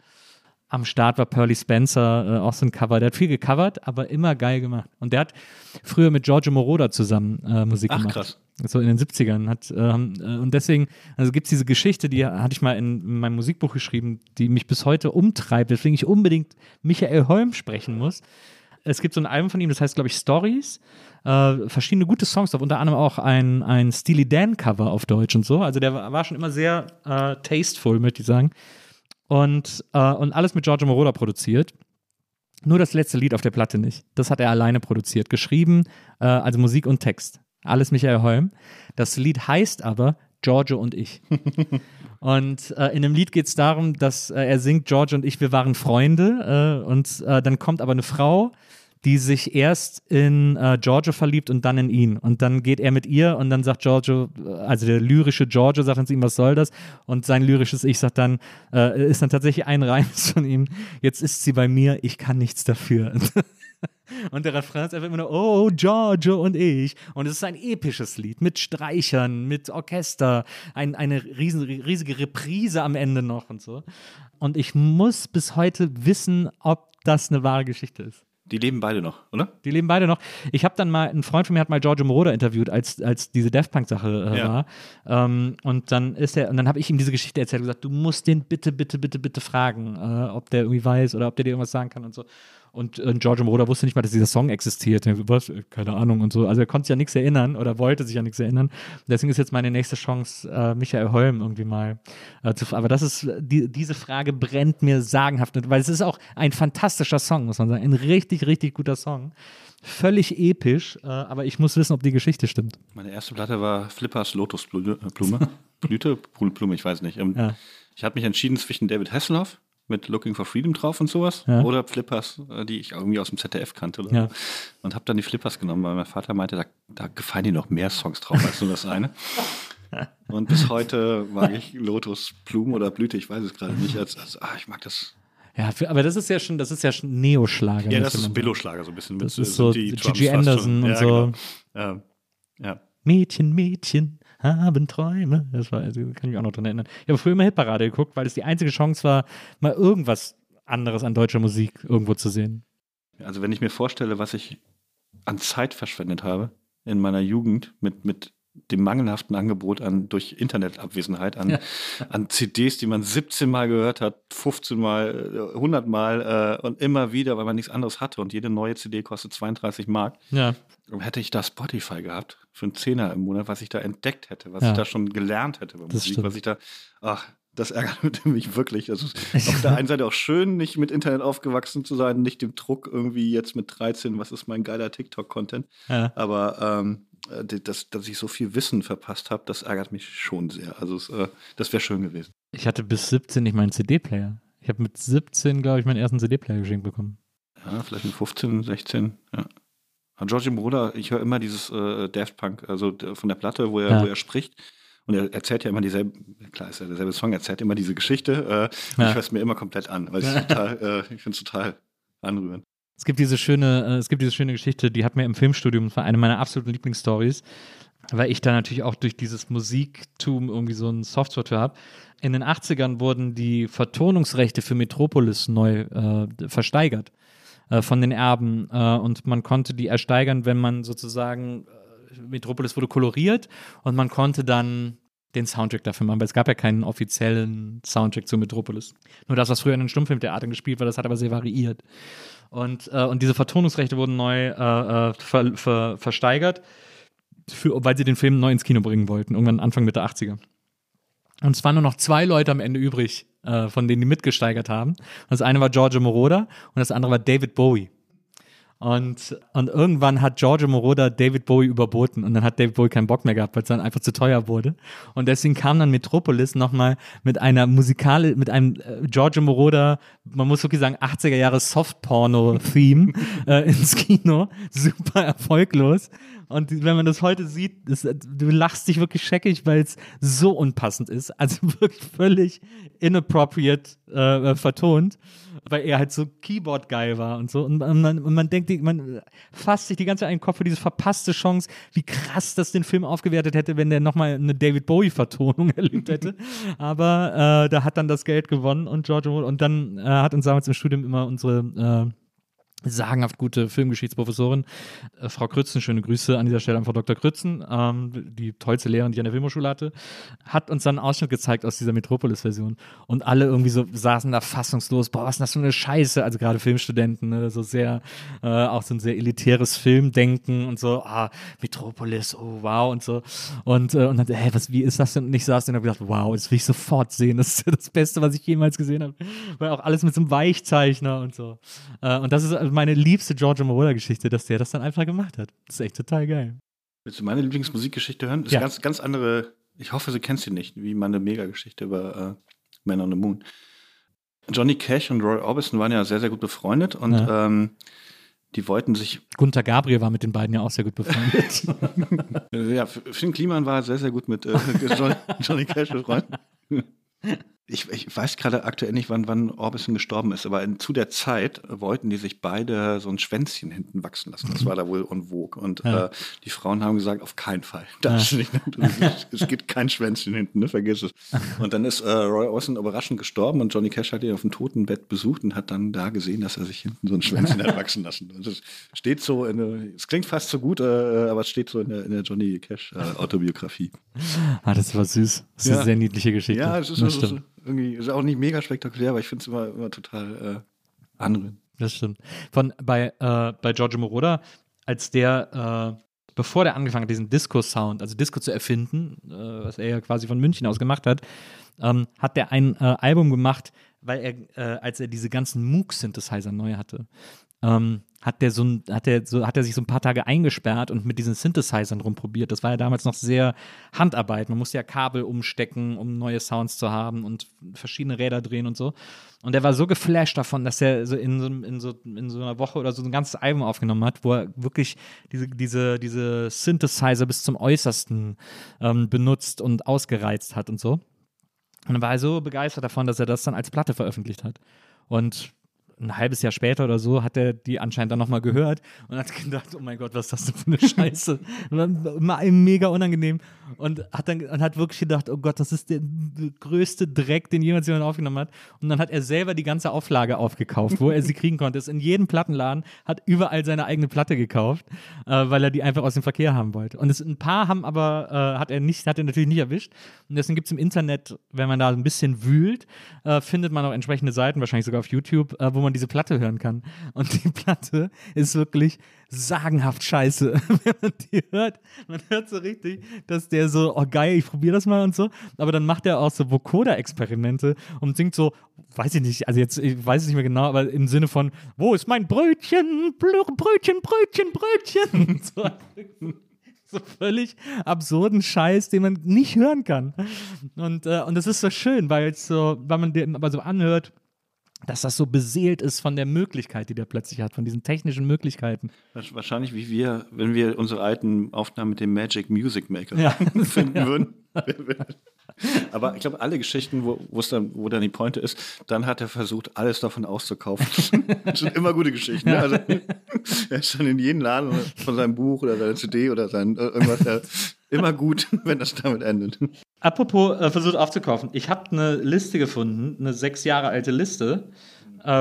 Am Start war Pearly Spencer, auch so ein Cover. Der hat viel gecovert, aber immer geil gemacht. Und der hat früher mit Giorgio Moroder zusammen Musik gemacht. Ach, krass. So in den 70ern. Und deswegen, also gibt es diese Geschichte, die hatte ich mal in meinem Musikbuch geschrieben, die mich bis heute umtreibt, weswegen ich unbedingt Michael Holm sprechen muss. Es gibt so ein Album von ihm, das heißt, glaube ich, Stories. Verschiedene gute Songs drauf, unter anderem auch ein Steely Dan-Cover auf Deutsch und so. Also der war schon immer sehr tasteful, möchte ich sagen. Und alles mit Giorgio Moroder produziert. Nur das letzte Lied auf der Platte nicht. Das hat er alleine produziert, geschrieben, also Musik und Text. Alles Michael Holm. Das Lied heißt aber Giorgio und ich. Und in dem Lied geht es darum, dass er singt, Giorgio und ich, wir waren Freunde. Und dann kommt aber eine Frau, die sich erst in Giorgio verliebt und dann in ihn. Und dann geht er mit ihr und dann sagt Giorgio, also der lyrische Giorgio sagt dann zu ihm, was soll das? Und sein lyrisches Ich sagt dann, ist dann tatsächlich ein Reim von ihm, jetzt ist sie bei mir, ich kann nichts dafür. Und der Refrain ist einfach immer nur, oh, Giorgio und ich. Und es ist ein episches Lied mit Streichern, mit Orchester, eine riesige Reprise am Ende noch und so. Und ich muss bis heute wissen, ob das eine wahre Geschichte ist. Die leben beide noch, oder? Die leben beide noch. Ich habe dann mal, ein Freund von mir hat mal Giorgio Moroder interviewt, als diese Daft Punk-Sache war. Und dann dann habe ich ihm diese Geschichte erzählt und gesagt, du musst den bitte fragen, ob der irgendwie weiß oder ob der dir irgendwas sagen kann und so. Und Giorgio Moroder wusste nicht mal, dass dieser Song existiert. Was? Keine Ahnung und so. Also er konnte sich ja nichts erinnern oder wollte sich ja nichts erinnern. Deswegen ist jetzt meine nächste Chance, Michael Holm irgendwie mal zu fragen. Aber das ist, diese Frage brennt mir sagenhaft. Weil es ist auch ein fantastischer Song, muss man sagen. Ein richtig, richtig guter Song. Völlig episch, aber ich muss wissen, ob die Geschichte stimmt. Meine erste Platte war Flippers Lotusblume. Blume, ich weiß nicht. Ich habe mich entschieden zwischen David Hasselhoff mit Looking for Freedom drauf und sowas. Ja. Oder Flippers, die ich irgendwie aus dem ZDF kannte. Oder? Ja. Und habe dann die Flippers genommen, weil mein Vater meinte, da gefallen dir noch mehr Songs drauf als nur das eine. Und bis heute mag ich Lotusblume oder Blüte, ich weiß es gerade nicht. Ich mag das. Ja, aber das ist ja schon Neoschlager. Ja, das ist Billo-Schlager so ein bisschen. Das ist so Gigi Anderson und so. Genau. Mädchen. Haben Träume. Das war, also, kann ich mich auch noch dran erinnern. Ich habe früher immer Hitparade geguckt, weil es die einzige Chance war, mal irgendwas anderes an deutscher Musik irgendwo zu sehen. Also wenn ich mir vorstelle, was ich an Zeit verschwendet habe in meiner Jugend mit dem mangelhaften Angebot durch Internetabwesenheit an CDs, die man 17 Mal gehört hat, 15 Mal, 100 Mal und immer wieder, weil man nichts anderes hatte und jede neue CD kostet 32 Mark. Ja. Hätte ich da Spotify gehabt für einen Zehner im Monat, was ich da entdeckt hätte, was ich da schon gelernt hätte bei Musik, stimmt. Was ich da, das ärgert mich wirklich. Also auf der einen Seite auch schön, nicht mit Internet aufgewachsen zu sein, nicht dem Druck irgendwie jetzt mit 13, was ist mein geiler TikTok-Content, aber dass ich so viel Wissen verpasst habe, das ärgert mich schon sehr. Also das wäre schön gewesen. Ich hatte bis 17 nicht meinen CD-Player. Ich habe mit 17, glaube ich, meinen ersten CD-Player geschenkt bekommen. Ja, vielleicht mit 15, 16, ja. Giorgio Moroder, ich höre immer dieses Daft Punk, also von der Platte, wo er spricht. Und er erzählt ja immer dieselbe, klar ist ja derselbe Song, er erzählt immer diese Geschichte. Und ich höre es mir immer komplett an, weil ich finde es total anrührend. Es gibt diese schöne Geschichte, die hat mir im Filmstudium, war eine meiner absoluten Lieblingsstories, weil ich da natürlich auch durch dieses Musiktum irgendwie so einen Software für habe. In den 80ern wurden die Vertonungsrechte für Metropolis neu versteigert von den Erben und man konnte die ersteigern, wenn man sozusagen, Metropolis wurde koloriert und man konnte dann den Soundtrack dafür machen, weil es gab ja keinen offiziellen Soundtrack zu Metropolis. Nur das, was früher in den Stummfilmtheatern gespielt war, das hat aber sehr variiert. Und diese Vertonungsrechte wurden neu versteigert, weil sie den Film neu ins Kino bringen wollten, irgendwann Anfang, Mitte 80er. Und es waren nur noch 2 Leute am Ende übrig, von denen die mitgesteigert haben. Und das eine war Giorgio Moroder und das andere war David Bowie. Und irgendwann hat Giorgio Moroder David Bowie überboten und dann hat David Bowie keinen Bock mehr gehabt, weil es dann einfach zu teuer wurde. Und deswegen kam dann Metropolis nochmal mit einem Giorgio Moroder, man muss wirklich sagen, 80er-Jahre-Soft-Porno-Theme ins Kino. Super erfolglos. Und wenn man das heute sieht, du lachst dich wirklich scheckig, weil es so unpassend ist. Also wirklich völlig inappropriate vertont, weil er halt so Keyboard-geil war und so. Und man denkt, man fasst sich die ganze Zeit einen Kopf für diese verpasste Chance, wie krass das den Film aufgewertet hätte, wenn der nochmal eine David-Bowie-Vertonung erlebt hätte. Aber da hat dann das Geld gewonnen und Giorgio. Und dann hat uns damals im Studium immer unsere sagenhaft gute Filmgeschichtsprofessorin Frau Krützen, schöne Grüße an dieser Stelle an Frau Dr. Krützen, die tollste Lehrerin, die ich an der Filmhochschule hatte, hat uns dann einen Ausschnitt gezeigt aus dieser Metropolis-Version und alle irgendwie so saßen da fassungslos, boah, was ist das für eine Scheiße, also gerade Filmstudenten, ne? So sehr, auch so ein sehr elitäres Filmdenken und so, Metropolis, oh wow und so und dann, wie ist das denn? Und ich saß dann und habe gedacht, wow, das will ich sofort sehen, das ist das Beste, was ich jemals gesehen habe, weil auch alles mit so einem Weichzeichner und so und das ist meine liebste Giorgio Moroder-Geschichte, dass der das dann einfach gemacht hat. Das ist echt total geil. Willst du meine Lieblingsmusikgeschichte hören? Das ist ganz, ganz andere, ich hoffe, du kennst sie nicht, wie meine Mega-Geschichte über Man on the Moon. Johnny Cash und Roy Orbison waren ja sehr, sehr gut befreundet und die wollten sich... Gunter Gabriel war mit den beiden ja auch sehr gut befreundet. Finn Kliman war sehr, sehr gut mit Johnny Cash befreundet. Ich weiß gerade aktuell nicht, wann Orbison gestorben ist, aber zu der Zeit wollten die sich beide so ein Schwänzchen hinten wachsen lassen. Das war da wohl en vogue. Und die Frauen haben gesagt, auf keinen Fall. Das nicht, es gibt kein Schwänzchen hinten, ne? Vergiss es. Und dann ist Roy Orbison überraschend gestorben und Johnny Cash hat ihn auf dem Totenbett besucht und hat dann da gesehen, dass er sich hinten so ein Schwänzchen hat wachsen lassen. Und das steht so, es klingt fast so gut, aber es steht so in der Johnny Cash Autobiografie. Ah, das war süß. Das ist eine sehr niedliche Geschichte. Ja, es ist irgendwie, ist auch nicht mega spektakulär, aber ich finde es immer total anrührend. Das stimmt. Bei Giorgio Moroder, als der, bevor der angefangen hat, diesen Disco-Sound, also Disco zu erfinden, was er ja quasi von München aus gemacht hat, hat der ein Album gemacht, weil er, als er diese ganzen Moog-Synthesizer neu hatte, hat er sich so ein paar Tage eingesperrt und mit diesen Synthesizern rumprobiert. Das war ja damals noch sehr Handarbeit. Man musste ja Kabel umstecken, um neue Sounds zu haben und verschiedene Räder drehen und so. Und er war so geflasht davon, dass er so in so einer Woche oder so ein ganzes Album aufgenommen hat, wo er wirklich diese Synthesizer bis zum Äußersten benutzt und ausgereizt hat und so. Und dann war er so begeistert davon, dass er das dann als Platte veröffentlicht hat. Und ein halbes Jahr später oder so hat er die anscheinend dann nochmal gehört und hat gedacht, oh mein Gott, was ist das denn für eine Scheiße? Und dann war ihm mega unangenehm und hat wirklich gedacht, oh Gott, das ist der größte Dreck, den jemals jemand aufgenommen hat. Und dann hat er selber die ganze Auflage aufgekauft, wo er sie kriegen konnte. Ist in jedem Plattenladen, hat überall seine eigene Platte gekauft, weil er die einfach aus dem Verkehr haben wollte. Und ein paar haben aber, hat er natürlich nicht erwischt. Und deswegen gibt es im Internet, wenn man da ein bisschen wühlt, findet man auch entsprechende Seiten, wahrscheinlich sogar auf YouTube, wo man diese Platte hören kann. Und die Platte ist wirklich sagenhaft scheiße, wenn man die hört. Man hört so richtig, dass der so, oh geil, ich probiere das mal und so. Aber dann macht er auch so Vocoder-Experimente und singt so, weiß ich nicht, also jetzt, ich weiß es nicht mehr genau, aber im Sinne von, wo ist mein Brötchen? Brötchen, Brötchen, Brötchen. So völlig absurden Scheiß, den man nicht hören kann. Und das ist so schön, weil man den aber so anhört, dass das so beseelt ist von der Möglichkeit, die der plötzlich hat, von diesen technischen Möglichkeiten. Wahrscheinlich wie wir, wenn wir unsere alten Aufnahmen mit dem Magic Music Maker finden würden. Aber ich glaube, alle Geschichten, wo dann die Pointe ist, dann hat er versucht, alles davon auszukaufen. Das sind immer gute Geschichten. Ne? Also, er ist dann in jeden Laden von seinem Buch oder seiner CD oder irgendwas. Immer gut, wenn das damit endet. Apropos versucht aufzukaufen. Ich habe eine Liste gefunden, eine 6 Jahre alte Liste,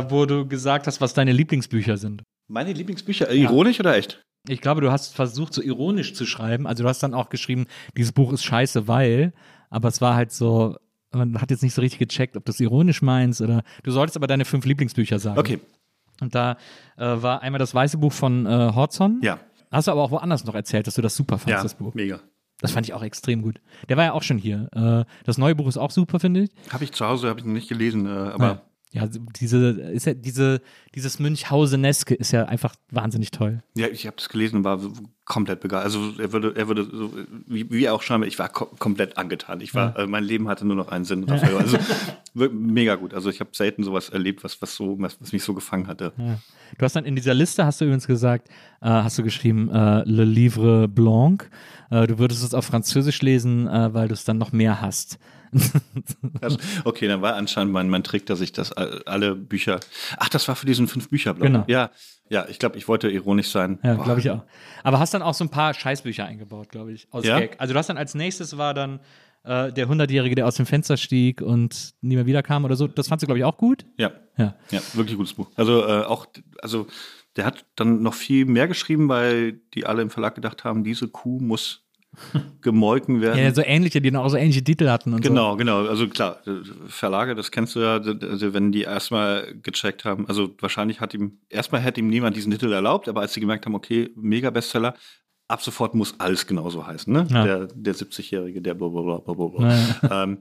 wo du gesagt hast, was deine Lieblingsbücher sind. Meine Lieblingsbücher? Ironisch oder echt? Ich glaube, du hast versucht, so ironisch zu schreiben. Also du hast dann auch geschrieben, dieses Buch ist scheiße, weil. Aber es war halt so, man hat jetzt nicht so richtig gecheckt, ob du es ironisch meinst oder. Du solltest aber deine 5 Lieblingsbücher sagen. Okay. Und da war einmal das Weiße Buch von Hortzon. Ja. Hast du aber auch woanders noch erzählt, dass du das super fandst, das Buch. Ja, mega. Das fand ich auch extrem gut. Der war ja auch schon hier. Das neue Buch ist auch super, finde ich. Habe ich noch nicht gelesen, aber. Ja, dieses Münchhauseneske ist ja einfach wahnsinnig toll. Ja, ich habe das gelesen und war komplett begeistert. Also er würde so, wie auch scheinbar, ich war komplett angetan. Mein Leben hatte nur noch einen Sinn dafür. Also mega gut. Also ich habe selten sowas erlebt, was mich so gefangen hatte. Ja. Du hast dann in dieser Liste, hast du übrigens gesagt, hast du geschrieben, Le Livre Blanc. Du würdest es auf Französisch lesen, weil du es dann noch mehr hast. Also, okay, dann war anscheinend mein Trick, dass ich das alle Bücher. Ach, das war für diesen 5-Bücher-Block. Genau. Ja, ich glaube, ich wollte ironisch sein. Ja, glaube ich auch. Aber hast dann auch so ein paar Scheißbücher eingebaut, glaube ich, aus Gag. Also du hast dann als nächstes war dann der 100-Jährige, der aus dem Fenster stieg und nie mehr wiederkam oder so. Das fandst du, glaube ich, auch gut? Ja, wirklich gutes Buch. Also der hat dann noch viel mehr geschrieben, weil die alle im Verlag gedacht haben, diese Kuh muss gemolken werden. Ja, so ähnliche, die dann auch so ähnliche Titel hatten und so. Genau. Also klar, Verlage, das kennst du ja, also wenn die erstmal gecheckt haben, also wahrscheinlich hätte ihm niemand diesen Titel erlaubt, aber als sie gemerkt haben, okay, Mega-Bestseller, ab sofort muss alles genauso heißen, ne? Ja. Der 70-Jährige, der blablabla. Ja.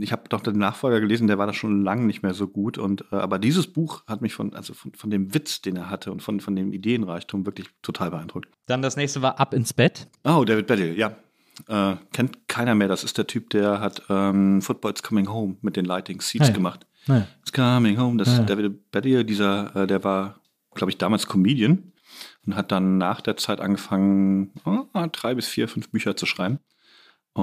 Ich habe doch den Nachfolger gelesen, der war da schon lange nicht mehr so gut. Aber dieses Buch hat mich von dem Witz, den er hatte und von dem Ideenreichtum wirklich total beeindruckt. Dann das nächste war Ab ins Bett. Oh, David Baddiel, ja. Kennt keiner mehr. Das ist der Typ, der hat Football's Coming Home mit den Lighting Seats gemacht. Ja. It's Coming Home. Das ist David Baddiel, der war, glaube ich, damals Comedian und hat dann nach der Zeit angefangen, 3 bis 4, 5 Bücher zu schreiben.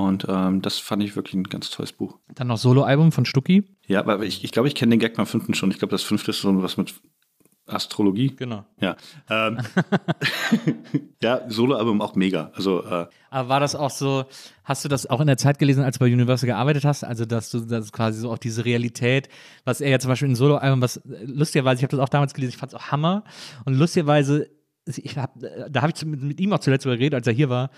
Und das fand ich wirklich ein ganz tolles Buch. Dann noch Soloalbum von Stucki. Ja, aber ich glaube, ich kenne den Gag beim 5. schon. Ich glaube, das 5. ist so was mit Astrologie. Genau. Ja, ja, Soloalbum auch mega. Also, aber war das auch so, hast du das auch in der Zeit gelesen, als du bei Universal gearbeitet hast? Also, dass du das quasi so auch diese Realität, was er ja zum Beispiel in Soloalbum, was lustigerweise, ich habe das auch damals gelesen, ich fand es auch Hammer. Und lustigerweise, da habe ich mit ihm auch zuletzt darüber geredet, als er hier war,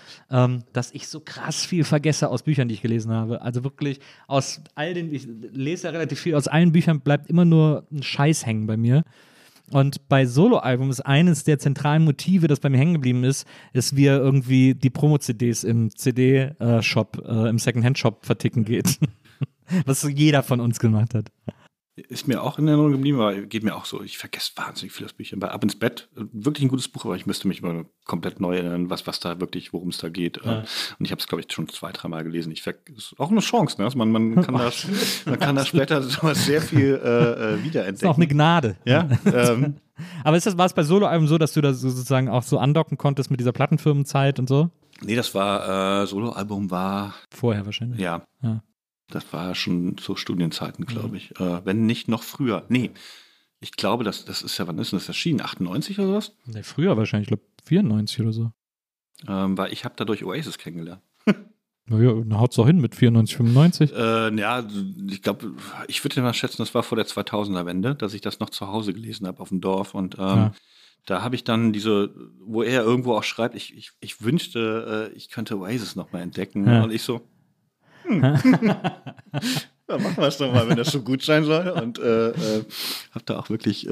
dass ich so krass viel vergesse aus Büchern, die ich gelesen habe. Also wirklich aus all den, ich lese ja relativ viel, aus allen Büchern bleibt immer nur ein Scheiß hängen bei mir. Und bei Soloalbum ist eines der zentralen Motive, das bei mir hängen geblieben ist, ist, wie er irgendwie die Promo-CDs im CD-Shop, im Secondhand-Shop verticken geht. Was so jeder von uns gemacht hat. Ist mir auch in Erinnerung geblieben, aber geht mir auch so. Ich vergesse wahnsinnig viel aus Büchern. Bei Ab ins Bett, wirklich ein gutes Buch, aber ich müsste mich mal komplett neu erinnern, was da wirklich, worum es da geht. Ja. Und ich habe es, glaube ich, schon 2-3 Mal gelesen. Ist auch eine Chance, ne? Also man kann da später sehr viel wiederentdecken. Ist auch eine Gnade. Ja. Aber war es bei Soloalbum so, dass du da sozusagen auch so andocken konntest mit dieser Plattenfirmenzeit und so? Nee, das war, Soloalbum war... Vorher wahrscheinlich. Ja. Das war schon zu Studienzeiten, glaube ich. Wenn nicht noch früher. Nee, ich glaube, das ist ja, wann ist denn das erschienen? 98 oder sowas? Nee, früher wahrscheinlich, ich glaube 94 oder so. Weil ich habe dadurch Oasis kennengelernt. Naja, dann haut's doch hin mit 94, 95. Ja, ich glaube, ich würde mal schätzen, das war vor der 2000er-Wende, dass ich das noch zu Hause gelesen habe auf dem Dorf. Und da habe ich dann diese, wo er irgendwo auch schreibt, ich wünschte, ich könnte Oasis nochmal entdecken. Ja. Und ich so, dann machen wir es doch mal, wenn das so gut sein soll. Und habe da auch wirklich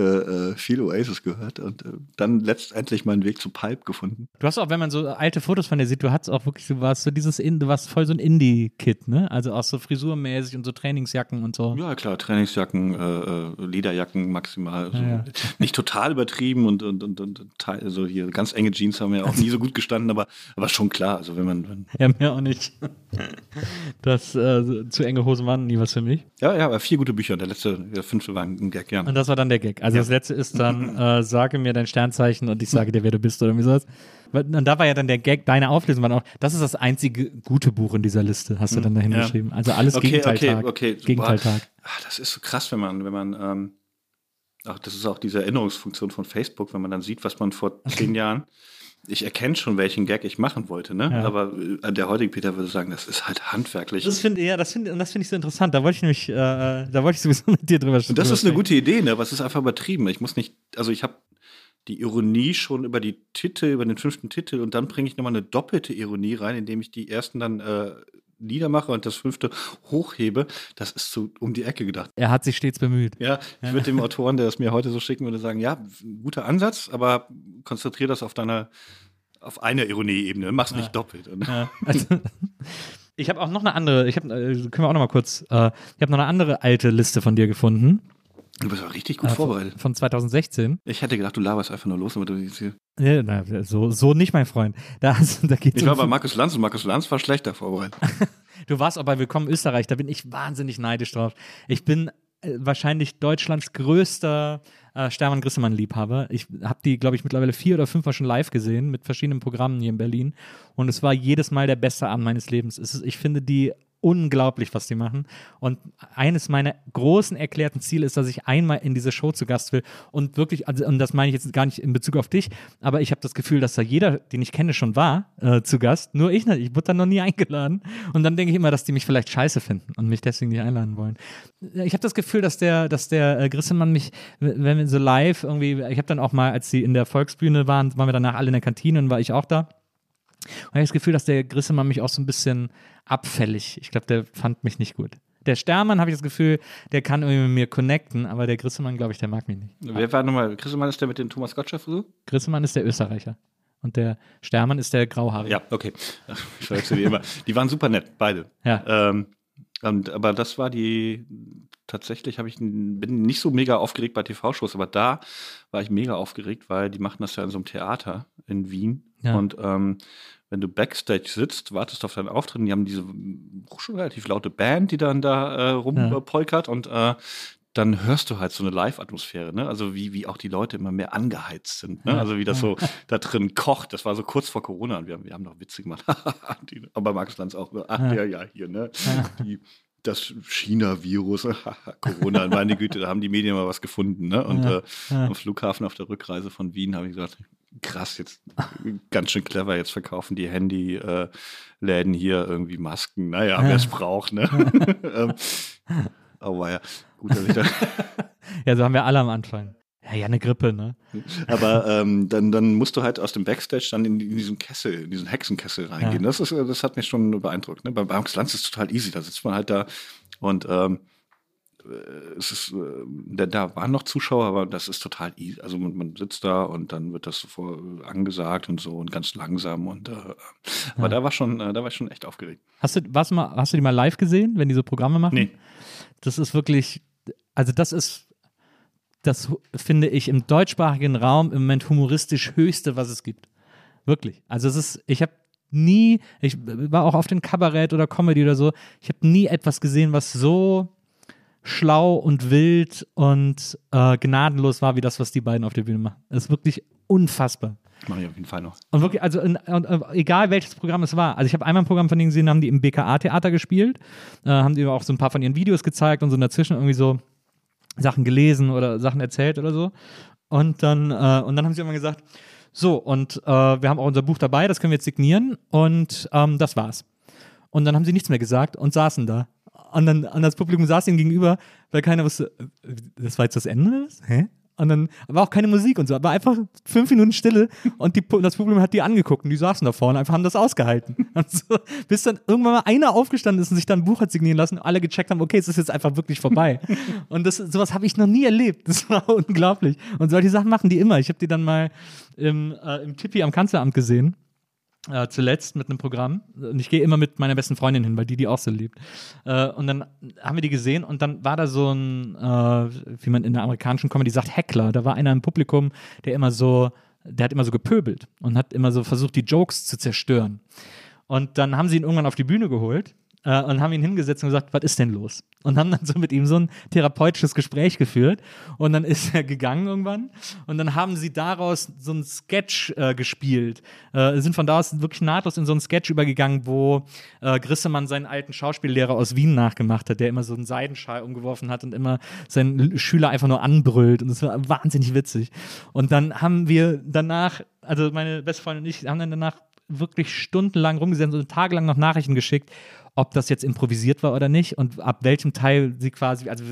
viel Oasis gehört und dann letztendlich meinen Weg zu Pulp gefunden. Du hast auch, wenn man so alte Fotos von dir sieht, du warst voll so ein Indie-Kid, ne? Also auch so frisurmäßig und so Trainingsjacken und so. Ja, klar, Trainingsjacken, Lederjacken maximal. So. Ja. Nicht total übertrieben und also hier ganz enge Jeans haben ja auch nie so gut gestanden, aber schon klar. Also wenn ja, mir auch nicht. Das zu enge Hosen waren nie was für mich. Ja, aber 4 gute Bücher. Der 5. war ein Gag, ja. Und das war dann der Gag. Also Das letzte ist dann, sage mir dein Sternzeichen und ich sage dir, wer du bist oder irgendwie sowas. Und da war ja dann der Gag, deine Auflösung war auch, das ist das einzige gute Buch in dieser Liste, hast du dann dahin geschrieben. Also alles Gegenteiltag. Ach, das ist so krass, wenn man das ist auch diese Erinnerungsfunktion von Facebook, wenn man dann sieht, was man vor 10 Jahren, ich erkenne schon, welchen Gag ich machen wollte, ne? Ja. Aber der heutige Peter würde sagen, das ist halt handwerklich. Das finde ich so interessant. Da wollte ich nämlich, sowieso mit dir drüber sprechen. Das ist eine gute Idee, ne? Aber es ist einfach übertrieben. Ich habe die Ironie schon über den 5. Titel und dann bringe ich nochmal eine doppelte Ironie rein, indem ich die ersten dann niedermache und das 5. hochhebe. Das ist so um die Ecke gedacht. Er hat sich stets bemüht. Ja, ich würde dem Autoren, der es mir heute so schicken würde, sagen, ja, guter Ansatz, aber konzentriere das auf einer Ironie-Ebene. Mach's nicht doppelt. Ja. Also, ich habe auch noch eine andere, ich habe noch eine andere alte Liste von dir gefunden. Du bist aber richtig gut vorbereitet. Von 2016. Ich hätte gedacht, du laberst einfach nur los, aber du siehst hier. Ja, so nicht, mein Freund. Da geht's ich war bei Markus Lanz und Markus Lanz war schlechter vorbereitet. Du warst auch bei Willkommen Österreich, da bin ich wahnsinnig neidisch drauf. Ich bin wahrscheinlich Deutschlands größter Stermann Grissemann-Liebhaber. Ich habe die, glaube ich, mittlerweile 4 oder 5 Mal schon live gesehen mit verschiedenen Programmen hier in Berlin. Und es war jedes Mal der beste Abend meines Lebens. Ich finde die unglaublich, was die machen. Und eines meiner großen erklärten Ziele ist, dass ich einmal in diese Show zu Gast will und wirklich, also, und das meine ich jetzt gar nicht in Bezug auf dich, aber ich habe das Gefühl, dass da jeder, den ich kenne, schon war, zu Gast. Nur ich nicht. Ich wurde da noch nie eingeladen. Und dann denke ich immer, dass die mich vielleicht scheiße finden und mich deswegen nicht einladen wollen. Ich habe das Gefühl, dass der Grissemann mich, wenn wir so live irgendwie, ich habe dann auch mal, als sie in der Volksbühne waren wir danach alle in der Kantine und war ich auch da. Und ich habe das Gefühl, dass der Grissemann mich auch so ein bisschen abfällig, ich glaube, der fand mich nicht gut. Der Stermann, habe ich das Gefühl, der kann irgendwie mit mir connecten, aber der Grissemann, glaube ich, der mag mich nicht. Wer war nochmal? Grissemann ist der mit dem Thomas Gottschalk so? Grissemann ist der Österreicher. Und der Stermann ist der Grauhaarige. Ja, okay. Ich verwechsel die immer. Die waren super nett, beide. Ja. Aber das war die... Tatsächlich bin nicht so mega aufgeregt bei TV-Shows, aber da war ich mega aufgeregt, weil die machen das ja in so einem Theater in Wien. Ja. Und wenn du Backstage sitzt, wartest auf deinen Auftritt und die haben diese schon relativ laute Band, die dann da rumpolkert und dann hörst du halt so eine Live-Atmosphäre, ne? Also wie auch die Leute immer mehr angeheizt sind, ne? Also wie das so da drin kocht. Das war so kurz vor Corona und wir haben noch Witze gemacht. Aber Markus Lanz auch, hier, ne? Das China-Virus, Corona, meine Güte, da haben die Medien mal was gefunden, ne? Und am Flughafen auf der Rückreise von Wien habe ich gesagt, krass, jetzt ganz schön clever, jetzt verkaufen die Handy-Läden hier irgendwie Masken. Naja, wer es braucht, ne? Oh, ja. Gut, dass ich da ja, so haben wir alle am Anfang. Ja, eine Grippe, ne? Aber dann musst du halt aus dem Backstage dann in diesen Kessel, in diesen Hexenkessel reingehen. Ja. Das hat mich schon beeindruckt. Ne? Beim Lanz ist es total easy. Da sitzt man halt da und es ist, da waren noch Zuschauer, aber das ist total easy. Also man sitzt da und dann wird das sofort angesagt und so und ganz langsam. Und aber da war ich schon echt aufgeregt. Hast du die mal live gesehen, wenn die so Programme machen? Nee. Das ist wirklich, also das finde ich im deutschsprachigen Raum im Moment humoristisch Höchste, was es gibt. Wirklich. Also es ist, ich war auch auf den Kabarett oder Comedy oder so, ich habe nie etwas gesehen, was so schlau und wild und gnadenlos war, wie das, was die beiden auf der Bühne machen. Das ist wirklich unfassbar. Das mache ich auf jeden Fall noch. Und wirklich, also egal welches Programm es war. Also ich habe einmal ein Programm von denen gesehen, haben die im BKA-Theater gespielt, haben die auch so ein paar von ihren Videos gezeigt und so dazwischen irgendwie so Sachen gelesen oder Sachen erzählt oder so. Und dann haben sie immer gesagt, so, und wir haben auch unser Buch dabei, das können wir jetzt signieren und das war's. Und dann haben sie nichts mehr gesagt und saßen da. Und dann und das Publikum saß ihnen gegenüber, weil keiner wusste, das war jetzt das Ende? Hä? Und dann war auch keine Musik und so, aber einfach 5 Minuten Stille und das Publikum hat die angeguckt und die saßen da vorne, einfach haben das ausgehalten. So, bis dann irgendwann mal einer aufgestanden ist und sich dann ein Buch hat signieren lassen und alle gecheckt haben, okay, es ist jetzt einfach wirklich vorbei. Und sowas habe ich noch nie erlebt. Das war unglaublich. Und solche Sachen machen die immer. Ich habe die dann mal im Tipi am Kanzleramt gesehen. Zuletzt mit einem Programm. Und ich gehe immer mit meiner besten Freundin hin, weil die auch so liebt. Und dann haben wir die gesehen und dann war da so ein, wie man in der amerikanischen Comedy sagt, Heckler. Da war einer im Publikum, der hat immer so gepöbelt und hat immer so versucht, die Jokes zu zerstören. Und dann haben sie ihn irgendwann auf die Bühne geholt und haben ihn hingesetzt und gesagt, was ist denn los? Und haben dann so mit ihm so ein therapeutisches Gespräch geführt und dann ist er gegangen irgendwann und dann haben sie daraus so einen Sketch gespielt, sind von da aus wirklich nahtlos in so einen Sketch übergegangen, wo Grissemann seinen alten Schauspiellehrer aus Wien nachgemacht hat, der immer so einen Seidenschal umgeworfen hat und immer seinen Schüler einfach nur anbrüllt und das war wahnsinnig witzig. Und dann haben wir danach, also meine beste Freundin und ich, haben dann danach wirklich stundenlang rumgesessen und tagelang noch Nachrichten geschickt, ob das jetzt improvisiert war oder nicht und ab welchem Teil sie quasi, also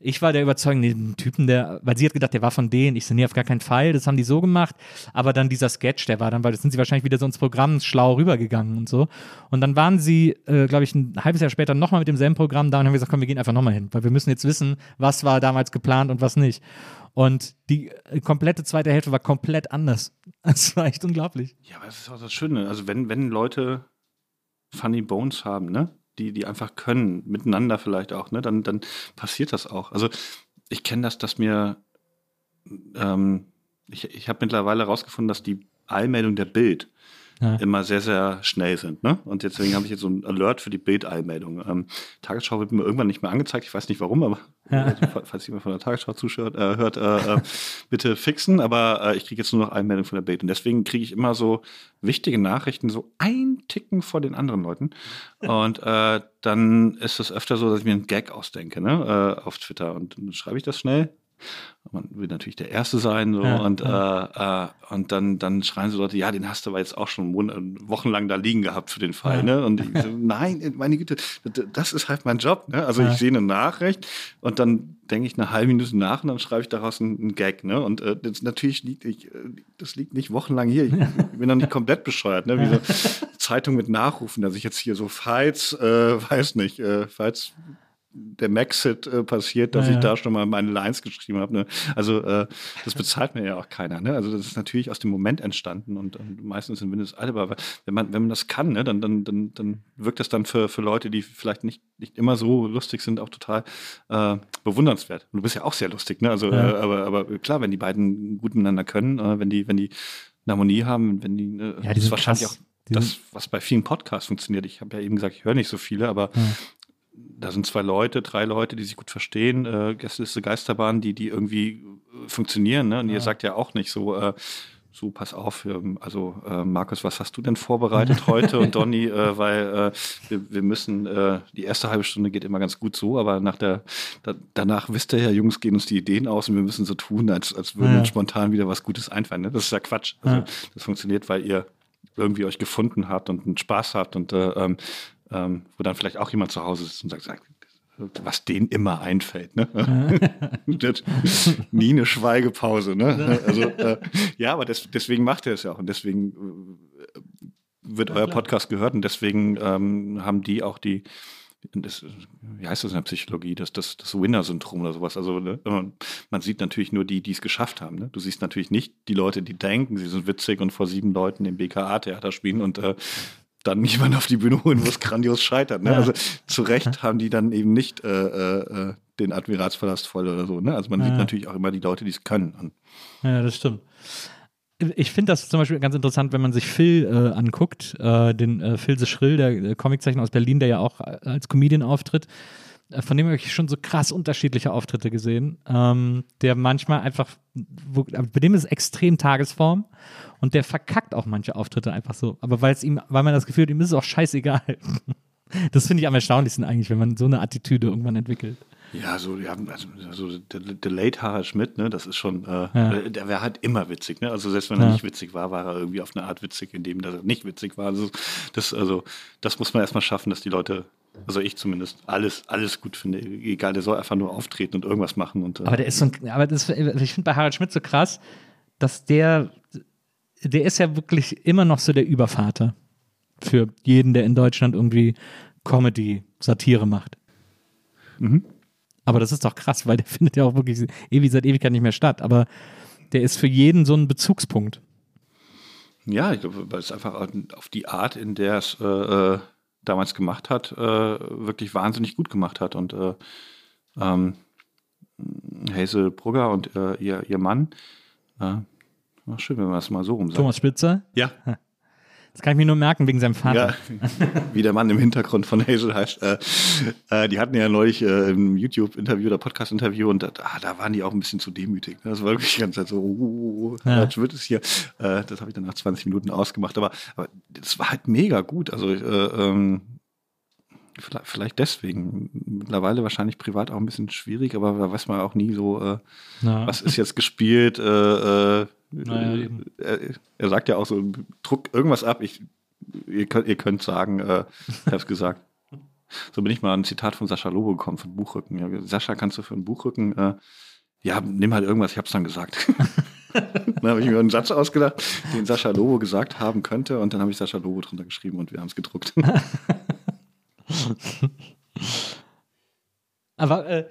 ich war der Überzeugung, den Typen, weil sie hat gedacht, der war von denen. Ich so, nee, auf gar keinen Fall, das haben die so gemacht. Aber dann dieser Sketch, der war dann, weil das sind sie wahrscheinlich wieder so ins Programm schlau rübergegangen und so. Und dann waren sie, glaube ich, ein halbes Jahr später nochmal mit demselben Programm da und haben gesagt, komm, wir gehen einfach nochmal hin, weil wir müssen jetzt wissen, was war damals geplant und was nicht. Und die komplette zweite Hälfte war komplett anders. Das war echt unglaublich. Ja, aber das ist auch das Schöne. Also wenn Leute Funny Bones haben, ne? Die einfach können, miteinander vielleicht auch, ne? Dann passiert das auch. Also ich kenne das, dass mir ich habe mittlerweile rausgefunden, dass die Eilmeldung der Bild immer sehr, sehr schnell sind, ne? Und deswegen habe ich jetzt so ein Alert für die Bild-Eilmeldung. Tagesschau wird mir irgendwann nicht mehr angezeigt, ich weiß nicht warum, aber falls jemand von der Tagesschau zuhört, bitte fixen, aber ich kriege jetzt nur noch Eilmeldung von der Bild. Und deswegen kriege ich immer so wichtige Nachrichten, so ein Ticken vor den anderen Leuten. Und dann ist es öfter so, dass ich mir einen Gag ausdenke, ne? Auf Twitter. Und dann schreibe ich das schnell. Man will natürlich der Erste sein so, und dann schreien so Leute, ja, den hast du aber jetzt auch schon wochenlang da liegen gehabt für den Fall. Ne? Und ich so, nein, meine Güte, das ist halt mein Job. Ne? Also ich sehe eine Nachricht und dann denke ich eine halbe Minute nach und dann schreibe ich daraus einen Gag. Ne? Und das, natürlich das liegt nicht wochenlang hier. Ich bin noch nicht komplett bescheuert. Ne? Wie so Zeitung mit Nachrufen, dass ich jetzt hier so falls der Maxit passiert, dass ich da schon mal meine Lines geschrieben habe. Ne? Also das bezahlt mir ja auch keiner. Ne? Also das ist natürlich aus dem Moment entstanden und meistens im Windesalter. Aber wenn man das kann, ne? dann wirkt das dann für Leute, die vielleicht nicht immer so lustig sind, auch total bewundernswert. Und du bist ja auch sehr lustig. Ne? Also, aber klar, wenn die beiden gut miteinander können, wenn die eine Harmonie haben, wenn die, die ist wahrscheinlich krass. Auch das, was bei vielen Podcasts funktioniert. Ich habe ja eben gesagt, ich höre nicht so viele, aber da sind zwei Leute, drei Leute, die sich gut verstehen, Gästeliste Geisterbahn, die irgendwie funktionieren, ne? Und ihr sagt ja auch nicht so, so, pass auf, also Markus, was hast du denn vorbereitet heute? Und Donny, weil wir müssen, die erste halbe Stunde geht immer ganz gut so, aber danach wisst ihr ja, Jungs, gehen uns die Ideen aus und wir müssen so tun, als würde uns spontan wieder was Gutes einfallen. Ne? Das ist ja Quatsch. Also, das funktioniert, weil ihr irgendwie euch gefunden habt und einen Spaß habt und wo dann vielleicht auch jemand zu Hause sitzt und sagt, was denen immer einfällt, ne? Nie eine Schweigepause, ne? Also, ja, aber deswegen macht er es ja auch und deswegen wird euer Podcast gehört und deswegen haben die auch die, wie heißt das in der Psychologie, das Winner-Syndrom oder sowas. Also, ne? Man sieht natürlich nur die es geschafft haben. Ne? Du siehst natürlich nicht die Leute, die denken, sie sind witzig und vor 7 Leuten im BKA-Theater spielen und dann jemand auf die Bühne holen, wo es grandios scheitert. Ne? Ja. Also zu Recht haben die dann eben nicht den Admiralspalast voll oder so. Ne? Also man sieht natürlich auch immer die Leute, die es können. Und ja, das stimmt. Ich finde das zum Beispiel ganz interessant, wenn man sich Phil anguckt, den Phil the Schrill, der Comiczeichner aus Berlin, der ja auch als Comedian auftritt. Von dem habe ich schon so krass unterschiedliche Auftritte gesehen, der manchmal einfach, bei dem ist es extrem Tagesform und der verkackt auch manche Auftritte einfach so, aber weil man das Gefühl hat, ihm ist es auch scheißegal. Das finde ich am erstaunlichsten eigentlich, wenn man so eine Attitüde irgendwann entwickelt. Ja, also der Late Harald Schmidt, ne, das ist schon, der wäre halt immer witzig, ne? Also selbst wenn er nicht witzig war, war er irgendwie auf eine Art witzig, indem er nicht witzig war. Also das muss man erstmal schaffen, dass die Leute, also ich zumindest, alles gut finde. Egal, der soll einfach nur auftreten und irgendwas machen. Und, aber der ist so ein, ich finde bei Harald Schmidt so krass, dass der ist ja wirklich immer noch so der Übervater für jeden, der in Deutschland irgendwie Comedy, Satire macht. Mhm. Aber das ist doch krass, weil der findet ja auch wirklich seit Ewigkeit nicht mehr statt. Aber der ist für jeden so ein Bezugspunkt. Ja, ich glaube, weil es einfach auf die Art, in der es damals gemacht hat, wirklich wahnsinnig gut gemacht hat. Und Hazel Brugger und ihr Mann, schön, wenn man das mal so rum sagt. Thomas Spitzer? Ja. Das kann ich mir nur merken, wegen seinem Vater. Ja, wie der Mann im Hintergrund von Hazel heißt. Die hatten ja neulich ein YouTube-Interview oder Podcast-Interview und da waren die auch ein bisschen zu demütig. Das war wirklich die ganze Zeit so, jetzt wird es hier. Das habe ich dann nach 20 Minuten ausgemacht. Aber das war halt mega gut. Also vielleicht deswegen. Mittlerweile wahrscheinlich privat auch ein bisschen schwierig, aber da weiß man auch nie so, was ist jetzt gespielt, naja, er sagt ja auch so, druck irgendwas ab, ihr könnt sagen, ich hab's gesagt. So bin ich mal an ein Zitat von Sascha Lobo gekommen, von Buchrücken. Ja, Sascha, kannst du für einen Buchrücken, nimm halt irgendwas, ich hab's dann gesagt. Dann habe ich mir einen Satz ausgedacht, den Sascha Lobo gesagt haben könnte und dann habe ich Sascha Lobo drunter geschrieben und wir haben es gedruckt. Aber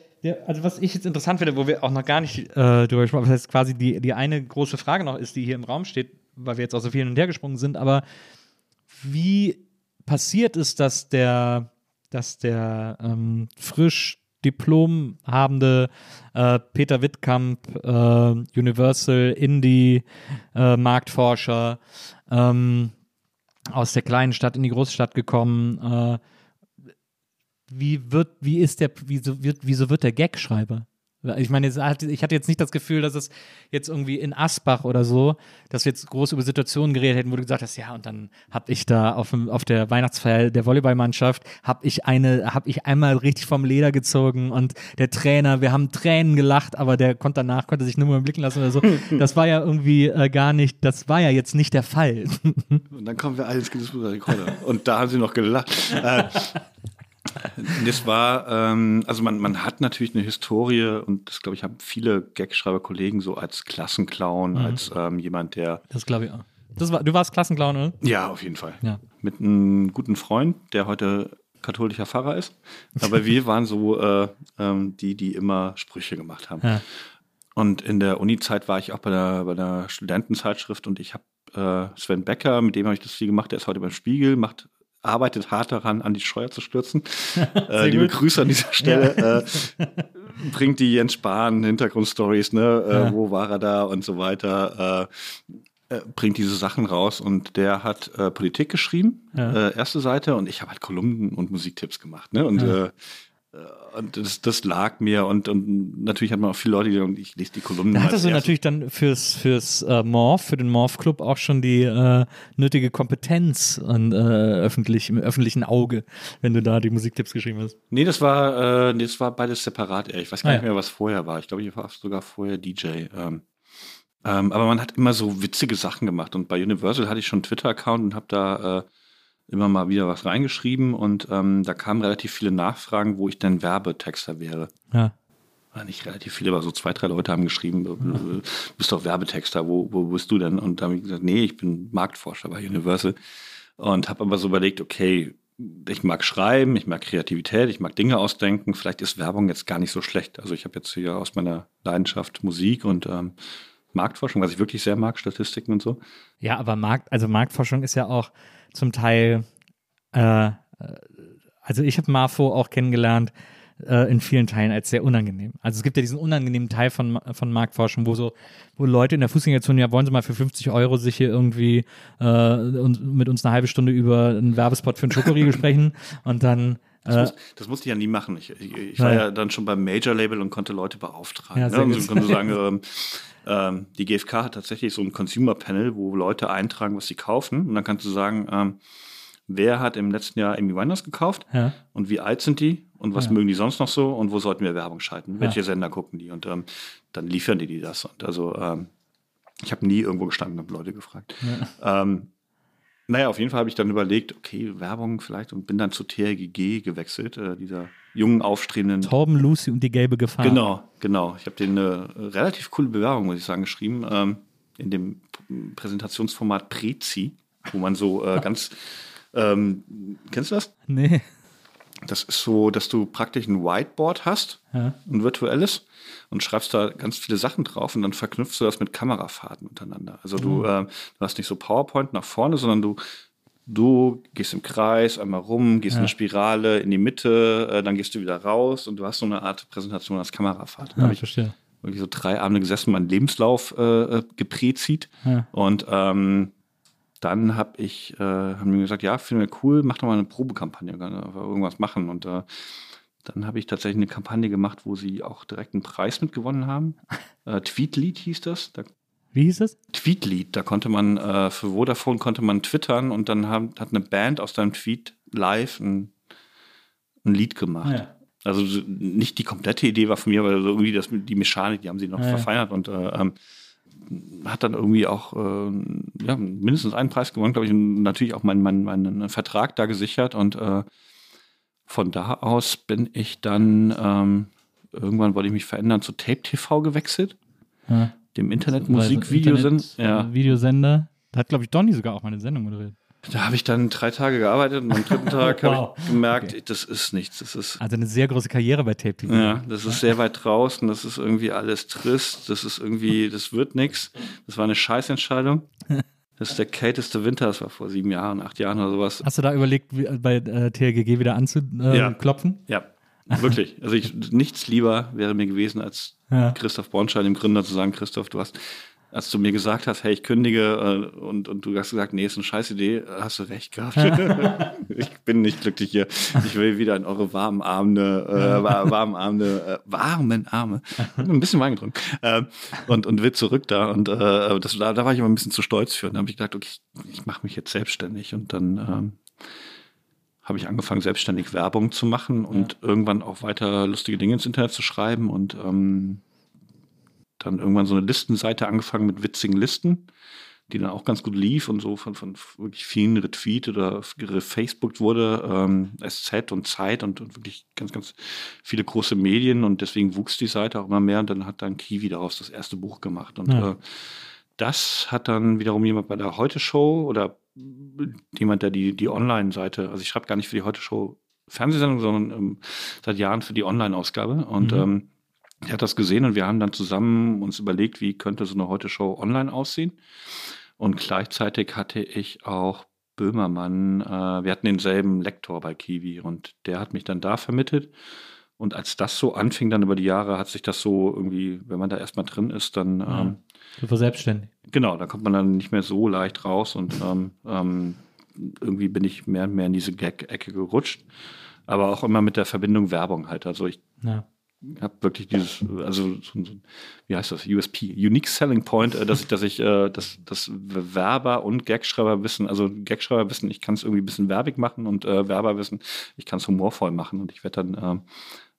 also was ich jetzt interessant finde, wo wir auch noch gar nicht drüber gesprochen haben, das heißt quasi die eine große Frage noch ist, die hier im Raum steht, weil wir jetzt auch so viel hin und her gesprungen sind, aber wie passiert es, dass der frisch Diplom habende Peter Wittkamp, Universal Indie Marktforscher, aus der kleinen Stadt in die Großstadt gekommen, wieso wird der Gag-Schreiber? Ich meine, ich hatte jetzt nicht das Gefühl, dass es jetzt irgendwie in Asbach oder so, dass wir jetzt groß über Situationen geredet hätten, wo du gesagt hast, ja, und dann habe ich da auf der Weihnachtsfeier der Volleyballmannschaft, habe ich einmal richtig vom Leder gezogen und der Trainer, wir haben Tränen gelacht, aber der konnte sich nur mal blicken lassen oder so. Das war ja irgendwie das war ja jetzt nicht der Fall. Und dann kommen wir alles und da haben sie noch gelacht. Das war, also man hat natürlich eine Historie und das, glaube ich, haben viele Gagschreiber-Kollegen so als Klassenclown, als jemand, der… Das glaube ich auch. Du warst Klassenclown, oder? Ja, auf jeden Fall. Ja. Mit einem guten Freund, der heute katholischer Pfarrer ist. Aber wir waren so die immer Sprüche gemacht haben. Ja. Und in der Uni-Zeit war ich auch bei der Studentenzeitschrift und ich habe Sven Becker, mit dem habe ich das viel gemacht, der ist heute beim Spiegel, arbeitet hart daran, an die Steuer zu stürzen. Liebe Grüße an dieser Stelle. Ja. Bringt die Jens Spahn-Hintergrundstories, ne? Wo war er da und so weiter. bringt diese Sachen raus und der hat Politik geschrieben, erste Seite, und ich habe halt Kolumnen und Musiktipps gemacht, ne? Und ja. Und das lag mir und natürlich hat man auch viele Leute, die sagen, ich lese die Kolumnen. Da hattest du natürlich dann für den Morph-Club auch schon die nötige Kompetenz und, im öffentlichen Auge, wenn du da die Musiktipps geschrieben hast. Nee, das war beides separat, ehrlich. Ich weiß gar nicht mehr, was vorher war. Ich glaube, ich war sogar vorher DJ. Aber man hat immer so witzige Sachen gemacht und bei Universal hatte ich schon einen Twitter-Account und habe da immer mal wieder was reingeschrieben und da kamen relativ viele Nachfragen, wo ich denn Werbetexter wäre. Ja. Nicht relativ viele, aber so 2, 3 Leute haben geschrieben, du bist doch Werbetexter, wo bist du denn? Und da habe ich gesagt, nee, ich bin Marktforscher bei Universal und habe aber so überlegt, okay, ich mag schreiben, ich mag Kreativität, ich mag Dinge ausdenken, vielleicht ist Werbung jetzt gar nicht so schlecht. Also ich habe jetzt hier aus meiner Leidenschaft Musik und Marktforschung, was ich wirklich sehr mag, Statistiken und so. Ja, aber Marktforschung ist ja auch zum Teil, also ich habe Marfo auch kennengelernt, in vielen Teilen als sehr unangenehm. Also es gibt ja diesen unangenehmen Teil von Marktforschung, wo Leute in der Fußgängerzone, ja, wollen sie mal für 50 € sich hier irgendwie mit uns eine halbe Stunde über einen Werbespot für einen Schokoriegel sprechen und dann das musste ich ja nie machen. Ich war ja dann schon beim Major-Label und konnte Leute beauftragen. Ja, ne? Und konnte sagen, die GfK hat tatsächlich so ein Consumer-Panel, wo Leute eintragen, was sie kaufen. Und dann kannst du sagen, wer hat im letzten Jahr Amy Winehouse gekauft und wie alt sind die und was mögen die sonst noch so und wo sollten wir Werbung schalten? Welche Sender gucken die? Und dann liefern die das. Und also ich habe nie irgendwo gestanden und Leute gefragt. Ja. Naja, auf jeden Fall habe ich dann überlegt, okay, Werbung vielleicht, und bin dann zu TRGG gewechselt, dieser jungen, aufstrebenden Torben, Lucy und die gelbe Gefahr. Genau. Ich habe denen eine relativ coole Bewerbung, muss ich sagen, geschrieben, in dem Präsentationsformat Prezi, wo man so ganz, kennst du das? Nee. Das ist so, dass du praktisch ein Whiteboard hast, ein virtuelles, und schreibst da ganz viele Sachen drauf und dann verknüpfst du das mit Kamerafahrten untereinander. Also du hast nicht so PowerPoint nach vorne, sondern du gehst im Kreis, einmal rum, gehst in eine Spirale, in die Mitte, dann gehst du wieder raus und du hast so eine Art Präsentation als Kamerafahrt. Ja, ich verstehe. Wirklich so 3 Abende gesessen, meinen Lebenslauf geprezit und dann haben die mir gesagt, ja, finde ich cool, mach doch mal eine Probekampagne, kann irgendwas machen. Und dann habe ich tatsächlich eine Kampagne gemacht, wo sie auch direkt einen Preis mitgewonnen haben. Tweetlead hieß das. Wie hieß das? Tweetlead, da konnte man, für Vodafone konnte man twittern und dann hat eine Band aus deinem Tweet live ein Lied gemacht. Ja. Also nicht die komplette Idee war von mir, weil irgendwie die Mechanik, die haben sie noch verfeinert und hat dann irgendwie auch mindestens einen Preis gewonnen, glaube ich, und natürlich auch meinen Vertrag da gesichert. Und von da aus bin ich dann, irgendwann wollte ich mich verändern, zu Tape TV gewechselt, dem Internet-Musikvideosender. Da hat, glaube ich, Donny sogar auch meine Sendung moderiert. Da habe ich dann 3 Tage gearbeitet und am 3. Tag habe ich gemerkt, das ist nichts. Das ist also eine sehr große Karriere bei Tape TV. Ja, das ist sehr weit draußen, das ist irgendwie alles trist, das ist irgendwie, das wird nichts. Das war eine Scheißentscheidung. Das ist der kälteste Winter, das war vor 7 Jahren, 8 Jahren oder sowas. Hast du da überlegt, bei TRGG wieder anzuklopfen? Ja, wirklich. Also nichts lieber wäre mir gewesen, als Christoph Bornstein, dem Gründer, zu sagen, Christoph, als du mir gesagt hast, hey, ich kündige, und du hast gesagt, nee, ist eine scheiß Idee, hast du recht gehabt. Ich bin nicht glücklich hier. Ich will wieder in eure warmen Arme. Ich bin ein bisschen Wein getrunken. Und will zurück da. Und da war ich immer ein bisschen zu stolz für. Und da habe ich gedacht, okay, ich mache mich jetzt selbstständig. Und dann habe ich angefangen, selbstständig Werbung zu machen und irgendwann auch weiter lustige Dinge ins Internet zu schreiben. Und dann irgendwann so eine Listenseite angefangen mit witzigen Listen, die dann auch ganz gut lief und so von wirklich vielen retweetet oder refacebookt wurde, SZ und Zeit und wirklich ganz, ganz viele große Medien, und deswegen wuchs die Seite auch immer mehr, und dann hat dann Kiwi daraus das erste Buch gemacht und das hat dann wiederum jemand bei der Heute-Show oder jemand, der die Online-Seite, also ich schreibe gar nicht für die Heute-Show Fernsehsendung, sondern seit Jahren für die Online-Ausgabe, und er hat das gesehen und wir haben dann zusammen uns überlegt, wie könnte so eine Heute-Show online aussehen. Und gleichzeitig hatte ich auch Böhmermann, wir hatten denselben Lektor bei Kiwi, und der hat mich dann da vermittelt. Und als das so anfing, dann über die Jahre, hat sich das so irgendwie, wenn man da erstmal drin ist, dann. Du warst selbstständig. Genau, da kommt man dann nicht mehr so leicht raus und irgendwie bin ich mehr und mehr in diese Gag-Ecke gerutscht. Aber auch immer mit der Verbindung Werbung halt. Also ich habe wirklich dieses, also wie heißt das, USP, Unique Selling Point, dass Werber und Gagschreiber wissen, also Gagschreiber wissen, ich kann es irgendwie ein bisschen werbig machen und Werber wissen, ich kann es humorvoll machen und ich werde dann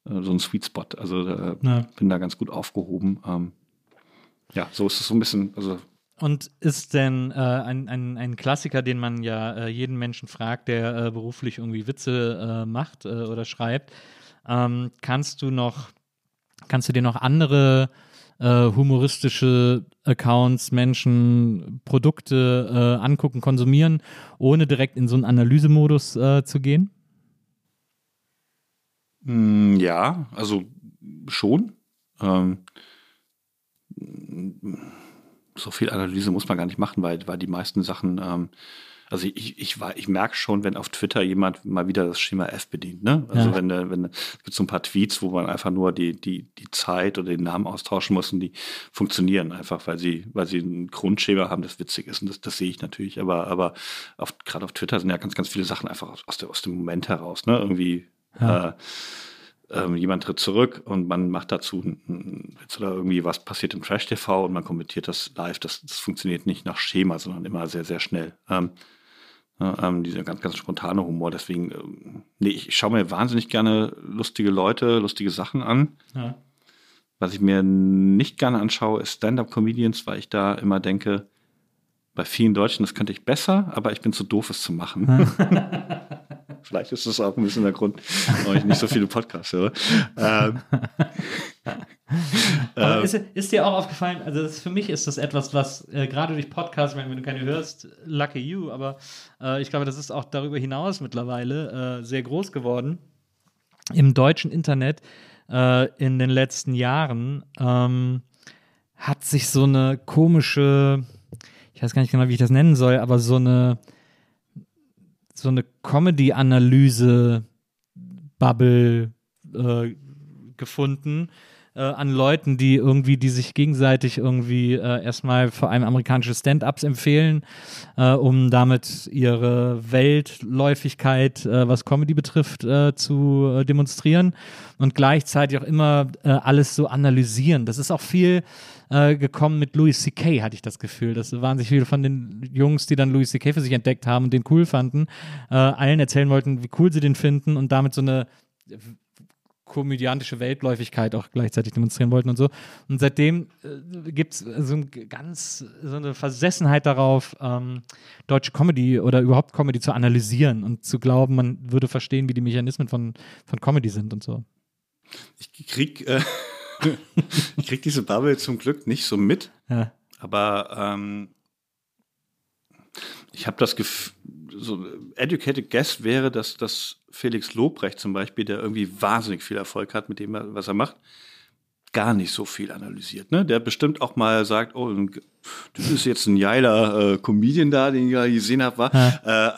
so ein Sweet Spot. Also bin da ganz gut aufgehoben. Ja, so ist es so ein bisschen, also. Und ist denn ein Klassiker, den man ja jeden Menschen fragt, der beruflich irgendwie Witze macht oder schreibt, kannst du dir noch andere humoristische Accounts, Menschen, Produkte angucken, konsumieren, ohne direkt in so einen Analysemodus zu gehen? Ja, also schon. So viel Analyse muss man gar nicht machen, weil die meisten Sachen, also ich merke schon, wenn auf Twitter jemand mal wieder das Schema F bedient, ne? Also wenn es gibt so ein paar Tweets, wo man einfach nur die Zeit oder den Namen austauschen muss und die funktionieren einfach, weil sie ein Grundschema haben, das witzig ist. Und das sehe ich natürlich, aber gerade auf Twitter sind ja ganz, ganz viele Sachen einfach aus dem Moment heraus, ne? Irgendwie jemand tritt zurück und man macht dazu einen Witz oder irgendwie was passiert im Trash-TV und man kommentiert das live. Das funktioniert nicht nach Schema, sondern immer sehr, sehr schnell. Dieser ganz, ganz spontane Humor. Deswegen, ich schaue mir wahnsinnig gerne lustige Leute, lustige Sachen an. Ja. Was ich mir nicht gerne anschaue, ist Stand-Up-Comedians, weil ich da immer denke, bei vielen Deutschen, das könnte ich besser, aber ich bin zu doof, es zu machen. Ja. Vielleicht ist das auch ein bisschen der Grund, warum ich nicht so viele Podcasts höre. Aber ist dir auch aufgefallen, also für mich ist das etwas, was gerade durch Podcasts, wenn du keine hörst, lucky you, aber ich glaube, das ist auch darüber hinaus mittlerweile sehr groß geworden im deutschen Internet in den letzten Jahren. Hat sich so eine komische, ich weiß gar nicht genau, wie ich das nennen soll, aber so eine Comedy-Analyse-Bubble gefunden an Leuten, die sich gegenseitig irgendwie erstmal vor allem amerikanische Stand-Ups empfehlen, um damit ihre Weltläufigkeit, was Comedy betrifft, zu demonstrieren und gleichzeitig auch immer alles so analysieren. Das ist auch viel gekommen mit Louis C.K., hatte ich das Gefühl. Das waren sich viele von den Jungs, die dann Louis C.K. für sich entdeckt haben und den cool fanden, allen erzählen wollten, wie cool sie den finden und damit so eine komödiantische Weltläufigkeit auch gleichzeitig demonstrieren wollten und so. Und seitdem gibt es so eine Versessenheit darauf, deutsche Comedy oder überhaupt Comedy zu analysieren und zu glauben, man würde verstehen, wie die Mechanismen von Comedy sind und so. Ich krieg diese Bubble zum Glück nicht so mit, aber ich habe das Gefühl, so educated guess wäre, dass Felix Lobrecht zum Beispiel, der irgendwie wahnsinnig viel Erfolg hat mit dem, was er macht, gar nicht so viel analysiert. Ne? Der bestimmt auch mal sagt, oh, das ist jetzt ein geiler Comedian da, den ich ja gesehen habe, war.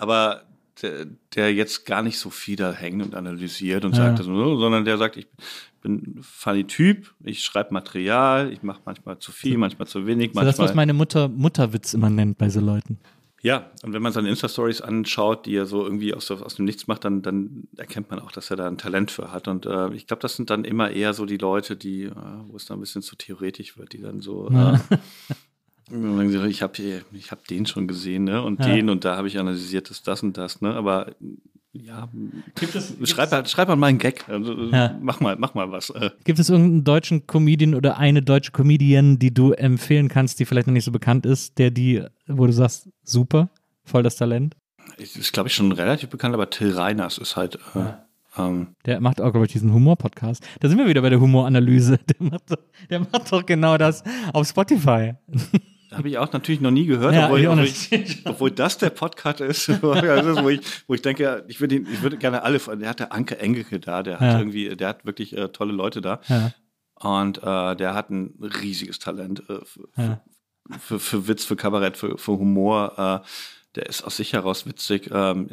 Aber der jetzt gar nicht so viel da hängt und analysiert und sagt das so, sondern der sagt, ich bin ein funny Typ, ich schreibe Material, ich mache manchmal zu viel, manchmal zu wenig. Manchmal. So das, was meine Mutter Mutterwitz immer nennt bei so Leuten. Ja, und wenn man seine Insta-Stories anschaut, die er so irgendwie aus dem Nichts macht, dann erkennt man auch, dass er da ein Talent für hat. Und ich glaube, das sind dann immer eher so die Leute, die, wo es dann ein bisschen zu theoretisch wird, die dann so, ich hab den schon gesehen, ne? Und den, und da habe ich analysiert, dass das und das, ne? Aber ja, schreib mal einen Gag, mach mal was. Gibt es irgendeinen deutschen Comedian oder eine deutsche Comedian, die du empfehlen kannst, die vielleicht noch nicht so bekannt ist, wo du sagst, super, voll das Talent? Ist, glaube ich, schon relativ bekannt, aber Till Reiners ist halt der macht auch, glaube ich, diesen Humor-Podcast. Da sind wir wieder bei der Humoranalyse. Der macht doch genau das auf Spotify. Habe ich auch natürlich noch nie gehört, obwohl das der Podcast ist, wo ich denke, ich würde gerne alle, der hat der Anke Engelke da, der hat wirklich tolle Leute da und der hat ein riesiges Talent für Witz, für Kabarett, für Humor, der ist aus sich heraus witzig, der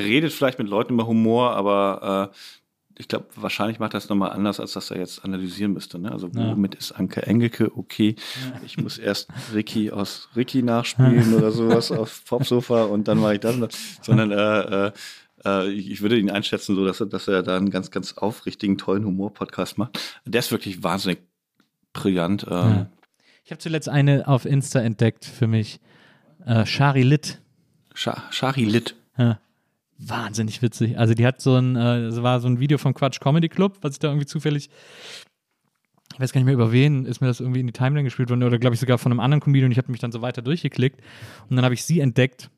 redet vielleicht mit Leuten über Humor, aber ich glaube, wahrscheinlich macht das nochmal anders, als dass er jetzt analysieren müsste. Ne? Also womit ist Anke Engelke? Okay, ich muss erst Ricky aus Ricky nachspielen oder sowas auf Popsofa und dann mache ich das. Sondern ich würde ihn einschätzen, so dass er da einen ganz, ganz aufrichtigen, tollen Humor-Podcast macht. Der ist wirklich wahnsinnig brillant. Ja. Ich habe zuletzt eine auf Insta entdeckt für mich. Shari Litt. Shari Litt. Ja. Wahnsinnig witzig. Also die hat es war so ein Video vom Quatsch Comedy Club, was ich da irgendwie zufällig, ich weiß gar nicht mehr über wen, ist mir das irgendwie in die Timeline gespielt worden oder glaube ich sogar von einem anderen Comedian und ich habe mich dann so weiter durchgeklickt und dann habe ich sie entdeckt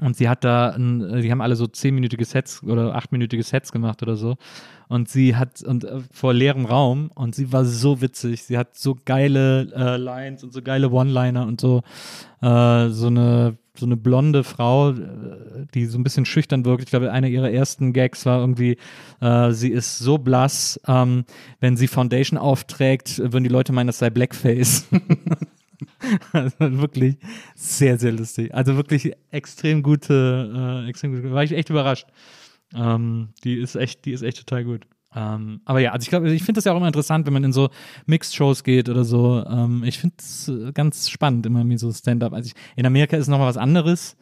und sie hat die haben alle so 10-minütige Sets oder 8-minütige Sets gemacht oder so und sie hat, und vor leerem Raum und sie war so witzig, sie hat so geile Lines und so geile One-Liner und so eine blonde Frau, die so ein bisschen schüchtern wirkt. Ich glaube, einer ihrer ersten Gags war irgendwie, sie ist so blass, wenn sie Foundation aufträgt, würden die Leute meinen, das sei Blackface. Also wirklich sehr, sehr lustig. Also wirklich extrem gute, war ich echt überrascht. Die ist echt total gut. Aber ja, also ich glaube, ich finde das ja auch immer interessant, wenn man in so Mixed-Shows geht oder so. Ich finde es ganz spannend, immer mit so Stand-Up. Also in Amerika ist nochmal was anderes.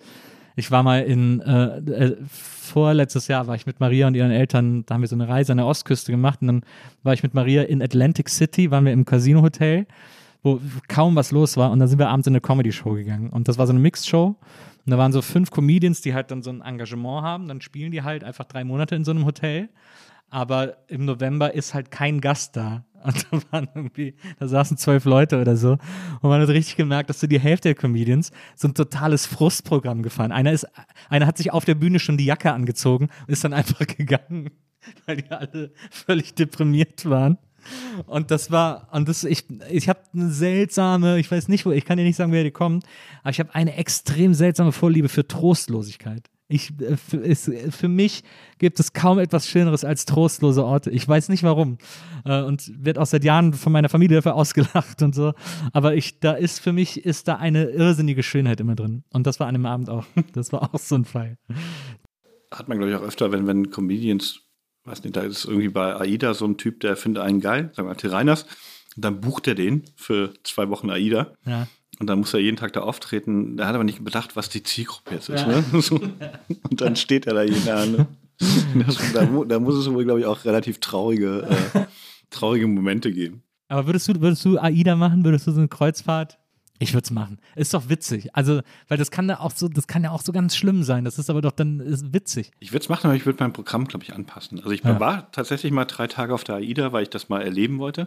Ich war mal vorletztes Jahr war ich mit Maria und ihren Eltern, da haben wir so eine Reise an der Ostküste gemacht und dann war ich mit Maria in Atlantic City, waren wir im Casino-Hotel, wo kaum was los war und dann sind wir abends in eine Comedy-Show gegangen und das war so eine Mixed-Show. Und da waren so 5 Comedians, die halt dann so ein Engagement haben, dann spielen die halt einfach 3 Monate in so einem Hotel. Aber im November ist halt kein Gast da. Und da saßen 12 Leute oder so. Und man hat richtig gemerkt, dass so die Hälfte der Comedians so ein totales Frustprogramm gefahren. Einer hat sich auf der Bühne schon die Jacke angezogen und ist dann einfach gegangen, weil die alle völlig deprimiert waren. Und ich habe eine seltsame, ich weiß nicht wo, ich kann dir nicht sagen, wer die kommt, aber ich habe eine extrem seltsame Vorliebe für Trostlosigkeit. Für mich gibt es kaum etwas Schöneres als trostlose Orte. Ich weiß nicht warum. Und werde auch seit Jahren von meiner Familie dafür ausgelacht und so. Aber für mich ist da eine irrsinnige Schönheit immer drin. Und das war an dem Abend auch. Das war auch so ein Fall. Hat man, glaube ich, auch öfter, wenn Comedians, weiß nicht, da ist irgendwie bei AIDA so ein Typ, der findet einen geil, sagen wir Till Reiners. Und dann bucht er den für 2 Wochen AIDA. Ja. Und dann muss er jeden Tag da auftreten. Er hat aber nicht bedacht, was die Zielgruppe jetzt ist. Ja. Ne? So. Und dann steht er da jeden Tag. Ne? Da muss es wohl, glaube ich, auch relativ traurige Momente geben. Aber würdest du AIDA machen? Würdest du so eine Kreuzfahrt? Ich würde es machen. Ist doch witzig. Also, weil das kann ja auch so ganz schlimm sein. Das ist aber doch dann ist witzig. Ich würde es machen, aber ich würde mein Programm, glaube ich, anpassen. Also ich war tatsächlich mal 3 Tage auf der AIDA, weil ich das mal erleben wollte.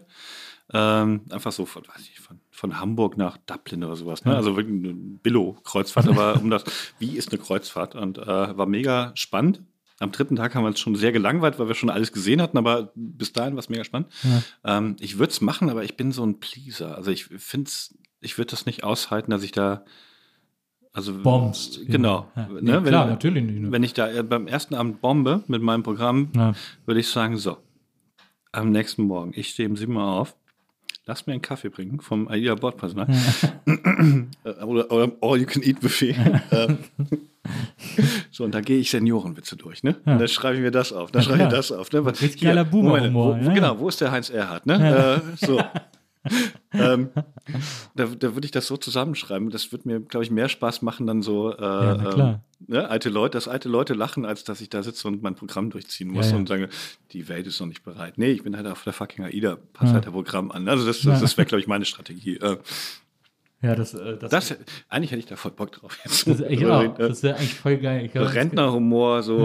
Einfach so von Hamburg nach Dublin oder sowas. Ne? Ja. Also wirklich eine Billo-Kreuzfahrt, aber wie ist eine Kreuzfahrt? Und war mega spannend. Am 3. Tag haben wir uns schon sehr gelangweilt, weil wir schon alles gesehen hatten, aber bis dahin war es mega spannend. Ja. Ich würde es machen, aber ich bin so ein Pleaser. Also ich würde das nicht aushalten, dass ich da bombst. Genau. Ja. Ne? Nee, klar, natürlich nicht. Ne? Wenn ich da beim ersten Abend bombe mit meinem Programm, würde ich sagen, so, am nächsten Morgen, ich stehe um 7 Uhr auf, lass mir einen Kaffee bringen vom AIDA Bordpersonal. Ja. oder All-You-Can-Eat-Buffet. Ja. So, und dann gehe ich Seniorenwitze durch, ne? Ja. Und dann schreibe ich mir das auf, ne? Richtig geiler Boomer-Humor. Genau, wo ist der Heinz Erhardt, ne? Ja. Da würde ich das so zusammenschreiben. Das würde mir, glaube ich, mehr Spaß machen, dann so alte Leute lachen, als dass ich da sitze und mein Programm durchziehen muss und sage, die Welt ist noch nicht bereit. Nee, ich bin halt auf der fucking AIDA, passt halt der Programm an. Also das wäre, glaube ich, meine Strategie. Eigentlich hätte ich da voll Bock drauf jetzt. Das wäre eigentlich voll geil. Rentnerhumor, so,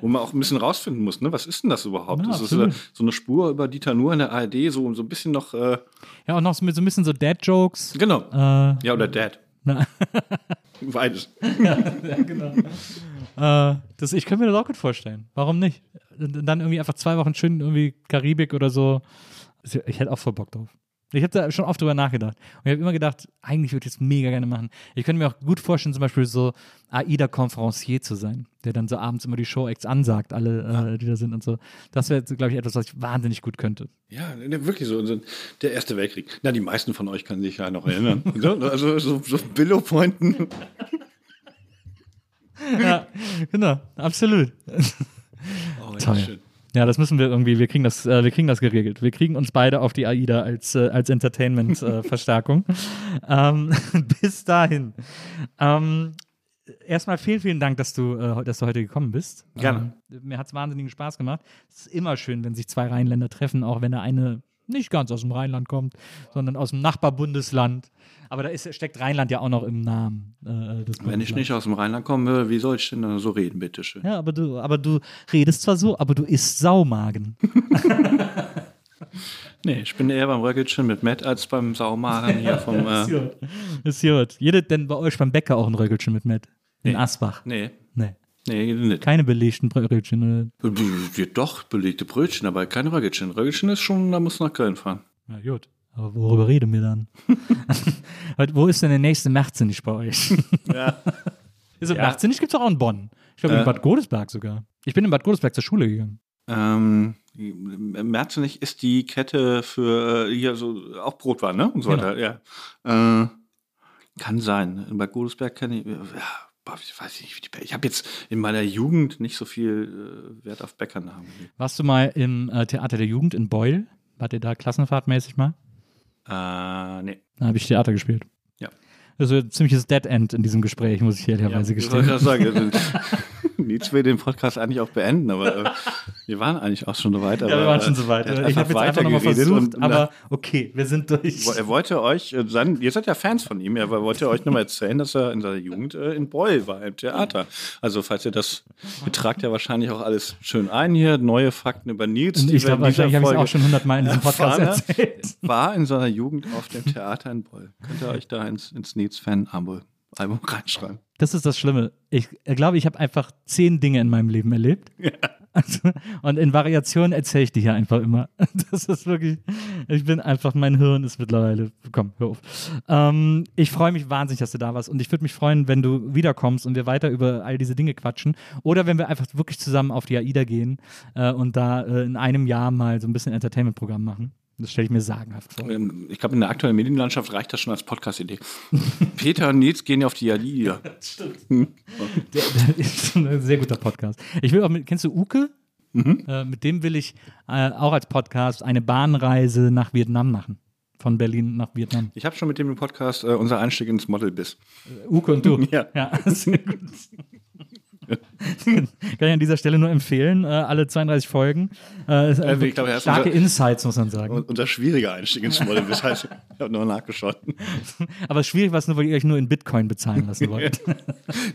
wo man auch ein bisschen rausfinden muss, ne? Was ist denn das überhaupt? Ja, ist das so eine Spur über Dieter Nuhr in der ARD, so ein bisschen noch. Ja, auch noch so ein bisschen so Dad-Jokes. Genau. Oder Dad. Beides. ja, genau. Ich könnte mir das auch gut vorstellen. Warum nicht? Dann irgendwie einfach 2 Wochen schön irgendwie Karibik oder so. Ich hätte auch voll Bock drauf. Ich habe da schon oft drüber nachgedacht. Und ich habe immer gedacht, eigentlich würde ich das mega gerne machen. Ich könnte mir auch gut vorstellen, zum Beispiel so AIDA-Konferencier zu sein, der dann so abends immer die Show-Acts ansagt, alle, die da sind und so. Das wäre, glaube ich, etwas, was ich wahnsinnig gut könnte. Ja, wirklich so. Der Erste Weltkrieg. Na, die meisten von euch können sich ja noch erinnern. Also so Billow-Pointen. Ja, genau. Absolut. Oh, ja, schön. Ja, das müssen wir irgendwie, wir kriegen das geregelt. Wir kriegen uns beide auf die AIDA als Entertainment-Verstärkung. Bis dahin. Erstmal vielen Dank, dass du heute gekommen bist. Gerne. Mir hat es wahnsinnigen Spaß gemacht. Es ist immer schön, wenn sich zwei Rheinländer treffen, auch wenn der eine nicht ganz aus dem Rheinland kommt, sondern aus dem Nachbarbundesland. Aber da steckt Rheinland ja auch noch im Namen. Wenn ich nicht aus dem Rheinland kommen würde, wie soll ich denn dann so reden, bitteschön? Ja, aber du redest zwar so, aber du isst Saumagen. Nee, ich bin eher beim Röckelchen mit Matt als beim Saumagen hier vom... Ist gut. Jeder denn bei euch beim Bäcker auch ein Röckelchen mit Matt? In Asbach? Nee. Nee, nicht. Keine belegten Brötchen, oder? Doch, belegte Brötchen, aber keine Röckelchen. Röckelchen ist schon, da muss nach Köln fahren. Na gut, aber worüber reden wir dann? Wo ist denn der nächste Märzenich bei euch? Ja. Also, Märzenich gibt es auch in Bonn. Ich glaube, in Bad Godesberg sogar. Ich bin in Bad Godesberg zur Schule gegangen. Märzenich ist die Kette für hier so auch Brotwaren, ne? Und so weiter, genau. Ja. Kann sein. In Bad Godesberg kann ich. Ja. Ich weiß nicht, ich habe jetzt in meiner Jugend nicht so viel Wert auf Bäckernamen. Warst du mal im Theater der Jugend in Beul? Wart ihr da klassenfahrtmäßig mal? Nee. Da habe ich Theater gespielt. Ja. Also ein ziemliches Dead End in diesem Gespräch, muss ich ehrlicherweise gestehen. Ja, ich wollte gerade sagen, jetzt will den Podcast eigentlich auch beenden, aber wir waren eigentlich auch schon so weit. Aber, ja, wir waren schon so weit. Ich habe jetzt einfach nochmal versucht, aber okay, wir sind durch. Er wollte euch, ihr seid ja Fans von ihm, er wollte euch nochmal erzählen, dass er in seiner Jugend in Beul war, im Theater. Also falls ihr das, ihr tragt ja wahrscheinlich auch alles schön ein hier, neue Fakten über Nils. Ich glaube, wahrscheinlich habe ich es auch schon 100-mal in diesem Podcast erzählt. War in seiner Jugend auf dem Theater in Beul. Könnt ihr euch da ins Nils-Fan-Album reinschreiben. Das ist das Schlimme. Ich glaube, ich habe einfach 10 Dinge in meinem Leben erlebt. Ja. Also, und in Variationen erzähle ich die hier einfach immer. Das ist wirklich, mein Hirn ist mittlerweile, komm, hör auf. Ich freue mich wahnsinnig, dass du da warst und ich würde mich freuen, wenn du wiederkommst und wir weiter über all diese Dinge quatschen oder wenn wir einfach wirklich zusammen auf die AIDA gehen und da in einem Jahr mal so ein bisschen Entertainment-Programm machen. Das stelle ich mir sagenhaft vor. Ich glaube, in der aktuellen Medienlandschaft reicht das schon als Podcast-Idee. Peter und Nils gehen auf die Jalida. Stimmt. Der ist ein sehr guter Podcast. Ich will auch kennst du Uke? Mhm. Mit dem will ich auch als Podcast eine Bahnreise nach Vietnam machen. Von Berlin nach Vietnam. Ich habe schon mit dem im Podcast unser Einstieg ins Model-Biss. Uke und du? Ja, sehr gut. Kann ich an dieser Stelle nur empfehlen, alle 32 Folgen. Ich glaube, starke Insights, muss man sagen. Unser schwieriger Einstieg ins Model, das heißt, ich habe nur nachgeschaut. Aber schwierig war es nur, weil ihr euch nur in Bitcoin bezahlen lassen wollt.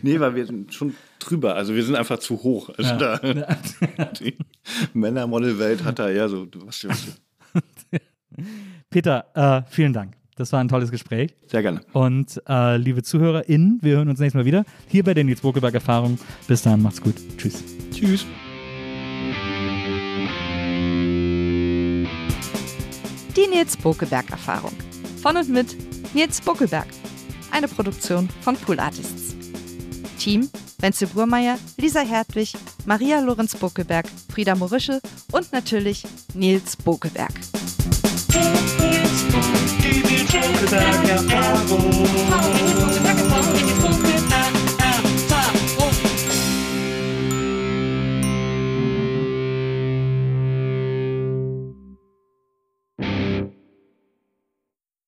Nee, weil wir sind schon drüber, also wir sind einfach zu hoch. Also die Männer-Model-Welt hat da eher so, Peter, vielen Dank. Das war ein tolles Gespräch. Sehr gerne. Und liebe ZuhörerInnen, wir hören uns nächstes Mal wieder hier bei der Nils Bokelberg Erfahrung. Bis dahin, macht's gut. Tschüss. Tschüss. Die Nils Bokelberg Erfahrung. Von und mit Nils Bokelberg. Eine Produktion von Pool Artists. Team: Wenzel Burmeier, Lisa Hertwig, Maria Lorenz Bokelberg, Frieda Morische und natürlich Nils Bokelberg. Die Nils Bokelberg Erfahrung.